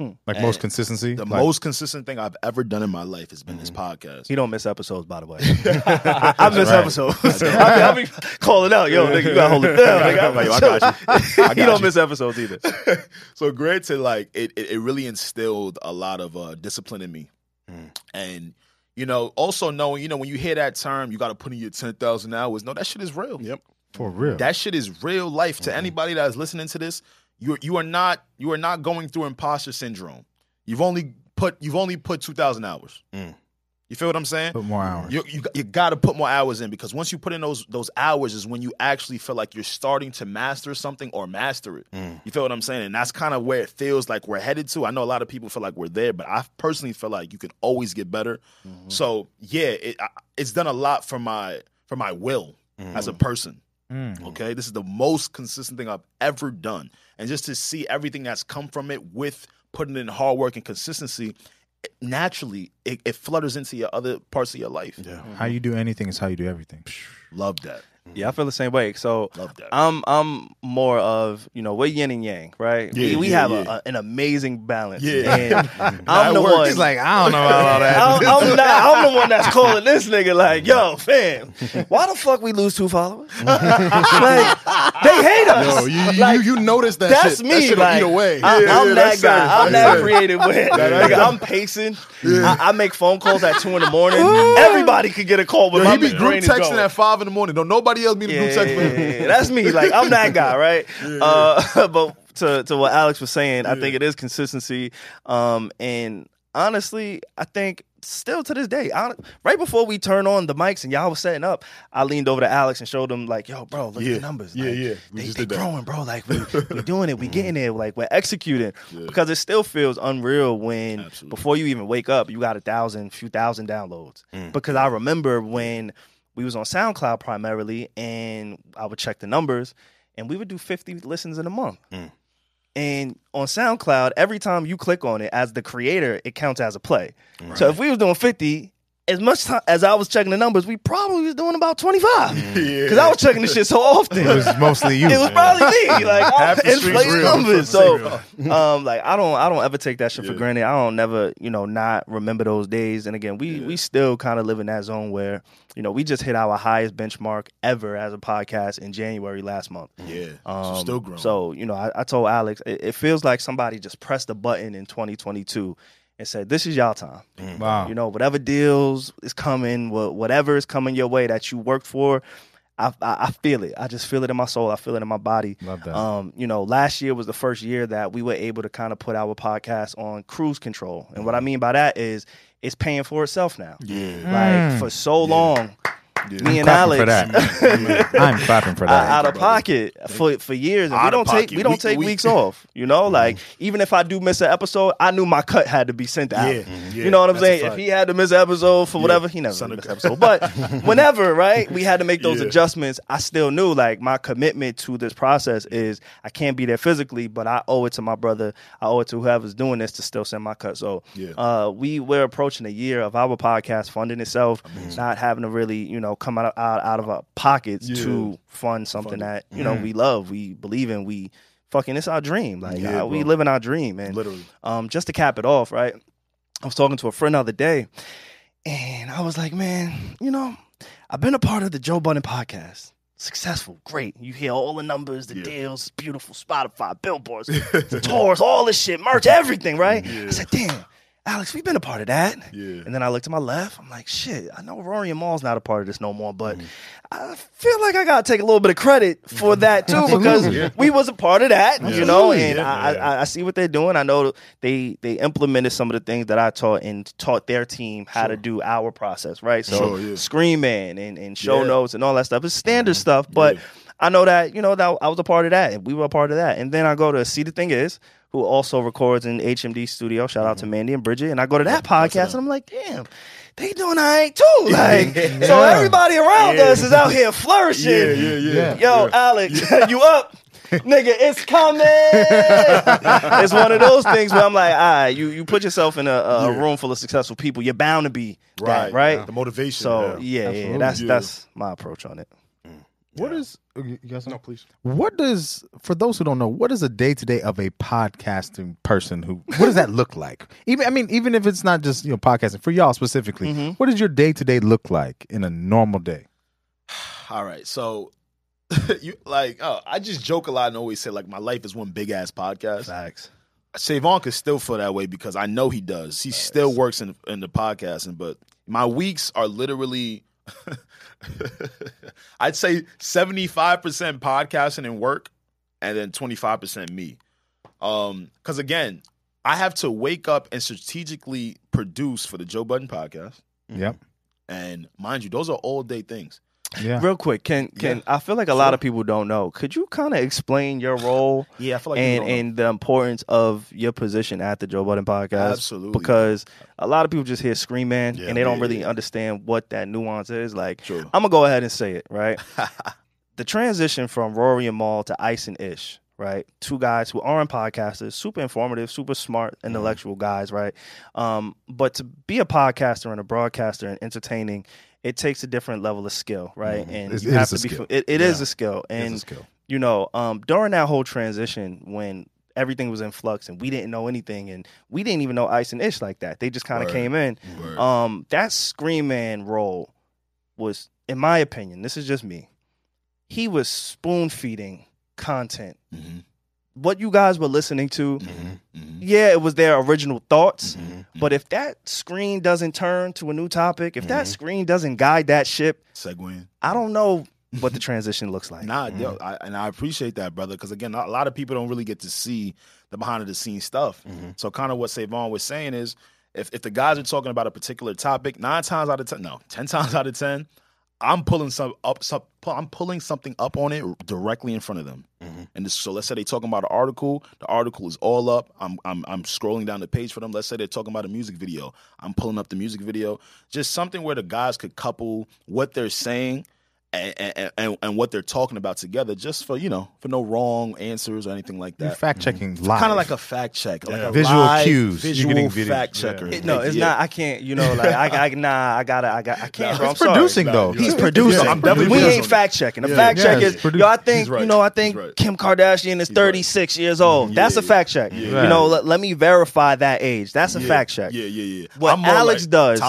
Like, and most consistency? The most consistent thing I've ever done in my life has been this podcast. He don't miss episodes, by the way. I miss episodes. I be calling out, yo, nigga, you got to hold it down. I got you. He don't miss episodes either. So great to, like, it really instilled a lot of discipline in me. And, you know, also knowing, you know, when you hear that term, you got to put in your 10,000 hours. No, that shit is real. Yep. For real. That shit is real life. To anybody that is listening to this, You are not going through imposter syndrome. You've only put 2,000 hours. You feel what I'm saying? Put more hours. You got to put more hours in, because once you put in those hours is when you actually feel like you're starting to master something or master it. You feel what I'm saying? And that's kind of where it feels like we're headed to. I know a lot of people feel like we're there, but I personally feel like you can always get better. So yeah, it's done a lot for my will as a person. Okay, this is the most consistent thing I've ever done, and just to see everything that's come from it with putting in hard work and consistency, it naturally flutters into your other parts of your life. How you do anything is how you do everything. Love that. Yeah, I feel the same way. So I'm more of, you know, we're yin and yang, right? We have an amazing balance. And I'm the one. He's like, I don't know about all that. I'm the one that's calling this nigga like, yo, fam, why the fuck we lose 2 followers? Like, they hate us. No, you notice that. That's shit. Me. That shit like, away. I'm that guy. I'm that creative. I'm pacing. I make phone calls at 2 a.m. Everybody could get a call with my brain. He be group texting at 5 a.m. Don't nobody else be the group text for him. That's me. Like, I'm that guy, right? But to what Alex was saying, I think it is consistency. And honestly, I think still to this day, right before we turn on the mics and y'all was setting up, I leaned over to Alex and showed him, like, yo, bro, look at the numbers. Like, They growing, bro. Like, we doing it. We getting there. Like, we're executing. Because it still feels unreal when before you even wake up, you got a few thousand downloads. Because I remember when we was on SoundCloud primarily, and I would check the numbers, and we would do 50 listens in a month. Mm. And on SoundCloud, every time you click on it as the creator, it counts as a play. Right. So if we was doing 50, as much time as I was checking the numbers, we probably was doing about 25. Because I was checking this shit so often. It was mostly you. It was probably me. Like, I inflated numbers. So, like, I don't ever take that shit for granted. I don't never, you know, not remember those days. And again, we still kind of live in that zone where, you know, we just hit our highest benchmark ever as a podcast in January last month. Yeah. So still growing. So, you know, I told Alex, it feels like somebody just pressed a button in 2022. And said, this is y'all time. Wow. You know, whatever deals is coming, whatever is coming your way that you worked for, I feel it. I just feel it in my soul. I feel it in my body. Love that. You know, last year was the first year that we were able to kind of put our podcast on cruise control. And what I mean by that is it's paying for itself now. Yeah. Like, for so long, me and Alex, I'm clapping for that. Out of pocket for years, and we don't take weeks off. You know, like even if I do miss an episode, I knew my cut had to be sent out. Yeah. Mm-hmm. You know what I'm saying? If he had to miss an episode for whatever, he never missed an episode. But whenever, right, we had to make those adjustments. I still knew like my commitment to this process is I can't be there physically, but I owe it to my brother. I owe it to whoever's doing this to still send my cut. So we're approaching a year of our podcast funding itself, not having to really, you know, come out of our pockets to fund something that, you know, we love, we believe in, we fucking, it's our dream. Like, we live in our dream. And literally, just to cap it off, right, I was talking to a friend the other day, and I was like, man, you know, I've been a part of the Joe Budden podcast. Successful, great. You hear all the numbers, the deals, beautiful Spotify, billboards, the tours, all this shit, merch, everything, right? Yeah. I was like, damn, Alex, we've been a part of that. Yeah. And then I look to my left. I'm like, shit, I know Rory and Maul's not a part of this no more, but I feel like I got to take a little bit of credit for that, too, because we was a part of that, you know, and I see what they're doing. I know they implemented some of the things that I taught and taught their team how to do our process, right? So Screen Man and show notes and all that stuff. It's standard stuff, but I know that, you know, that I was a part of that, and we were a part of that. And then I go to See the Thing Is, who also records in HMD Studio. Shout out to Mandy and Bridget. And I go to that podcast, and I'm like, damn, they doing all right, too. Like, so everybody around us is out here flourishing. Yo, Alex, you up? Nigga, it's coming. It's one of those things where I'm like, all right, you put yourself in a room full of successful people. You're bound to be right, that, right? Yeah. The motivation. So, that's my approach on it. What is you guys know? No, please. What does, for those who don't know, what is a day-to-day of a podcasting person who, what does that look like? Even if it's not just, you know, podcasting, for y'all specifically, what does your day-to-day look like in a normal day? All right. So I just joke a lot and always say, like, my life is one big ass podcast. Facts. Savon could still feel that way because I know he does. He still works in the podcasting, but my weeks are literally I'd say 75% podcasting and work, and then 25% me. Because again, I have to wake up and strategically produce for the Joe Budden podcast. Yep. And mind you, those are all day things. Yeah. Real quick, can I feel like a lot of people don't know? Could you kind of explain your role? I feel like and the importance of your position at the Joe Budden podcast. Absolutely, because a lot of people just hear Scream Man and they don't really understand what that nuance is. Like, I'm gonna go ahead and say it right. The transition from Rory and Maul to Ice and Ish, right? Two guys who aren't podcasters, super informative, super smart, intellectual guys, right? But to be a podcaster and a broadcaster and entertaining, it takes a different level of skill, right? And you have to be. It is a skill, and you know, during that whole transition when everything was in flux and we didn't know anything, and we didn't even know Ice and Ish like that. They just kind of came in. That Scream Man role was, in my opinion, this is just me, he was spoon feeding content. What you guys were listening to, it was their original thoughts, but if that screen doesn't turn to a new topic, if that screen doesn't guide that ship, segueing, I don't know what the transition looks like. I appreciate that, brother, because again, a lot of people don't really get to see the behind-the-scenes stuff. So kind of what Savon was saying is, if the guys are talking about a particular topic, 10 times out of 10, I'm pulling something up on it directly in front of them, and so let's say they're talking about an article. The article is all up. I'm scrolling down the page for them. Let's say they're talking about a music video. I'm pulling up the music video. Just something where the guys could couple what they're saying and what they're talking about together, just for, you know, for no wrong answers or anything like that. You're fact checking live, kind of like a fact check, like a visual live cues, visual fact checker. Yeah. No, it's not. I can't. You know, like I can't. Nah, I'm producing sorry. Though. He's producing. I'm definitely. We ain't fact checking. A fact check is I think right. You know. I think right. Kim Kardashian is 36 right. years old. Yeah, that's a fact check. Yeah. You know, let me verify that age. That's a fact check. Yeah. What Alex does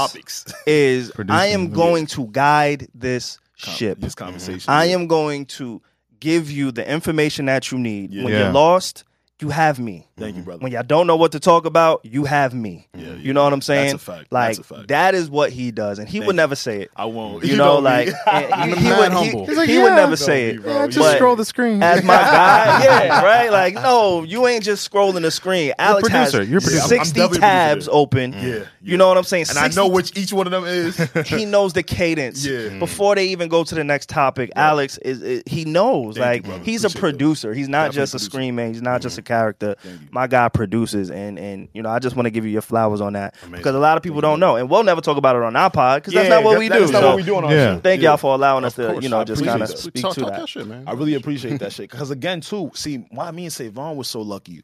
is I am going to guide this. This conversation. I am going to give you the information that you need. Yeah. When you're lost, you have me. Thank you, brother. When y'all don't know what to talk about, you have me. Yeah, you know what I'm saying? That's a fact. Like, that's a fact. That is what he does, and he would never say it. I won't. You know, like he would never say it. Yeah, just scroll the screen as my guy. Yeah, right. Like, no, you ain't just scrolling the screen. Alex has 60 tabs open. Yeah. You know what I'm saying? And 60, I know which each one of them is. He knows the cadence. Yeah. Before they even go to the next topic, yeah. Alex is he knows. Thank like you, he's appreciate a producer. That. He's not just a screen man. He's not just a character. My guy produces, and you know, I just want to give you your flowers on that. Amazing. Because a lot of people don't know, and we'll never talk about it on our pod because that's not what we do. That's not what we do on our show. Thank y'all for allowing us to, you know, just kind of speak to that shit, man. I really appreciate that shit because again, too, see why me and Savon was so lucky.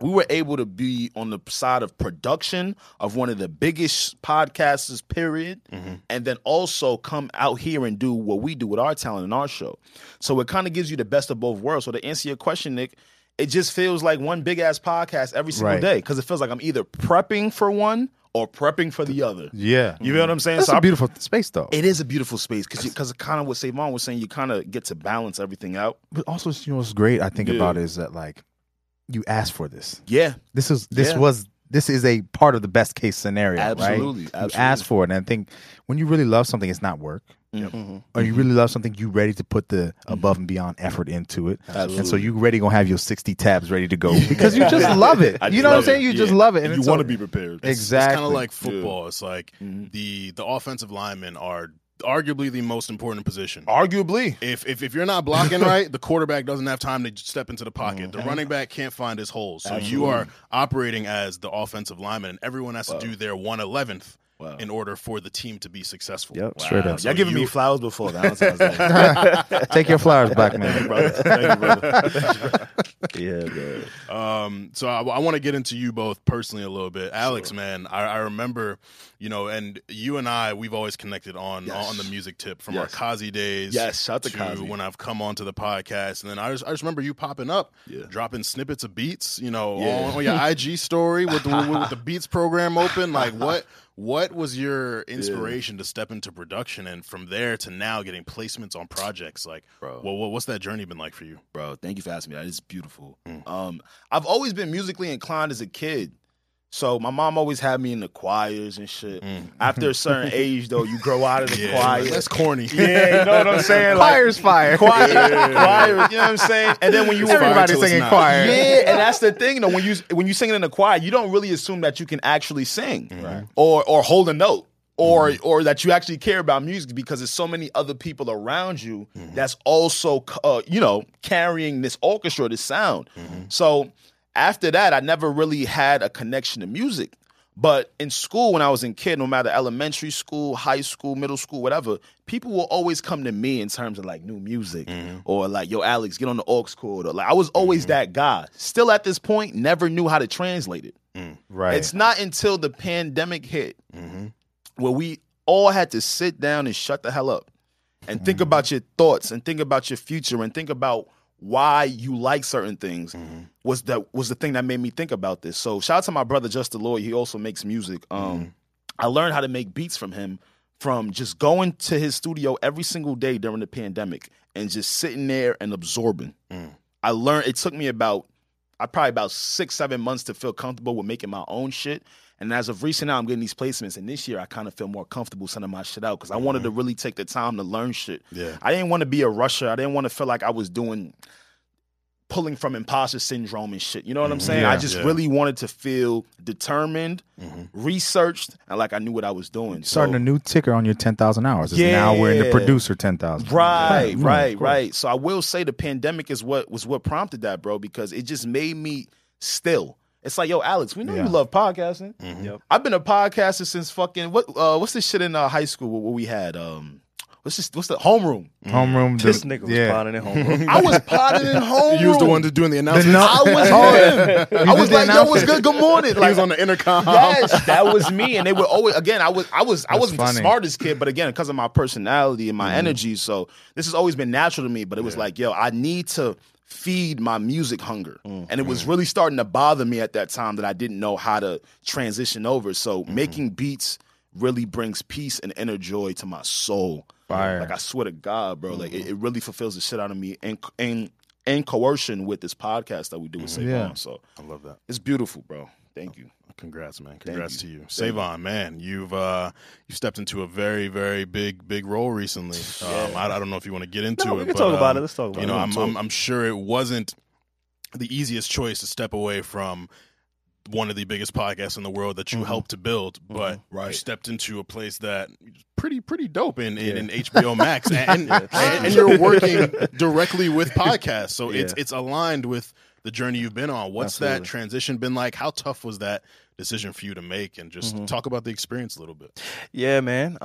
We were able to be on the side of production of one of the biggest podcasters, period, and then also come out here and do what we do with our talent and our show. So it kind of gives you the best of both worlds. So to answer your question, Nick, it just feels like one big-ass podcast every single day because it feels like I'm either prepping for one or prepping for the other. Yeah. You know what I'm saying? It's so a beautiful space, though. It is a beautiful space because kind of what Savon was saying, you kind of get to balance everything out. But also, you know, what's great I think about it is that, like, you asked for this. Yeah. This is a part of the best-case scenario, right? Absolutely. You asked for it, and I think when you really love something, it's not work. Or you really love something, you ready to put the above and beyond effort into it. Absolutely. And so you ready gonna have your 60 tabs ready to go because you just love it. You know what I'm saying? You just love it. And you want to be prepared. Exactly. It's kind of like football. Yeah. It's like the offensive linemen are arguably the most important position. Arguably. If you're not blocking right, the quarterback doesn't have time to step into the pocket. The running back can't find his holes. So you are operating as the offensive lineman, and everyone has to do their 1/11th. Wow. In order for the team to be successful. Yep, straight up. So y'all giving me flowers before that. Like. Take your flowers back, man. Thank you, brother. Yeah, man. So I want to get into you both personally a little bit. Alex, man, I remember, you know, and you and I, we've always connected on the music tip from our Kazi days. Yes, shout to Kazi. When I've come onto the podcast. And then I just remember you popping up, dropping snippets of beats, you know, on your IG story with the Beats program open. Like, What was your inspiration to step into production and from there to now getting placements on projects? Like, what's that journey been like for you? Bro, thank you for asking me that. It's beautiful. I've always been musically inclined as a kid. So my mom always had me in the choirs and shit. After a certain age, though, you grow out of the choir. That's corny. Yeah, you know what I'm saying? Choir's fire. Choir, you know what I'm saying? And then when you everybody's singing choir. Yeah, and that's the thing, you know, when you sing in the choir, you don't really assume that you can actually sing or hold a note. Or that you actually care about music because there's so many other people around you that's also, you know, carrying this orchestra, this sound. So after that, I never really had a connection to music. But in school, when I was a kid, no matter elementary school, high school, middle school, whatever, people will always come to me in terms of, like, new music or, like, yo, Alex, get on the aux chord. Or, like, I was always that guy. Still at this point, never knew how to translate it. Right. It's not until the pandemic hit where we all had to sit down and shut the hell up and think about your thoughts and think about your future and think about why you like certain things was the thing that made me think about this. So shout out to my brother, Just the Lord. He also makes music. I learned how to make beats from him from just going to his studio every single day during the pandemic and just sitting there and absorbing. I learned, it took me probably about 6-7 months to feel comfortable with making my own shit. And as of recent now, I'm getting these placements. And this year, I kind of feel more comfortable sending my shit out because I wanted to really take the time to learn shit. Yeah. I didn't want to be a rusher. I didn't want to feel like I was pulling from imposter syndrome and shit. You know what I'm saying? Yeah, I just really wanted to feel determined, researched, and like I knew what I was doing. Starting a new ticker on your 10,000 hours. Now we're in the producer 10,000. Right. So I will say the pandemic is what prompted that, bro, because it just made me still. It's like, yo, Alex, we know you love podcasting. I've been a podcaster since fucking what's this shit in high school? What we had What's the homeroom? Homeroom. This nigga was potting in homeroom. I was potting in homeroom. You was the one to doing the announcement. I was like, yo, what's good? Good morning. Like, he was on the intercom. Yes, that was me. And they would always, again, I wasn't the smartest kid, but again, because of my personality and my energy, so this has always been natural to me. But it was like, yo, I need to feed my music hunger, and it was really starting to bother me at that time that I didn't know how to transition over. So making beats really brings peace and inner joy to my soul. Fire. Like I swear to God, bro, like it really fulfills the shit out of me, and coercion with this podcast that we do with Savon. Yeah. So I love that. It's beautiful, bro. Thank you. Congrats, man. Congrats to you. Savon, man, you stepped into a very, very big role recently. I don't know if you want to get into it. Let's talk about it. Let's talk about it. You know, I'm sure it wasn't the easiest choice to step away from one of the biggest podcasts in the world that you helped to build, but you stepped into a place that pretty dope in HBO Max, and you're working directly with podcasts, so it's aligned with the journey you've been on. What's that transition been like? How tough was that decision for you to make? And just talk about the experience a little bit. Yeah, man.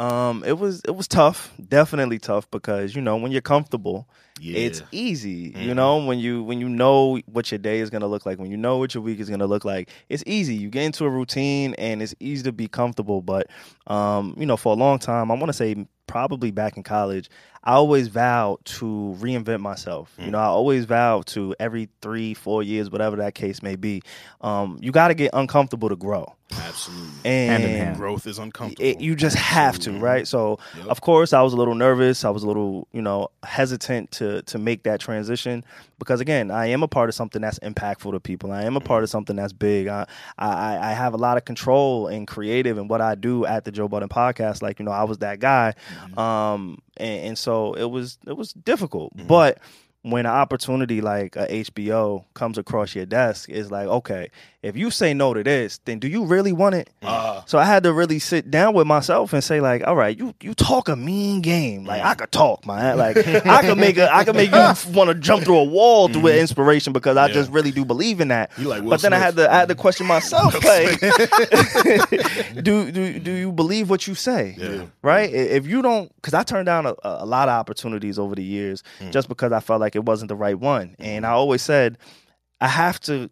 It was tough, definitely tough, because you know when you're comfortable, it's easy. You know when you know what your day is gonna look like, when you know what your week is gonna look like, it's easy. You get into a routine, and it's easy to be comfortable. But you know, for a long time, I want to say probably back in college, I always vowed to reinvent myself. You know, I always vowed to every 3-4 years, whatever that case may be. You got to get uncomfortable to grow. Absolutely. And growth is uncomfortable. You just have to, right? So, of course, I was a little nervous. I was a little, you know, hesitant to make that transition because, again, I am a part of something that's impactful to people. I am a part of something that's big. I have a lot of control and creative in what I do at the Joe Budden Podcast. Like, you know, I was that guy. And so it was difficult. But when an opportunity like a HBO comes across your desk, it's like, okay, if you say no to this, then do you really want it? So I had to really sit down with myself and say, like, all right, you talk a mean game. Like I could talk, man. Like I could make you want to jump through a wall through an inspiration because I just really do believe in that. Like, but then I had to question myself, like, do you believe what you say? Yeah. Right? If you don't, because I turned down a lot of opportunities over the years just because I felt like it wasn't the right one. And I always said, I have to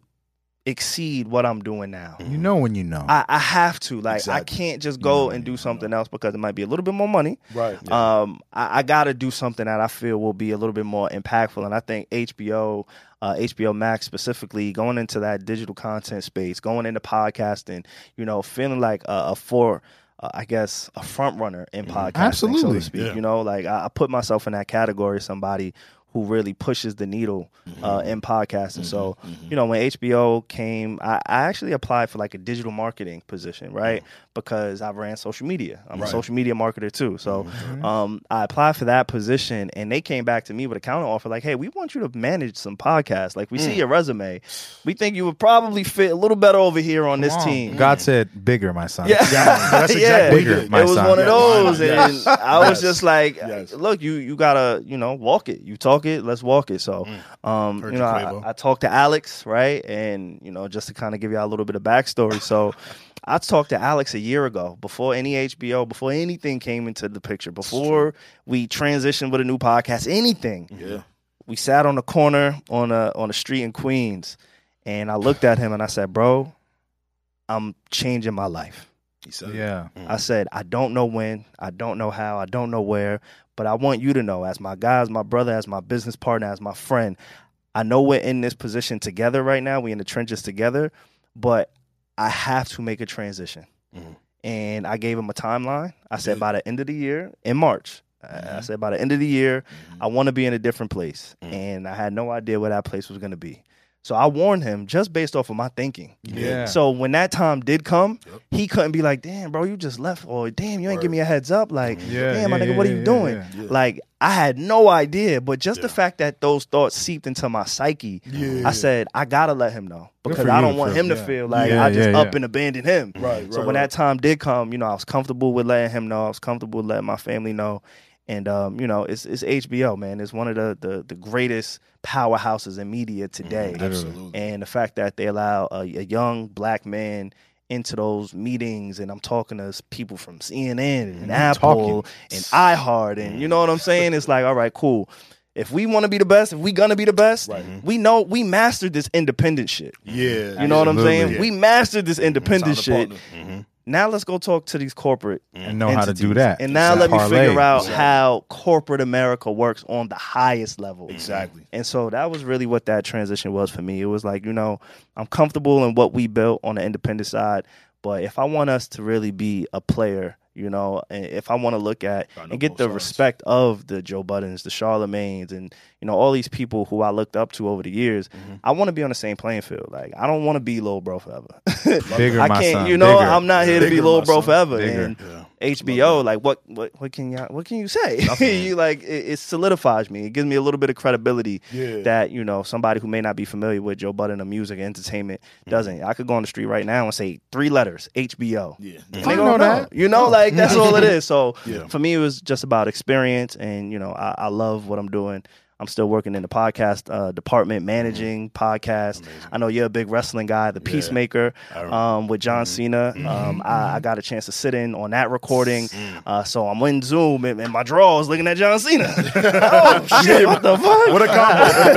exceed what I'm doing now. You know when you know. I have to. Like, exactly. I can't just go and do something else because it might be a little bit more money. Right. Yeah. I got to do something that I feel will be a little bit more impactful. And I think HBO Max specifically, going into that digital content space, going into podcasting, you know, feeling like a front runner in podcasting, so to speak. Yeah. You know, like I put myself in that category of somebody who really pushes the needle in podcasting. So, you know, when HBO came, I actually applied for like a digital marketing position, right? Because I ran social media. I'm a social media marketer too. So I applied for that position and they came back to me with a counter offer like, hey, we want you to manage some podcasts. Like we see your resume. We think you would probably fit a little better over here on this team. God said bigger, my son. Yeah. That's exactly bigger, my son. It was one of those. And I was just like, look, you gotta, you know, walk it. You talk it, let's walk it. So you know, I talked to Alex, right? And you know, just to kind of give y'all a little bit of backstory, so I talked to Alex a year ago, before any HBO, before anything came into the picture, before we transitioned with a new podcast, anything. Yeah, we sat on the corner on a street in Queens, and I looked at him and I said, "Bro, I'm changing my life." He said, "Yeah." I said, "I don't know when, I don't know how, I don't know where, but I want you to know, as my guy, as my brother, as my business partner, as my friend, I know we're in this position together right now. We're in the trenches together, but I have to make a transition." And I gave him a timeline. I said, by the end of the year, in March, I want to be in a different place. And I had no idea where that place was going to be. So I warned him just based off of my thinking. Yeah. So when that time did come, he couldn't be like, "Damn, bro, you just left," or "Damn, you ain't give me a heads up." Like, "Damn, my nigga, what are you doing?" Like, I had no idea, but just the fact that those thoughts seeped into my psyche, I said, I gotta let him know because I don't want him to feel like I just up and abandoned him. Right. So when that time did come, you know, I was comfortable with letting him know. I was comfortable with letting my family know. And, you know, it's HBO, man. It's one of the greatest powerhouses in media today. Absolutely. And the fact that they allow a young black man into those meetings, and I'm talking to people from CNN and Apple and iHeart, and you know what I'm saying? It's like, all right, cool. If we want to be the best, if we gonna be the best, right. We know we mastered this independent shit. Yeah. You know what I'm saying? Yeah. We mastered this independent shit. Mm-hmm. Now let's go talk to these corporate and know entities. How to do that. And now let me figure out how corporate America works on the highest level. Exactly. And so that was really what that transition was for me. It was like, you know, I'm comfortable in what we built on the independent side, but if I want us to really be a player, you know, and if I want to look at and get the respect of the Joe Buddens, the Charlemagnes, and, you know, all these people who I looked up to over the years, mm-hmm. I want to be on the same playing field. Like, I don't want to be Lil Bro forever. Bigger, I can't, my son. You know, bigger. I'm not here to be Lil Bro forever. Bigger. And HBO, like, what can you say? You like, it solidifies me. It gives me a little bit of credibility that, you know, somebody who may not be familiar with Joe Budden or music and entertainment doesn't. I could go on the street right now and say 3 letters, HBO. Yeah. And they don't know that. You know, like, that's all it is. So for me, it was just about experience, and, you know, I love what I'm doing. I'm still working in the podcast department, managing podcasts. Amazing. I know you're a big wrestling guy, The Peacemaker, with John Cena. I got a chance to sit in on that recording. So I'm in Zoom, and my draw is looking at John Cena. Oh, shit, what the fuck? What a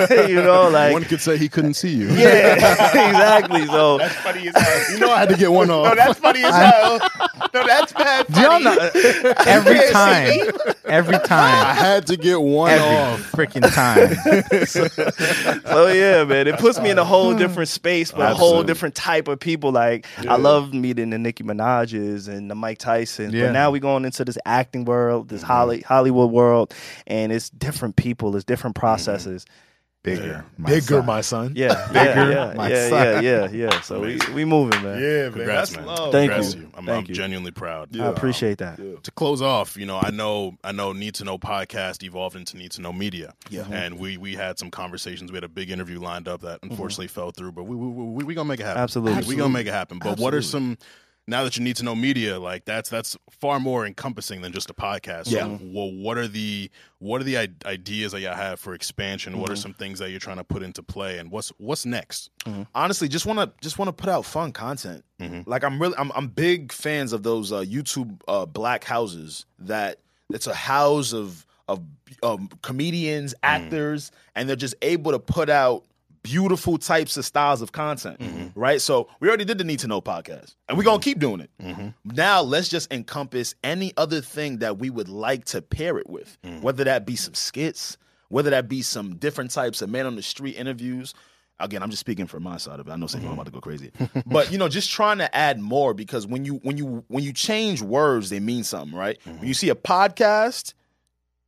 combo. You know, like, one could say he couldn't see you. Yeah, exactly. So that's funny as hell. You know I had to get one off. No, that's funny as hell. No, that's bad funny. Do y'all know? Every time. I had to get one off. Freaking time. So yeah, man, it puts me in a whole different space with a whole different type of people. Like, I love meeting the Nicki Minaj's and the Mike Tyson, but now we're going into this acting world, this Hollywood world, and it's different people, it's different processes. Bigger, my son. Yeah, bigger, my son. So we moving, man. Yeah, man. Congrats, man. Thank you. I'm genuinely proud. Yeah. I appreciate that. To close off, you know, I know. Need to Know Podcast evolved into Need to Know Media. Yeah. And we had some conversations. We had a big interview lined up that unfortunately fell through, but we gonna make it happen. Absolutely. We gonna make it happen. But what are some? Now that you Need to Know Media, like that's far more encompassing than just a podcast. Yeah. So, well, what are the ideas that you have for expansion? Mm-hmm. What are some things that you're trying to put into play? And what's next? Mm-hmm. Honestly, just wanna put out fun content. Mm-hmm. Like I'm big fans of those YouTube black houses. That it's a house of comedians, actors, and they're just able to put out beautiful types of styles of content, right? So we already did the Need to Know podcast, and we're going to keep doing it. Now let's just encompass any other thing that we would like to pair it with, whether that be some skits, whether that be some different types of man-on-the-street interviews. Again, I'm just speaking from my side of it. I know some people are about to go crazy. But, you know, just trying to add more, because when you change words, they mean something, right? When you see a podcast,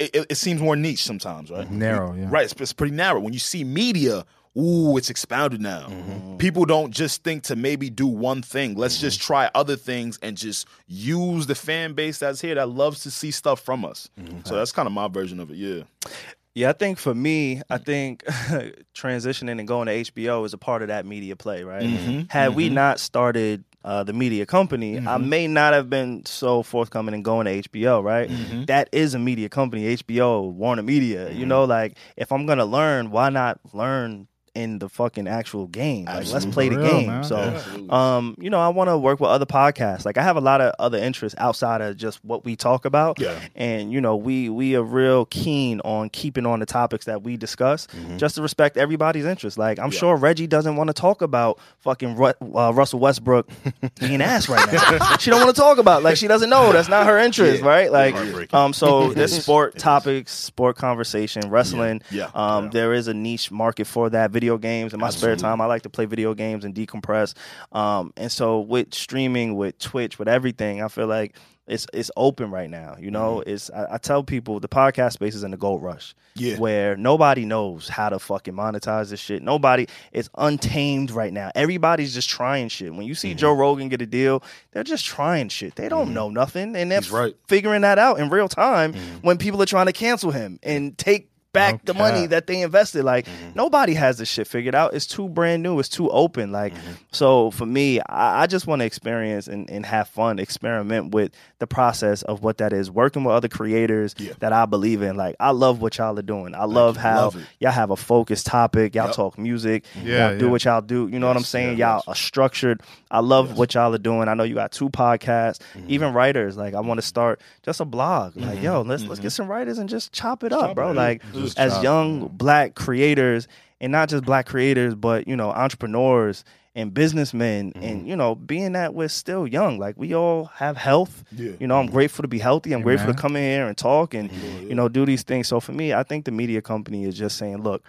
it seems more niche sometimes, right? Narrow, yeah. Right, it's pretty narrow. When you see media, ooh, it's expounded now. People don't just think to maybe do one thing. Let's just try other things and just use the fan base that's here that loves to see stuff from us. So that's kind of my version of it, Yeah, I think for me, transitioning and going to HBO is a part of that media play, right? Had we not started the media company, I may not have been so forthcoming in going to HBO, right? That is a media company, HBO, Warner Media. You know, like, if I'm going to learn, why not learn in the fucking actual game? Like, let's play the game. Man. So, you know, I want to work with other podcasts. Like, I have a lot of other interests outside of just what we talk about. Yeah. And, you know, we are real keen on keeping on the topics that we discuss just to respect everybody's interests. Like, I'm sure Reggie doesn't want to talk about fucking Russell Westbrook being ass right now. She don't want to talk about, like, she doesn't know. That's not her interest, right? Like, so there's sport topics, sport conversation, wrestling. There is a niche market for that. Video games in my spare time, I like to play video games and decompress. And so with streaming, with Twitch, with everything, I feel like it's open right now. You know, it's I tell people the podcast space is in the gold rush, where nobody knows how to fucking monetize this shit. Nobody, it's untamed right now. Everybody's just trying shit. When you see Joe Rogan get a deal, they're just trying shit. They don't know nothing, and they're figuring that out in real time when people are trying to cancel him and take back the money that they invested. Like, nobody has this shit figured out. It's too brand new. It's too open. Like, so for me, I just want to experience and have fun, experiment with the process of what that is, working with other creators that I believe in. Like, I love what y'all are doing. I love how y'all have a focused topic. Y'all talk music. Y'all do what y'all do. You know what I'm saying? Y'all are structured. I love what y'all are doing. I know you got 2 podcasts. Even writers. Like, I want to start just a blog. Like, yo, let's get some writers and just chop it up, bro. Like, as young black creators, and not just black creators, but, you know, entrepreneurs and businessmen, and, you know, being that we're still young, like, we all have health. You know, I'm grateful to be healthy. I'm grateful to come in here and talk and, you know, do these things. So for me, I think the media company is just saying, look,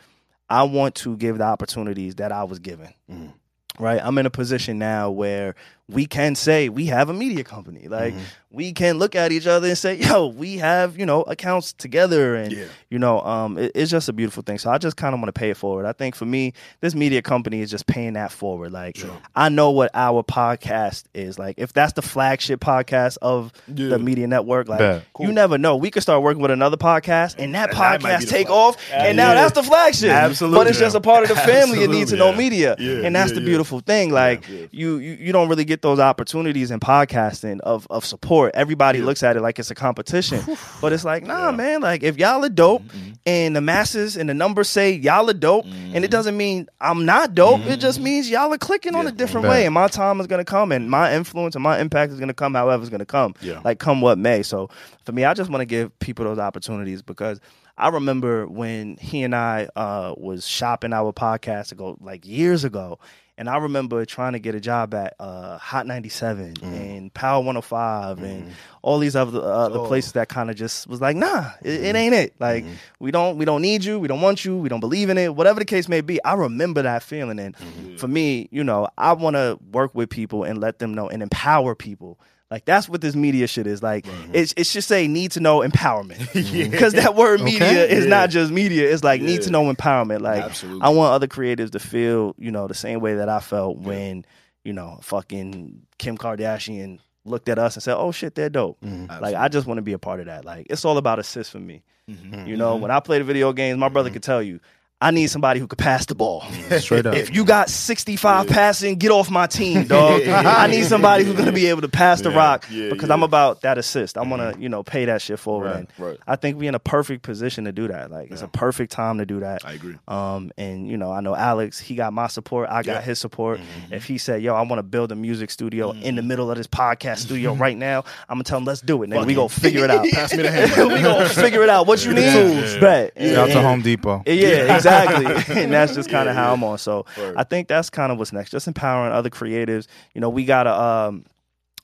I want to give the opportunities that I was given. Right, I'm in a position now where we can say we have a media company. Like, we can look at each other and say, yo, we have, you know, accounts together. And, you know, it's just a beautiful thing. So I just kind of want to pay it forward. I think for me, this media company is just paying that forward. Like, I know what our podcast is. Like, if that's the flagship podcast of the media network, like, you never know. We could start working with another podcast and that podcast that take off. And now that's the flagship. But it's just a part of the family. It needs to know media. And that's the beautiful thing. Like, you don't really get those opportunities in podcasting of support. Everybody looks at it like it's a competition, but it's like, nah, man, like, if y'all are dope and the masses and the numbers say y'all are dope, and it doesn't mean I'm not dope, it just means y'all are clicking on a different way, and my time is gonna come, and my influence and my impact is gonna come however it's gonna come, like, come what may. So for me, I just want to give people those opportunities, because I remember when he and I was shopping our podcast to go, like, years ago. And I remember trying to get a job at Hot 97 and Power 105 and all these other the places that kind of just was like, nah, it ain't it. Like, we don't need you. We don't want you. We don't believe in it. Whatever the case may be, I remember that feeling. And for me, you know, I want to work with people and let them know and empower people. Like, that's what this media shit is. Like, it should say need to know empowerment. Because that word media is not just media. It's like need to know empowerment. Like, I want other creatives to feel, you know, the same way that I felt when, you know, fucking Kim Kardashian looked at us and said, oh, shit, they're dope. Like, I just want to be a part of that. Like, it's all about assists for me. You know, when I played video games, my brother could tell you, I need somebody who could pass the ball. Straight up. If you got 65 passing, get off my team, dog. I need somebody who's going to be able to pass the rock, because I'm about that assist. I want to, you know, pay that shit forward. Right, right. I think we're in a perfect position to do that. Like, it's a perfect time to do that. I agree. And, you know, I know Alex, he got my support. I got his support. If he said, yo, I want to build a music studio in the middle of this podcast studio right now, I'm going to tell him, let's do it. Nigga, we going to figure it out. Pass me the hand. We going to figure it out. What you need? Right. Out to Home Depot. Yeah. Exactly. And that's just kind of how I'm on. So I think that's kind of what's next. Just empowering other creatives. You know, we got a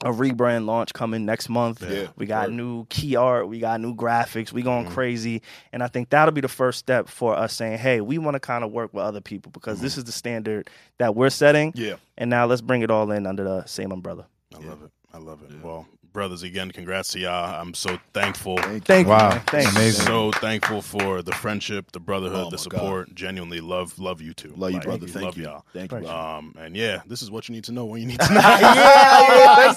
rebrand launch coming next month. We got new key art. We got new graphics. We going crazy. And I think that'll be the first step for us saying, hey, we want to kind of work with other people, because this is the standard that we're setting. And now let's bring it all in under the same umbrella. I love it. I love it. Well, brothers, again, congrats to y'all. I'm so thankful. Thank you. Amazing. So thankful for the friendship, the brotherhood, the support. God. Genuinely love you two. Love you, brother. Thank you. Y'all. Thank you. And yeah, this is what you need to know when you need to know. Let's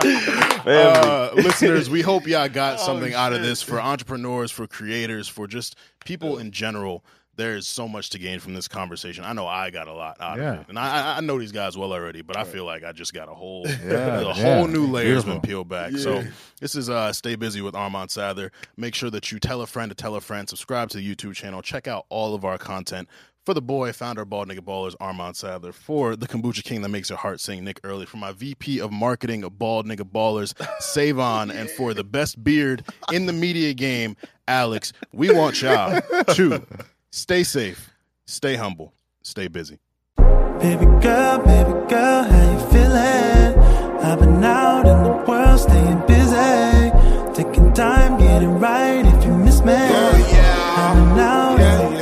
do it. Listeners, we hope y'all got something out of this for entrepreneurs, for creators, for just people in general. There is so much to gain from this conversation. I know I got a lot out of it. And I know these guys well already, but I feel like I just got a whole whole new layer has been peeled back. Yeah. So this is Stay Busy with Armand Sather. Make sure that you tell a friend to tell a friend. Subscribe to the YouTube channel. Check out all of our content. For the boy, founder of Bald Nigga Ballers, Armand Sather. For the kombucha king that makes your heart sing, Nick Early. For my VP of marketing of Bald Nigga Ballers, Savon. And for the best beard in the media game, Alex. We want y'all to... stay safe, stay humble, stay busy. Baby girl, how you feeling? I've been out in the world, staying busy. Taking time, getting right if you miss me. I've been out in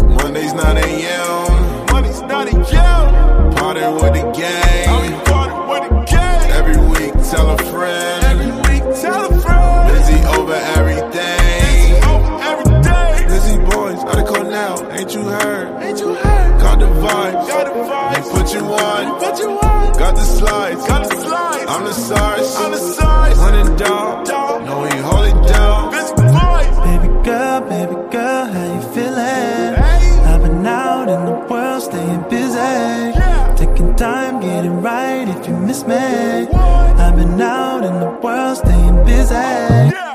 the world, staying busy. Monday's not a.m. Monday's not a jam. Party with the gang. I'm partying with the gang. Every week, tell a friend. Every week, tell a friend. Busy over everything. Ain't you heard? Ain't you heard? Got the vibes. Got the vibes. They put you on. They put you on. Got the slides. Got the slides. I'm the size. I'm the size. Running down. No, we hold it down. if you miss me. I've been out in the world staying busy.